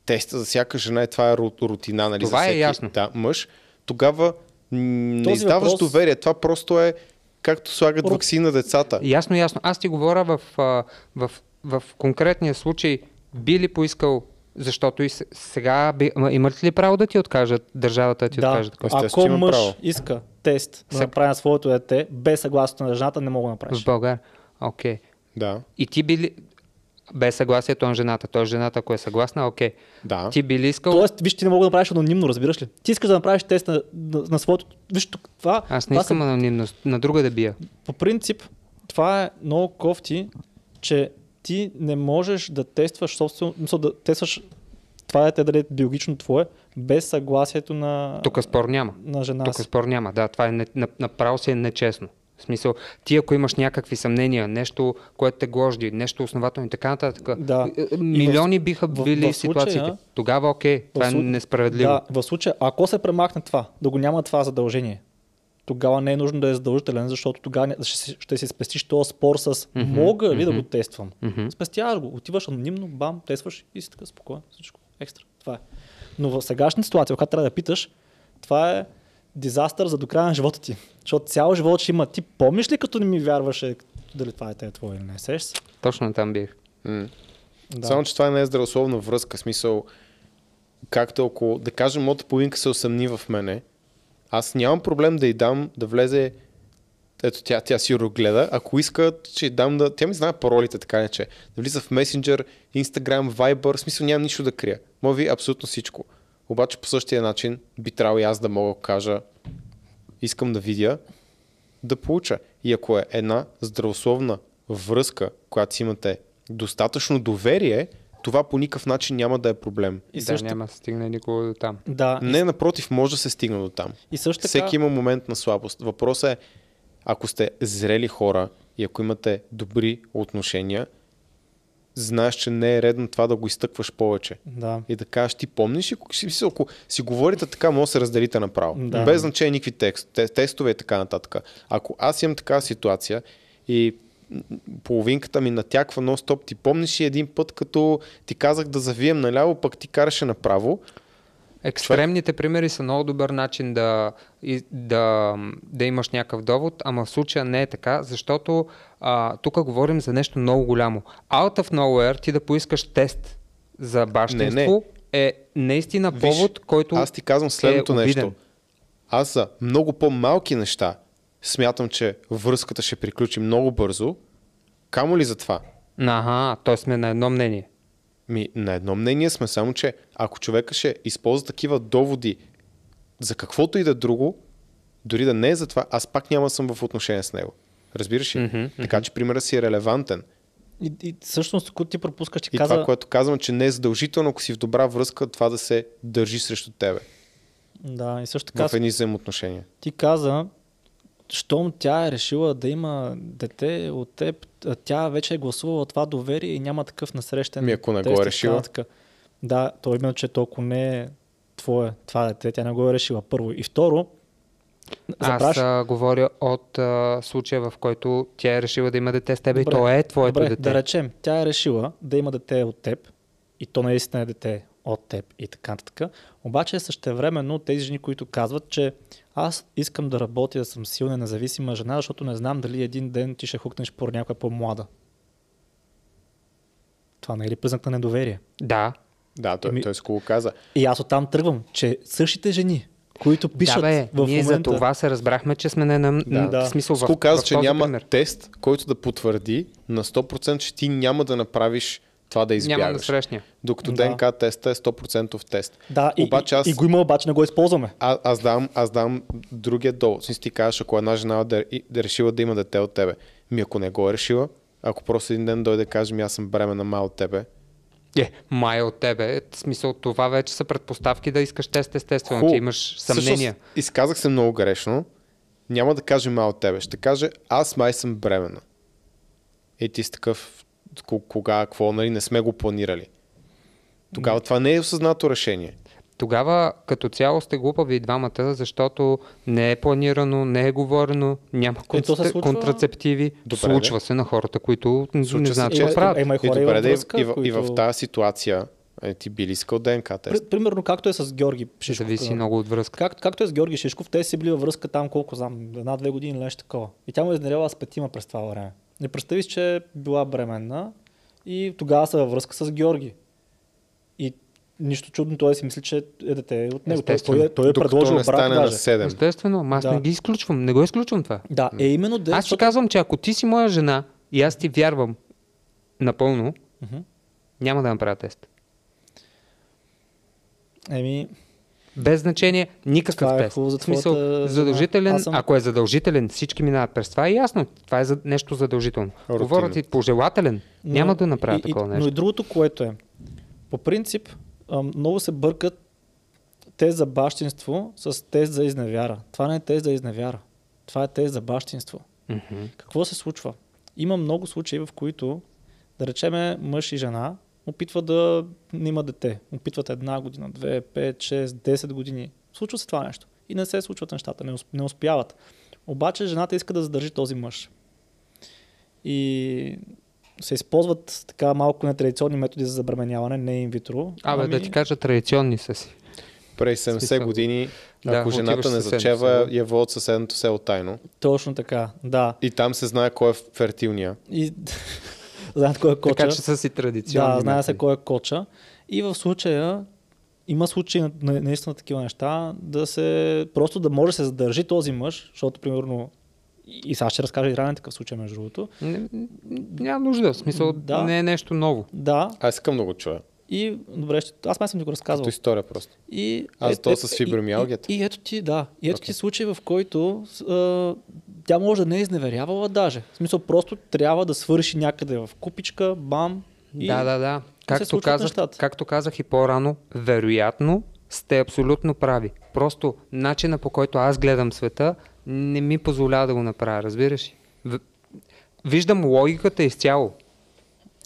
теста за всяка жена и това е рутина, нали, това за всеки е ясно. Да, мъж, тогава не този издаваш въпрос... доверие. Това просто е... Както слагат ваксина на децата. Ясно, ясно. Аз ти говоря в, в, в конкретния случай, би ли поискал, защото и сега би, имат ли право да ти откажат, държавата да ти да. Откажат? Ако, ако мъж право. Иска тест да направи на своето дете, без съгласието на жената не мога да направиш. В България. Окей. Okay. Да. И ти би ли... Без съгласието на жената. Тоест жената, ако е съгласна, окей. Да. Ти би ли искал... Тоест, виж, ти не мога да направиш анонимно, разбираш ли? Ти искаш да направиш тест на, на, на своето... Виж, това... Аз не това искам са... анонимност, на друга да бия. По принцип, това е много кофти, че ти не можеш да тестваш собствено... Мисля, да тестваш това дете дали е биологично твое, без съгласието на... Тук спор няма. На жена Тук спор няма, да. Това е не... направо си е нечестно. В смисъл, ти ако имаш някакви съмнения, нещо, което те гложди, нещо основателно и така нататък, да. Милиони в, биха били в, в ситуациите. Случая, тогава окей, в, това е несправедливо. Да, в случая, ако се премахне това, да го няма това задължение, тогава не е нужно да е задължителен, защото тогава ще, ще си спестиш този спор с mm-hmm, мога ли mm-hmm, да го тествам. Mm-hmm. Спестяваш го, отиваш анонимно, бам, тестваш и си така спокоен, всичко, екстра. Това е. Но в сегашната ситуация, когато трябва да питаш, това е дизастър за до края на живота ти. Защото цял живот ще има. Ти помниш ли, като не ми вярваше дали това е твое или не? Сеш? Точно там бих. Mm. Да. Само, че това не е здравословна връзка. Смисъл, както ако, да кажем, моята половинка се усъмни в мене, аз нямам проблем да й дам да влезе... Ето, тя, тя си рогледа. Ако иска, ще й дам да... Тя ми знае паролите, така не че. Да влиза в Messenger, Instagram, Viber. В смисъл, нямам нищо да крия. Мога ви абсолютно всичко. Обаче по същия начин би трябвало и аз да мога да кажа искам да видя да получа. И ако е една здравословна връзка, която си имате достатъчно доверие, това по никакъв начин няма да е проблем. И да, също... няма да стигне никога до там. Да. Не, напротив, може да се стигне до там. И също така... Всеки има момент на слабост. Въпросът е, ако сте зрели хора и ако имате добри отношения, знаеш, че не е редно това да го изтъкваш повече. Да. И да кажеш, ти помниш, ако си, ако си говорите така, може да се разделите направо. Да. Без значение никакви текст, тестове и така нататък. Ако аз имам такава ситуация и половинката ми натяква нон-стоп, ти помниш и един път, като ти казах да завием наляво, пък ти караше направо. Екстремните примери са много добър начин да, да, да имаш някакъв довод, ама в случая не е така, защото а, тук говорим за нещо много голямо. Out of nowhere ти да поискаш тест за бащинство не, не. е наистина повод, виж, който аз ти казвам следното е нещо. Аз за много по-малки неща смятам, че връзката ще приключи много бързо. Камо ли за това? Аха, т.е. сме на едно мнение. Ми, на едно мнение сме, само че ако човека ще използва такива доводи за каквото и да друго, дори да не е за това, аз пак няма съм в отношение с него. Разбираш ли? Mm-hmm, така mm-hmm. че примерът си е релевантен. И, и всъщност, ако ти пропускаш, ти и каза... това, което казвам, че не е задължително, ако си в добра връзка, това да се държи срещу тебе. Да, и също така... в едни взаимоотношения. Ти каза, щом тя е решила да има дете от теб, тя вече е гласувала това доверие и няма такъв насрещен. Ми, ако не го е решила. Така. Да, то именно, че толкова не е твое, това дете, тя не го е решила първо. И второ, забраш... аз а, говоря от а, случая, в който тя е решила да има дете с теб и то е твоето добре, дете. Да речем, тя е решила да има дете от теб и то наистина е дете от теб и така така. Обаче същевременно тези жени, които казват, че аз искам да работя, да съм силна, независима жена, защото не знам дали един ден ти ще хукнеш по някаква по-млада. Това не е ли признак на недоверие? Да. Да, той, ми... той сколко каза. И аз оттам тръгвам, че същите жени, които пишат да, бе, в ние момента... за това се разбрахме, че сме на да, да. смисъл в, в каза, че няма пример. Тест, който да потвърди на сто процента, че ти няма да направиш това да избягаш. Няма да срещня. Докато да. ДНК теста е сто процента тест. Да, обаче, и, аз, и го има, обаче не го използваме. А, аз давам, аз давам другия долу. Си ти кажеш, ако една жена да, да решила да има дете от тебе, ми ако не го е решила, ако просто един ден дойде да кажем, аз съм бременна май от тебе. Е, май от тебе. В смисъл, това вече са предпоставки да искаш тест, естествено. Ху, ти имаш съмнения. Също, изказах се много грешно. Няма да кажа май от тебе. Ще каже, аз май съм бременна. И ти си такъв, кога, какво, нали, не сме го планирали. Тогава това не е осъзнато решение. Тогава като цяло сте глупави и двамата, защото не е планирано, не е говорено, няма концеп... случва... контрацептиви. Добре, случва се на хората, които случва не знаят, че правят. Е, е, е, добре, да, връзка, и, в, които... и в тази ситуация е, ти били искал ДНК тест. Примерно както е с Георги Шишков. Зависи много от връзка. Как, както е с Георги Шишков, те си били във връзка там колко знам, една-две години или нещо такова. И тя му е изнеряла с петима през това време. Не представи си, че е била бременна и тогава са във връзка с Георги. И нищо чудно, той си мисли, че е дете от него. Той, той е предложил брат даже. Естествено, аз да. не ги изключвам, не го изключвам това. Да, е именно да. Аз ще казвам, че ако ти си моя жена и аз ти вярвам напълно, mm-hmm. няма да направя тест. Еми... без значение, никакъв е тест. В смисъл, твоята... задължителен, съм... ако е задължителен, всички минават през това и ясно. Това е за... нещо задължително. Говоря ти пожелателен, но... няма да направя и, такова и, нещо. Но и другото, което е, по принцип, много се бъркат тест за бащинство с тест за изневяра. Това не е тест за изневяра. Това е тест за бащинство. Mm-hmm. Какво се случва? Има много случаи, в които, да речеме, мъж и жена опитва да има дете. Опитват една година, две, пет, шест, десет години. Случва се това нещо. И не се случват нещата, не успяват. Обаче жената иска да задържи този мъж. И се използват така малко нетрадиционни методи за забременяване, не инвитро. Абе, ами... да ти кажа, традиционни са си. През седемдесет години, да, ако жената не зачева, я водят съседното село тайно. Точно така, да. И там се знае кой е фертилния. И... знаят кой е коча. Така че са си традиционни. Да, знае се кой е коча. И в случая, има случаи на наистина такива неща, да се, просто да може да се задържи този мъж, защото примерно, и сега ще разкажа и ранен такъв случай между другото. Не, няма нужда, в смисъл да. не е нещо ново. Да. Аз искам да го чуя. И, добре, аз май съм ти го разказвал. Като история просто. И, аз е, то е, с фибромиалгията. И, и, и ето ти, да. И ето okay. ти случай, в който а, тя може да не е изневерявала даже. В смисъл, просто трябва да свърши някъде в купичка, бам. И да, да, да. Както казах, както казах и по-рано, вероятно сте абсолютно прави. Просто начина, по който аз гледам света, не ми позволява да го направя, разбираш ли? Виждам логиката изцяло.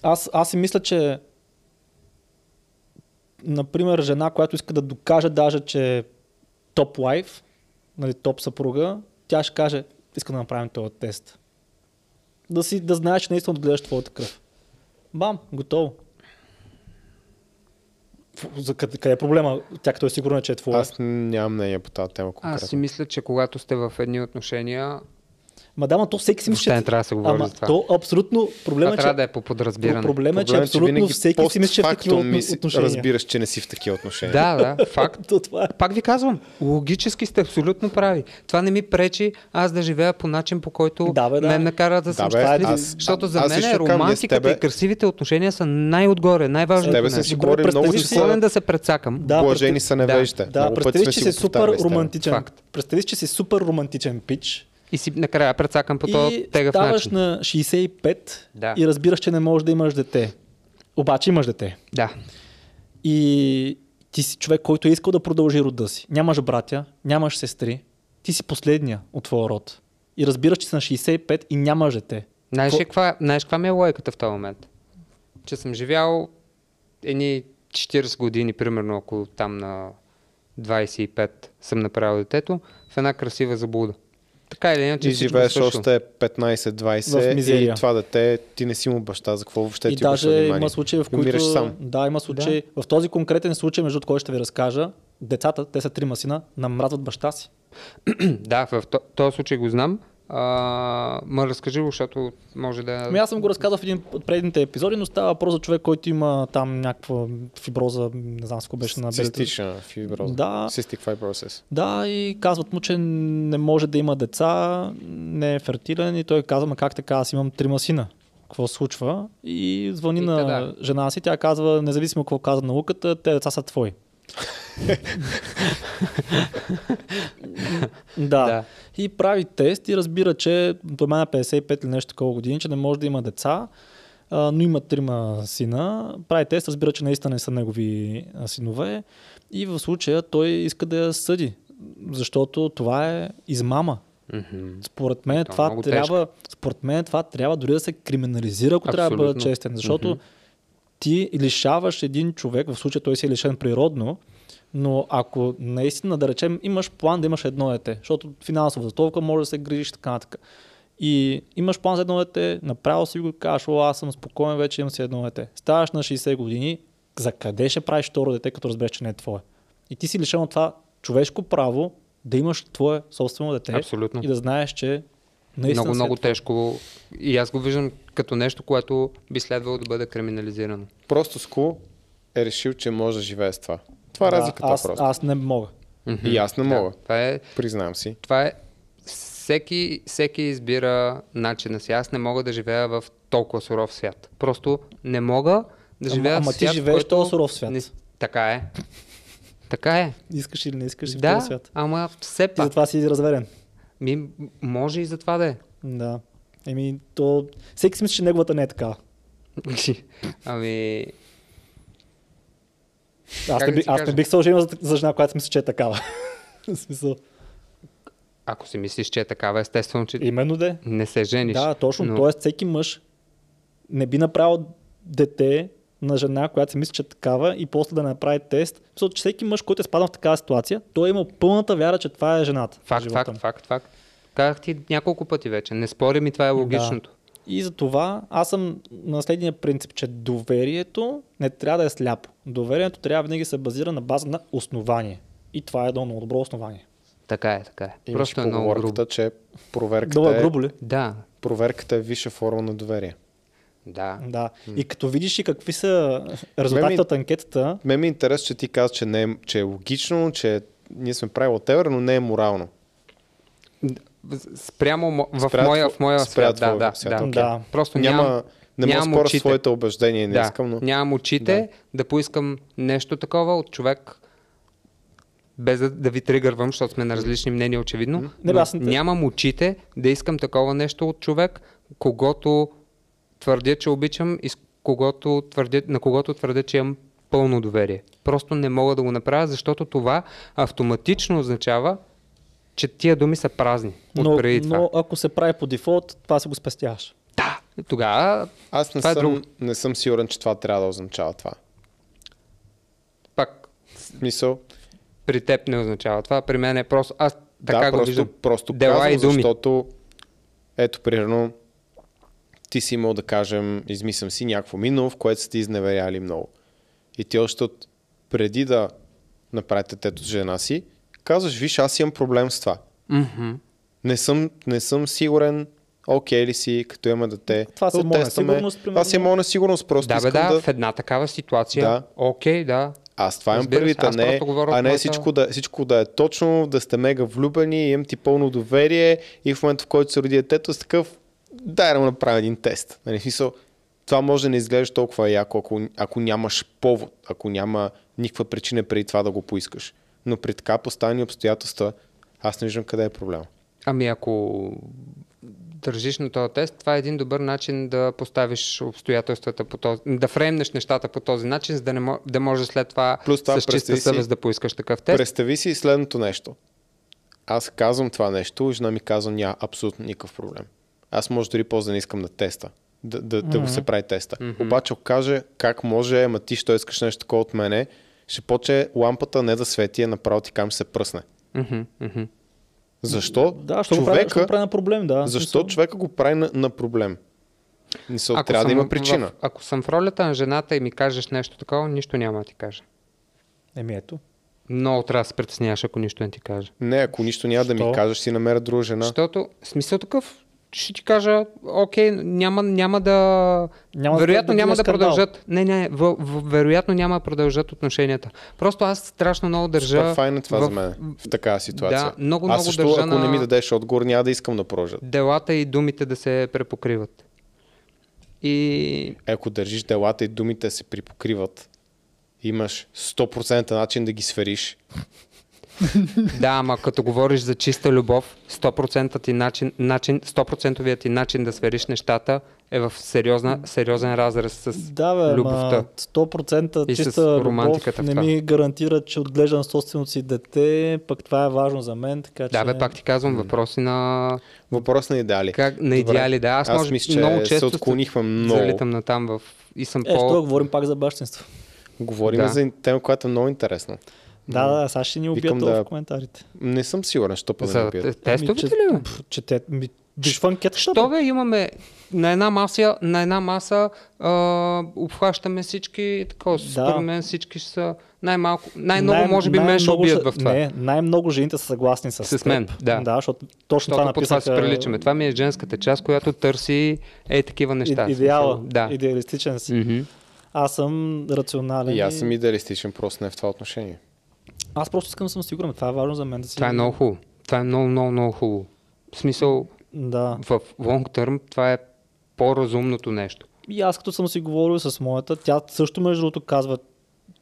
Аз, аз си мисля, че например, жена, която иска да докаже даже, че е топ лайф, нали, топ съпруга, тя ще каже, иска да направим този тест. Да, си, да знаеш, че наистина отгледаш твоята кръв. Бам, готово. За къде, къде е проблема? Тя като е сигурна, че е твоя. Аз нямам мнение по тази тема конкретно. Аз си мисля, че когато сте в едни отношения... Ма да, ма то всеки си мисля, не трябва да се говори ама, за това. То абсолютно проблема е, че... трябва да е по подразбиране. Проблема е, че абсолютно че всеки си мисля, че е в такива мис... отношения. Разбираш, че не си в такива отношения. Да, да, факт. То, това е. Пак ви казвам, логически сте абсолютно прави. Това не ми пречи аз да живея по начин, по който да, бе, да. Ме накара да съм да, щастлив. Аз... Защото за аз мен е романтиката тебе... и красивите отношения са най-отгоре, най-важното. С тебе се си говори много склонен да се прецакам. Блажени са невежда. Да, представиш, че си супер романтичен. Представиш, че си супер романтичен пич. И си накрая прецакам по този тегъв начин. И ставаш на шейсет и пет да. И разбираш, че не можеш да имаш дете. Обаче имаш дете. Да. И ти си човек, който е искал да продължи рода си. Нямаш братя, нямаш сестри. Ти си последния от твоя род. И разбираш, че си на шейсет и пет и нямаш дете. Знаеш ли каква Ко... ми е логиката в този момент? Че съм живял едни четирийсет години, примерно, ако там на двайсет и пет съм направил детето, в една красива заблуда. Така или иначе, и живееш още петнайсет-двайсет и това дете, ти не си му баща, за какво въобще и ти обръща внимание. И даже има случаи, в които... сам. Да, има случаи. Да. В този конкретен случай, между който ще ви разкажа, децата, те са трима сина, намразват баща си. Да, в този случай го знам. А, ма разкажи, защото може да... Аз съм го разказал в един от предните епизоди, но става въпрос за човек, който има там някаква фиброза, не знам с кой беше на белето. Цистична фиброза. Да. Cystic fibrosis. Да, и казват му, че не може да има деца, не е фертилен и той казва, ма как така, аз имам трима сина. Какво случва? И звъни и на да. жена си, тя казва, независимо какво казва науката, те деца са твои. да. да. И прави тест и разбира, че до мен е петдесет и пет или нещо такова години, че не може да има деца, но има трима сина. Прави тест, разбира, че наистина не са негови синове и в случая той иска да я съди, защото това е измама. Mm-hmm. Според мен това, това трябва, според мен това трябва дори да се криминализира, ако абсолютно. Трябва да бъда честен, защото mm-hmm. ти лишаваш един човек, в случая той си е лишен природно, но ако наистина, да речем, имаш план да имаш едно дете, защото финансово за толкова може да се грижиш така на така. И имаш план за едно дете, направо си го кажеш, о, аз съм спокоен, вече имам си едно дете. Ставаш на шейсет години, за къде ще правиш второ дете, като разбереш, че не е твое? И ти си лишен от това човешко право да имаш твое собствено дете. Абсолютно. И да знаеш, че наистина много, много тежко. И аз го виждам като нещо, което би следвало да бъде криминализирано. Просто Ску е решил, че може да живее с това. Това е да, разликата аз, просто. Аз не мога. Mm-hmm. И аз не мога. Да, е, признавам си. Това е всеки, всеки избира начина си. Аз не мога да живея в толкова суров свят. Просто не мога да живея ама, в ама свят, ама ти живееш в този суров свят. Не... Така е. Така е. Искаш или не искаш да, в този свят. Да, ама все пак. И затова си разверен. Ми, може и за това да е. Да. Еми, то... Всеки смисля, че неговата не е така. Ами... Аз не, би, аз не бих се оженил за, за жена, която мисля, че е такава. Смисъл. Ако си мислиш, че е такава, естествено, че именно де. Не се жениш. Да, точно. Но... Тоест, всеки мъж не би направил дете на жена, която си мисли, че е такава и после да направи тест. Мисля, че всеки мъж, който е спаднал в такава ситуация, той е имал пълната вяра, че това е жената. Факт, факт, факт, факт. Казах ти няколко пъти вече. Не спорим и това е логичното. Да. И затова аз съм на следния принцип, че доверието не трябва да е сляпо. Доверието трябва винаги се базира на база на основание. И това е едно много добро основание. Така е, така е. Имаш просто е много грубо. Че проверката Долу, е... грубо ли? Да. Проверката е висша форма на доверие. Да. да. И като видиш и какви са резултатите от анкетата... Ме ми е интерес, че ти казваш, че, не е, че е логично, че ние сме правили от евро, но не е морално. Спрямо в спрят, моя, в моя свят, да, да, свят. Да. Okay. Просто няма, няма, не мога споря очите. Своите убеждения, не да. Искам, но... Нямам очите да. Да поискам нещо такова от човек, без да, да ви тригървам, защото сме на различни мнения очевидно, не, бе, нямам очите да искам такова нещо от човек, когото твърдя, че обичам и когото твърдя, на когото твърдя, че имам пълно доверие. Просто не мога да го направя, защото това автоматично означава, че тия думи са празни от преди това. Но ако се прави по дефолт, това се го спестяваш. Да, тогава... Аз не, съм, е друг... не съм сигурен, че това трябва да означава това. Пак. Мисъл? При теб не означава това. При мен е просто... Аз така да, го просто, виждам. Просто дела казвам, и думи. Защото ето, примерно, ти си имал да кажем, измислям си някакво минало, в което са ти изневеряли много. И ти още от преди да направите тето с жена си, казваш, виж, аз имам проблем с това. Mm-hmm. Не, съм, не съм сигурен, окей ли си, като имаме дете. Това си е моя сигурност. Това си е моя сигурност. Просто да, бе, да, да, в една такава ситуация. Да. Окей, да. Аз това имам предвид, а не, а не всичко, да, всичко да е точно, да сте мега влюбени, имам ти пълно доверие и в момента, в който се роди детето, с такъв, дай да му направя един тест. Нали, смисъл, това може да не изглежда толкова яко, ако, ако нямаш повод, ако няма никаква причина преди това да го поискаш. Но при така поставени обстоятелства, аз не виждам къде е проблема. Ами ако държиш на този тест, това е един добър начин да поставиш обстоятелствата по този... да фреймнеш нещата по този начин, за да, не мож... да може след това, плюс това с чиста съвест да поискаш такъв тест. Представи си следното нещо. Аз казвам това нещо и жена ми казва, няма абсолютно никакъв проблем. Аз може дори по-за не искам да теста. Да, да, mm-hmm. да го се прави теста. Mm-hmm. Обаче каже, как може, ама ти ще искаш нещо такова от мене, ще почне лампата не да свети, направо ти кам ще се пръсне. Mm-hmm. Mm-hmm. Защо? Да, ще човека, го прави, прави на проблем, да. Защо човека го прави на, на проблем? Не се трябва да има причина. В, ако съм в ролята на жената и ми кажеш нещо такова, нищо няма да ти кажа. Еми ето. Много трябва да се притесняваш, ако нищо не ти кажа. Не, ако нищо няма Що? Да ми кажеш, си намеря друга жена. Защото смисъл такъв, ще ти кажа, окей, няма, няма да... Няма вероятно да няма да продължат... Не, не, в, в, вероятно няма да продължат отношенията. Просто аз страшно много държа... Супер файн е това в... за мен, в такава ситуация. Да, много, много аз също, държа ако на... не ми дадеш отговор, няма да искам да продължат. Делата и думите да се препокриват. И... Ако държиш делата и думите да се препокриват, имаш сто процента начин да ги свериш. Да, ама като говориш за чиста любов, сто процента ти начин, начин, сто процента ти начин да свериш нещата е в сериозна, сериозен разрез с да, бе, любовта. сто процента чиста любов не ми гарантира, че отглеждам собственото си дете, пък това е важно за мен. Така, да, че... бе, пак ти казвам, въпроси на... Въпрос на идеали. Как, на идеали, да. Аз, Аз може, мисля, че много често се отклонихме много. Залитам натам в... И съм е, по... ще говорим пак за бащинство. Говорим да. За тема, която е много интересна. Да, да, сега ще ни убият да... в коментарите. Не съм сигурен, що па да ни убият. Тестовете ли бе? Чете, ми... Що бе имаме на една маса, на една маса а, обхващаме всички, така, да. Според мен всички ще са най-малко, най-много най- може би мен ще убият са, в това. Не, най-много жените са съгласни с, с теб. мен, да. Да, защото точно това написаха. Това се приличаме. Това ми е женската част, която търси е такива неща. И, идеала, да. Идеалистичен си. Mm-hmm. Аз съм рационален. И аз съм идеалистичен, просто не в това отношение. Аз просто искам да съм сигурен. Това е важно за мен да си... Това е много хубаво. Това е много, много, много хубаво. В смисъл, да. В long term това е по-разумното нещо. И аз като съм си говорил с моята, тя също между другото казва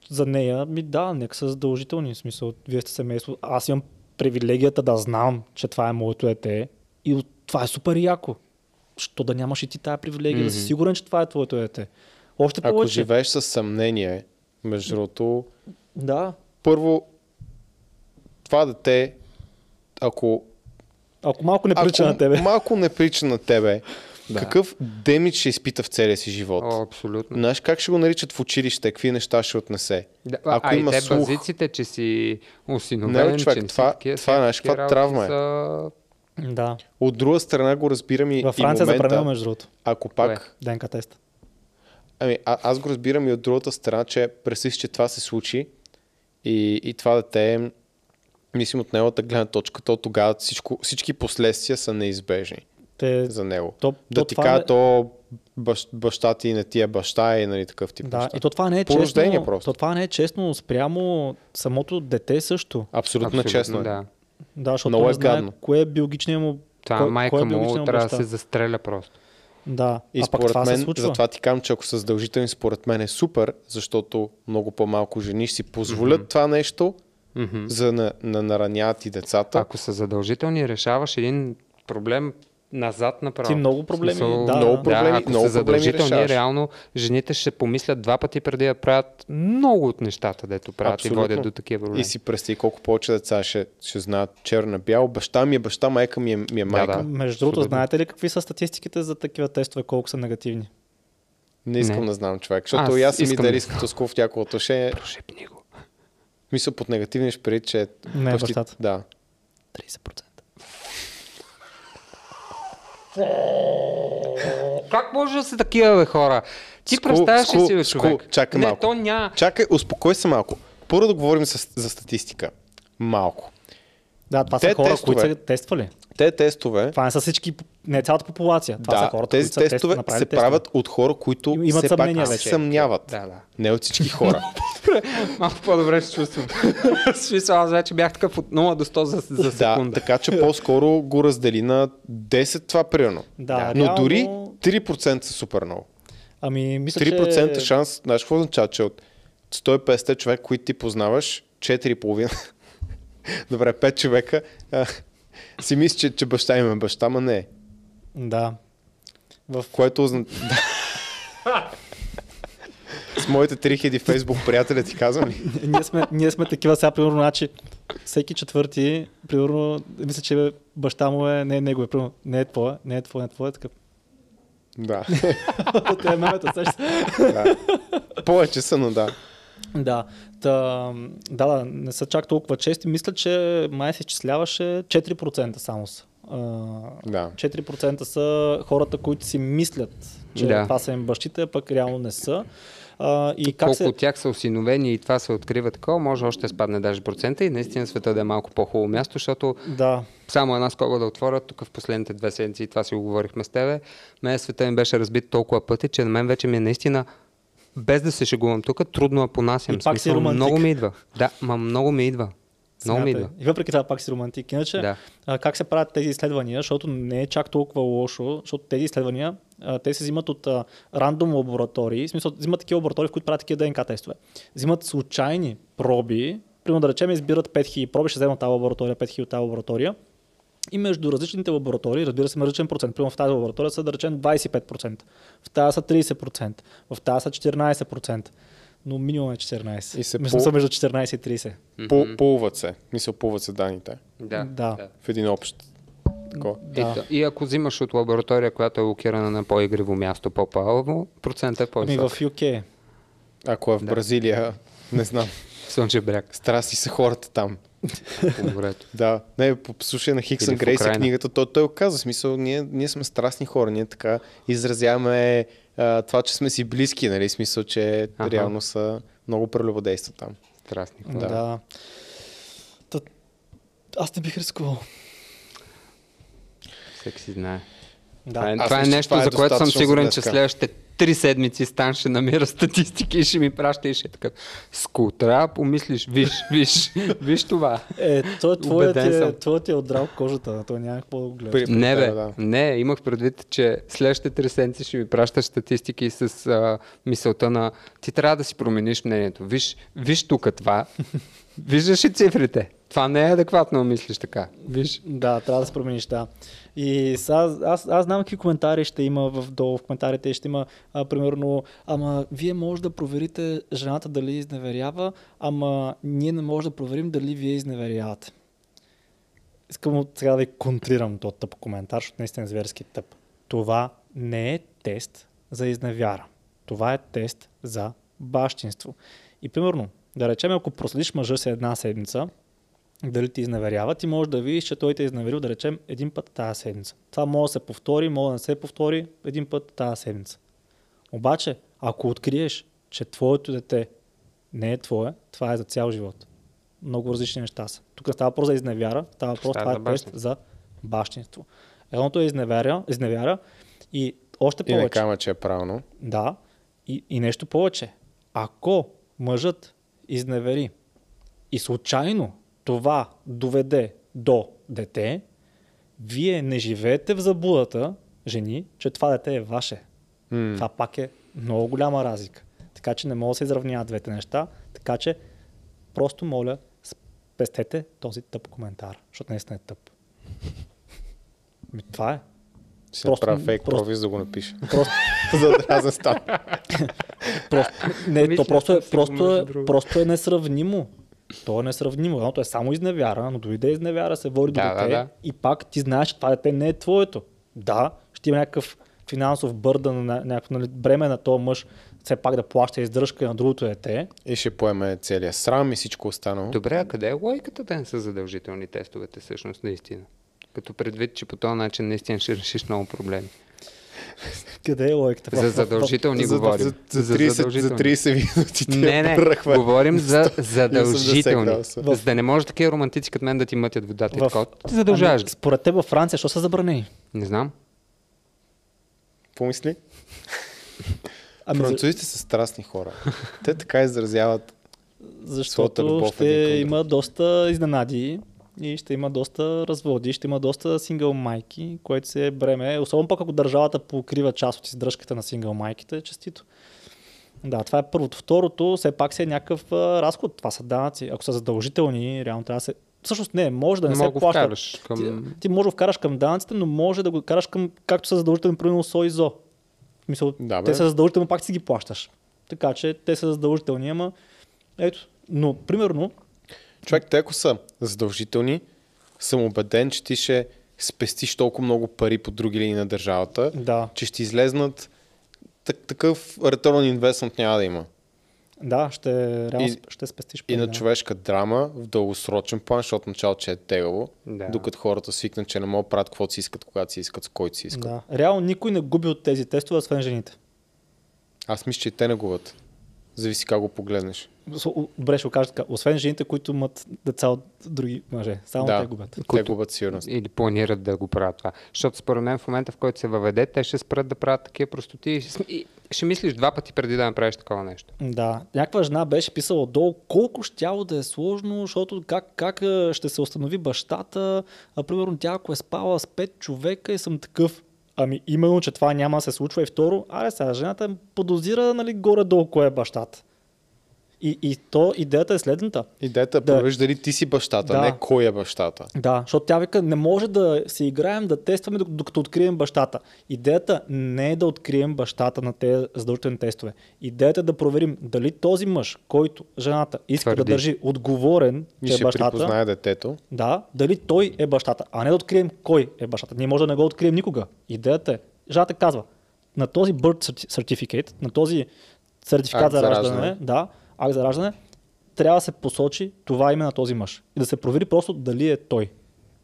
за нея, ми да, нека са задължителни. В смисъл, вие сте семейство. Аз имам привилегията да знам, че това е моето дете и това е супер яко. Що да нямаш и ти тая привилегия, mm-hmm. да си сигурен, че това е твоето дете. Още повече. Ако живееш със съмнение, между другото... Да. Първо, това дете, ако... Ако малко не прича на тебе. малко не прича на тебе, да. Какъв демидж ще изпита в целия си живот? О, абсолютно. Знаеш, как ще го наричат в училище, какви неща ще отнесе? Да, ако а има и те слух, базиците, че си осиновен, не, човек, че това, си такива, това, знаеш, каква травма е. Са... Да. От друга страна го разбирам и, във Франция и момента... Във Франция забранено, между другото. Ако пак... ДНК тест. Ами, а, аз го разбирам и от другата страна, че пресиш, че това се случи. И, и това дете, мислим от неговата гледна точка, то тогава всичко, всички последствия са неизбежни те, за него. То, да то ти кажа, не... то бащ, баща ти не ти е баща и нали, такъв тип да, неща. И то това не е честно, просто. То това не е честно спрямо самото дете също. Абсолютно, Абсолютно честно е. Да, да защото той е знае кое е биологичният му баща. Това майка му трябва да се застреля просто. Да, и а според мен, затова ти казвам, че ако са задължителни, според мен е супер, защото много по-малко жени ще си позволят mm-hmm. това нещо, mm-hmm. за на, на нараняват и децата. Ако са задължителни, решаваш един проблем назад направо. Ти много проблеми. Смисъл, да, много проблеми, да, ако много са задължителни, реално жените ще помислят два пъти преди да правят много от нещата, дето правят. Абсолютно. И водят до такива проблеми. И си представи колко повече деца ще, ще знаят черна бяло. Баща ми е баща, майка ми е, ми е майка. Да, да. Между другото, знаете ли какви са статистиките за такива тестове, колко са негативни? Не искам не. да знам, човек, защото аз, аз съм идеалист като скол в някакво отношение. Прошепни го. Мисля, под негативни ще преди, че... Не, почти... бащата. Да. трийсет процента. Как може да са такива, бе, хора? Ти скул, представяш скул, ли си, бе, човек? Скул, чакай не, малко. То ня... Чакай, успокой се малко. Първо да говорим с, за статистика. Малко. Да, това те са хора, тестове, които са тествали. Те тестове... Това не са всички... Не е цялата популация. Това да, са хората, тези които са тестове се тестове. правят от хора, които имат се пак вече. се съмняват. Да, да. Не от всички хора. Малко по-добре се чувствам. Смисъл, аз вече бях такъв от нула до сто за, за секунда. Да, така че по-скоро го раздели на десет това примерно. Да, но реално... дори три процента са супер много. Ами, мисля, три процента че... шанс, знаеш какво означава, че от сто и петдесет човек, които ти познаваш, четири и половина добре, пет човека а, си мисля, че, че баща има баща, ма не е. Да. В което... С моите три хиляди фейсбук приятели ти казвам ли? ние, сме, ние сме такива сега, примерно, значи всеки четвърти, примерно, мисля, че баща му е, не е негове, примерно, не е твоя, не е твоя, не е твоя, така. Да. От е мемето, също. Да. Повече са, но да. Да. Та, да, да, не са чак толкова чести. Мисля, че май се изчисляваше четири процента само са. Да. четири процента са хората, които си мислят, че да. това са им бащите, пък реално не са. А, и как колко се... от тях са осиновени и това се открива такова, може още спадне даже процента и наистина света да е малко по-хубаво място, защото да. само една скоба да отворя, тук в последните две седмици, и това си го говорихме с тебе, мен света ми беше разбит толкова пъти, че на мен вече ми е наистина, без да се шегувам тук, трудно я понасям. И пак си романтик. Много ми идва. Да, ма много ми идва. Много ми идва. И въпреки това пак си романтик. Иначе, да. а, как се правят тези изследвания, защото не е чак толкова лошо, защото тези изследвания, а, те се взимат от а, рандом лаборатории, в смисъл, взимат такива лаборатории, в които правят такива ДНК тестове. Взимат случайни проби, примерно да речем избират пет хиляди проби, ще вземат тази лаборатория, пет хиляди от тази лаборатория. И между различните лаборатории, разбира се, различен процент. Примерно в тази лаборатория са да речем двайсет и пет процента, в тази са трийсет процента, в тази са четиринайсет процента, но минимум е четиринайсет процента. И се мисля, пол... са между четиринайсет и трийсет процента. Mm-hmm. Полуват се, мисля, полуват се данните. Да. да. В един общ. Тако. Да. И, и ако взимаш от лаборатория, която е локирана на по-игриво място, по-палво, процент е по-висок. Ами в Ю Кей. Ако е в да. Бразилия, не знам. Слънчев бряг. Страсти са хората там. Да, не, по слушай на Хиксън Грейси книгата, той, той оказа смисъл, ние, ние сме страстни хора, ние така изразяваме а, това, че сме си близки, нали, смисъл, че Аха. реално са много прелюбодейства там. Страстни хора. Да. Та... Аз не бих рискувал. Всеки си знае. Да. Това, е, това мисля, е нещо, това е за което съм сигурен, че следващите три седмици Стан ще намира статистики и ще ми праща и ще е такъв. Скул, трябва помислиш, виж, виж, виж това. Е, това твоят е отдрал кожата, то няма какво да го гледаш. Не бе, да. не, имах предвид, че следващите три седмици ще ми пращаш статистики с а, мисълта на ти трябва да си промениш мнението. Виж, виж тук това, виждаш и цифрите. Това не е адекватно, мислиш така. Виж? Да, трябва да се промениш, да. И аз, аз, аз знам какви коментари ще има в долу в коментарите. Ще има, а, примерно, ама вие може да проверите жената дали изневерява, ама ние не може да проверим дали вие изневерявате. Искам сега да ви контрирам този тъп коментар, защото наистина е зверски тъп. Това не е тест за изневяра. Това е тест за бащинство. И примерно, да речем, ако проследиш мъжа си една седмица, дали ти изневерява, ти можеш да видиш, че той те изневерил, да речем, един път тази седмица. Това може да се повтори, може да не се повтори един път тази седмица. Обаче, ако откриеш, че твоето дете не е твое, това е за цял живот. Много различни неща са. Тук става въпрос за изневяра, става въпрос, това е тест за бащинство. Едното е изневяра, изневяра и още повече. И не кама, че е правилно. Да, и, и нещо повече. Ако мъжът изневери и случайно това доведе до дете, вие не живеете в заблудата, жени, че това дете е ваше. Mm. Това пак е много голяма разлика. Така че не мога да се изравняват двете неща. Така че просто моля, спестете този тъп коментар, защото наистина е тъп. Това е. Ще направя фейк профис да го напиша. Просто за дразен стан. Не, то просто е несравнимо. То е несравнимо. Едното е само изневяра, но дойде изневяра, се води до дете и пак ти знаеш, че това дете не е твоето. Да, ще има някакъв финансов бърдън, някакво бреме на този мъж, все пак да плаща издръжка на другото дете. И ще поеме целия срам и всичко останало. Добре, а къде е логиката да не са задължителни тестовете всъщност наистина? Като предвид, че по този начин наистина ще решиш много проблеми. Къде е логиката? За задължителни говорим. За трийсет минути те не, не, прърхва. Говорим за задължителни. За да не може такива романтици като мен да ти мътят водата в... и код. Ти задължаваш. Ами, според теб във Франция, що са забранени? Не знам. Помисли? Ами французите за... са страстни хора. Те така изразяват своята любов. Защото ще има доста изненади. И ще има доста разводи, ще има доста сингъл майки, което се бреме. Особено пък ако държавата покрива част от издръжката на сингъл майките, честито. Да, това е първото. Второто, все пак се е някакъв разход. Това са данъци. Ако са задължителни, реално трябва да се... Всъщност не, може да не, не се плащаш. Към... Ти, ти може да вкараш към данъците, но може да го караш към както са задължителни, примерно СО и ЗО. Мисъл, да, те са задължителни, пак си ги плащаш. Така че те са задължителни, ама ето. Но, примерно, човек, те ако са задължителни, съм убеден, че ти ще спестиш толкова много пари по други линии на държавата, да, че ще излезнат так- такъв return investment няма да има. Да, ще, реално, и, ще спестиш пари. И на да. човешка драма в дългосрочен план, защото начало, че е тегаво, да, докато хората свикнат, че не могат да правят каквото си искат, когато си искат, с който си искат. Да. Реално никой не губи от тези тестове, освен жените. Аз мисля, че и те не губят. Зависи как го погледнеш. Добре, ще го кажа така. Освен жените, които имат деца от други мъже. Само да, те губят. Те губят сигурно. Или планират да го правят това. Защото според мен в момента, в който се въведе, те ще спрат да правят такива простоти. И ще мислиш два пъти преди да направиш такова нещо. Да. Някаква жена беше писала отдолу колко щяло да е сложно, защото как, как ще се установи бащата. А, примерно тя, ако е спала с пет човека и съм такъв. Ами именно, че това няма да се случва. И второ, аре сега, жената подозира, нали, горе-долу кой е бащата. И, и то идеята е следната. Идеята е да провежда дали ти си бащата, да, не кой е бащата. Да, защото тя вика, не може да се играем, да тестваме, докато открием бащата. Идеята не е да открием бащата на тези задължителни тестове. Идеята е да проверим дали този мъж, който жената иска твърди, да държи отговорен, че е бащата, ще припознае детето. Да, дали той е бащата, а не да открием кой е бащата. Ние може да не го открием никога. Идеята е, жената казва, на този birth certificate, на този сертификат за раждане, да, акт за раждане, трябва да се посочи това име на този мъж. И да се провери просто дали е той.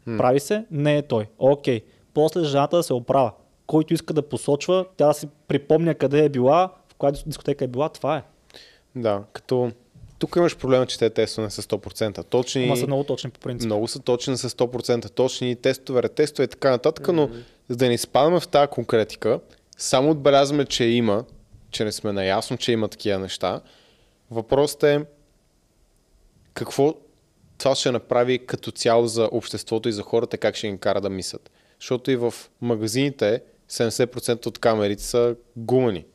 Hmm. Прави се, не е той. Окей. После жената да се оправя. Който иска да посочва, тя да си припомня къде е била, в коя дискотека е била, това е. Да, като тук имаш проблема, че те тестове не са сто процента точни. Ама са много точни по принцип. Много са точни, са сто процента точни, тестове, тестове и така нататък, hmm. но за да не изпадаме в тази конкретика, само отбелязваме, че има, че не сме наясно, че има такива неща. Въпросът е какво това ще направи като цяло за обществото и за хората, как ще им кара да мислят. Защото и в магазините седемдесет процента от камерите са гумани.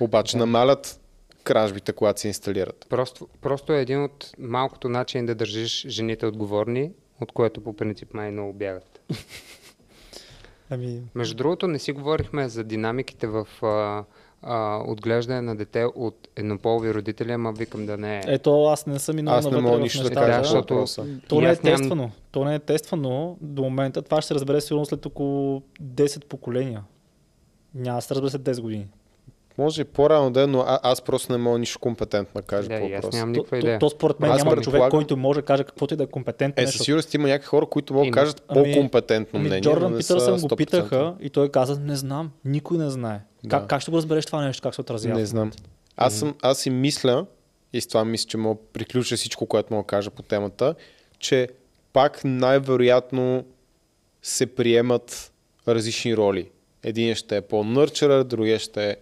Обаче да, намалят кражбите, когато се инсталират. Просто, просто е един от малкото начин да държиш жените отговорни, от което по принцип май много бягат. Ами... Между другото, не си говорихме за динамиките в... Uh, отглеждане на дете от еднополови родители, ама викам да не е. Ето аз не съм минал навътре в нещата. Да, да, защото... То не е тествано. Ням... То не е тествано до момента. Това ще се разбере сигурно след около десет поколения. Няма се разбере след десет години. Може и по-рано ден, но а- аз просто не мога нищо компетентно да кажа по въпроса. То, то, то според мен аз няма човек, плаг... който може да каже каквото и да е компетентно. Е, със сигурност има някакви хора, които могат да кажат по-компетентно ами, мнение. Джордан Питърсън го питаха и той каза, не знам, никой не знае. Да. Как, как ще го разбереш това нещо, как се отразява? Не знам. Аз, съм, аз си мисля, и с това мисля, че мога да приключа всичко, което мога да кажа по темата, че пак най-вероятно се приемат различни роли. Един ще е по-нърчерър, другия ще е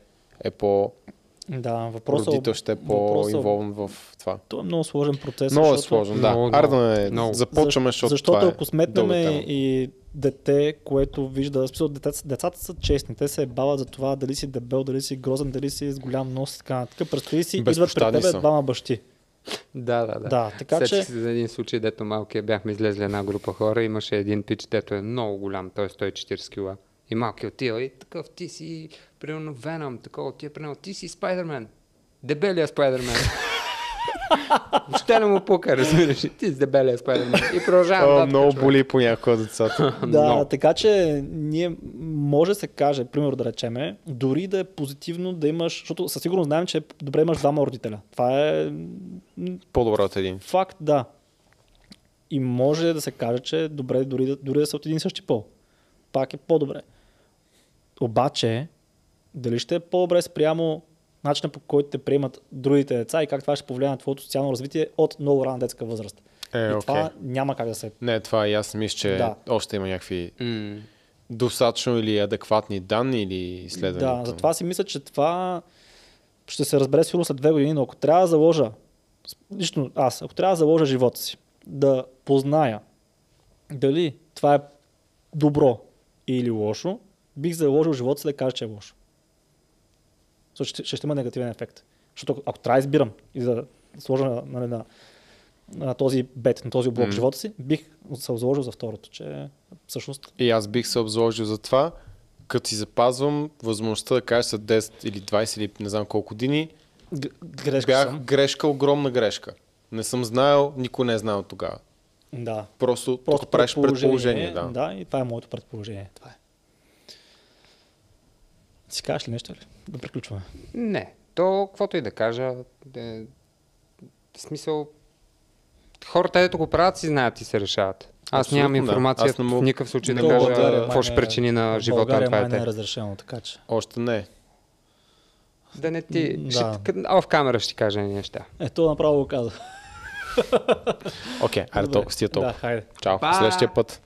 е по... Да, въпросът... Родител ще е по-инволвен в това. Това е много сложен процес. Много е сложен, да. Арда не започваме, защото, защото това е. Защото ако сметнем и дете, което вижда... Децата, децата са честни, те се бават за това дали си дебел, дали си грозен, дали си с голям нос и така нататък. Представи си, идват пред тебе двама бащи. Да, да, да. да така, Сечи че... се за един случай, дето малкия бяхме излезли една група хора, имаше един пич, дето е много голям, той е сто и четирийсет кила. И малкият отива и такъв, ти си примерно Веном, такова отива, примерно ти си Спайдермен. Дебелия Спайдермен. Ще не му пука, разбираш, ти с дебелия Спайдермен. И продължавам. Много боли по някои от децата. Да, така че ние може да се каже, примерно да речеме, дори да е позитивно да имаш, защото със сигурност знаем, че добре имаш двама родителя. Това е по-добре от един. Факт, да. И може да се каже, че добре дори да, дори да са от един същи пол. Пак е по-добре. Обаче, дали ще е по-добре спрямо начина, по който те приемат другите деца и как това ще повлияе на твоето социално развитие от много рана детска възраст. Е, и okay. това няма как да се... Не, това и аз мисля, че да. Още има някакви mm. достатъчно или адекватни данни или изследвания. Да, затова си мисля, че това ще се разбере сигурно след две години, но ако трябва да заложа, лично аз, ако трябва да заложа живота си, да позная дали това е добро или лошо, бих заложил живота си да кажа, че е лошо. Ще, ще има негативен ефект. Защото ако трябва да избирам и да сложа на, на, на, на този бет, на този облог mm. живота си, бих се обзложил за второто, че всъщност... И аз бих се обзложил за това, като си запазвам възможността да кажа след десет или двайсет или не знам колко години, Г- грешка бях съм. грешка, огромна грешка. Не съм знаел, никой не е знаел тогава. Да. Просто, Просто правиш предположение. Да. да, и това е моето предположение. Това е. Си кажеш ли нещо ли? Да приключваме. Не. То, каквото и да кажа, е, в смисъл, хората, ето го правят, си знаят и се решават. Аз Абсолютно, нямам информация да. Мог... в никакъв случай да кажа какво ще причини на живота България, на това дете. България май не е разрешено, така че. Още не. Да не ти... Да. Ще... А в камера ще ти кажа неща. Ето направо го казах. Окей, айде толкова, стига толкова. Да, хайде. Чао, Па! Следващия път.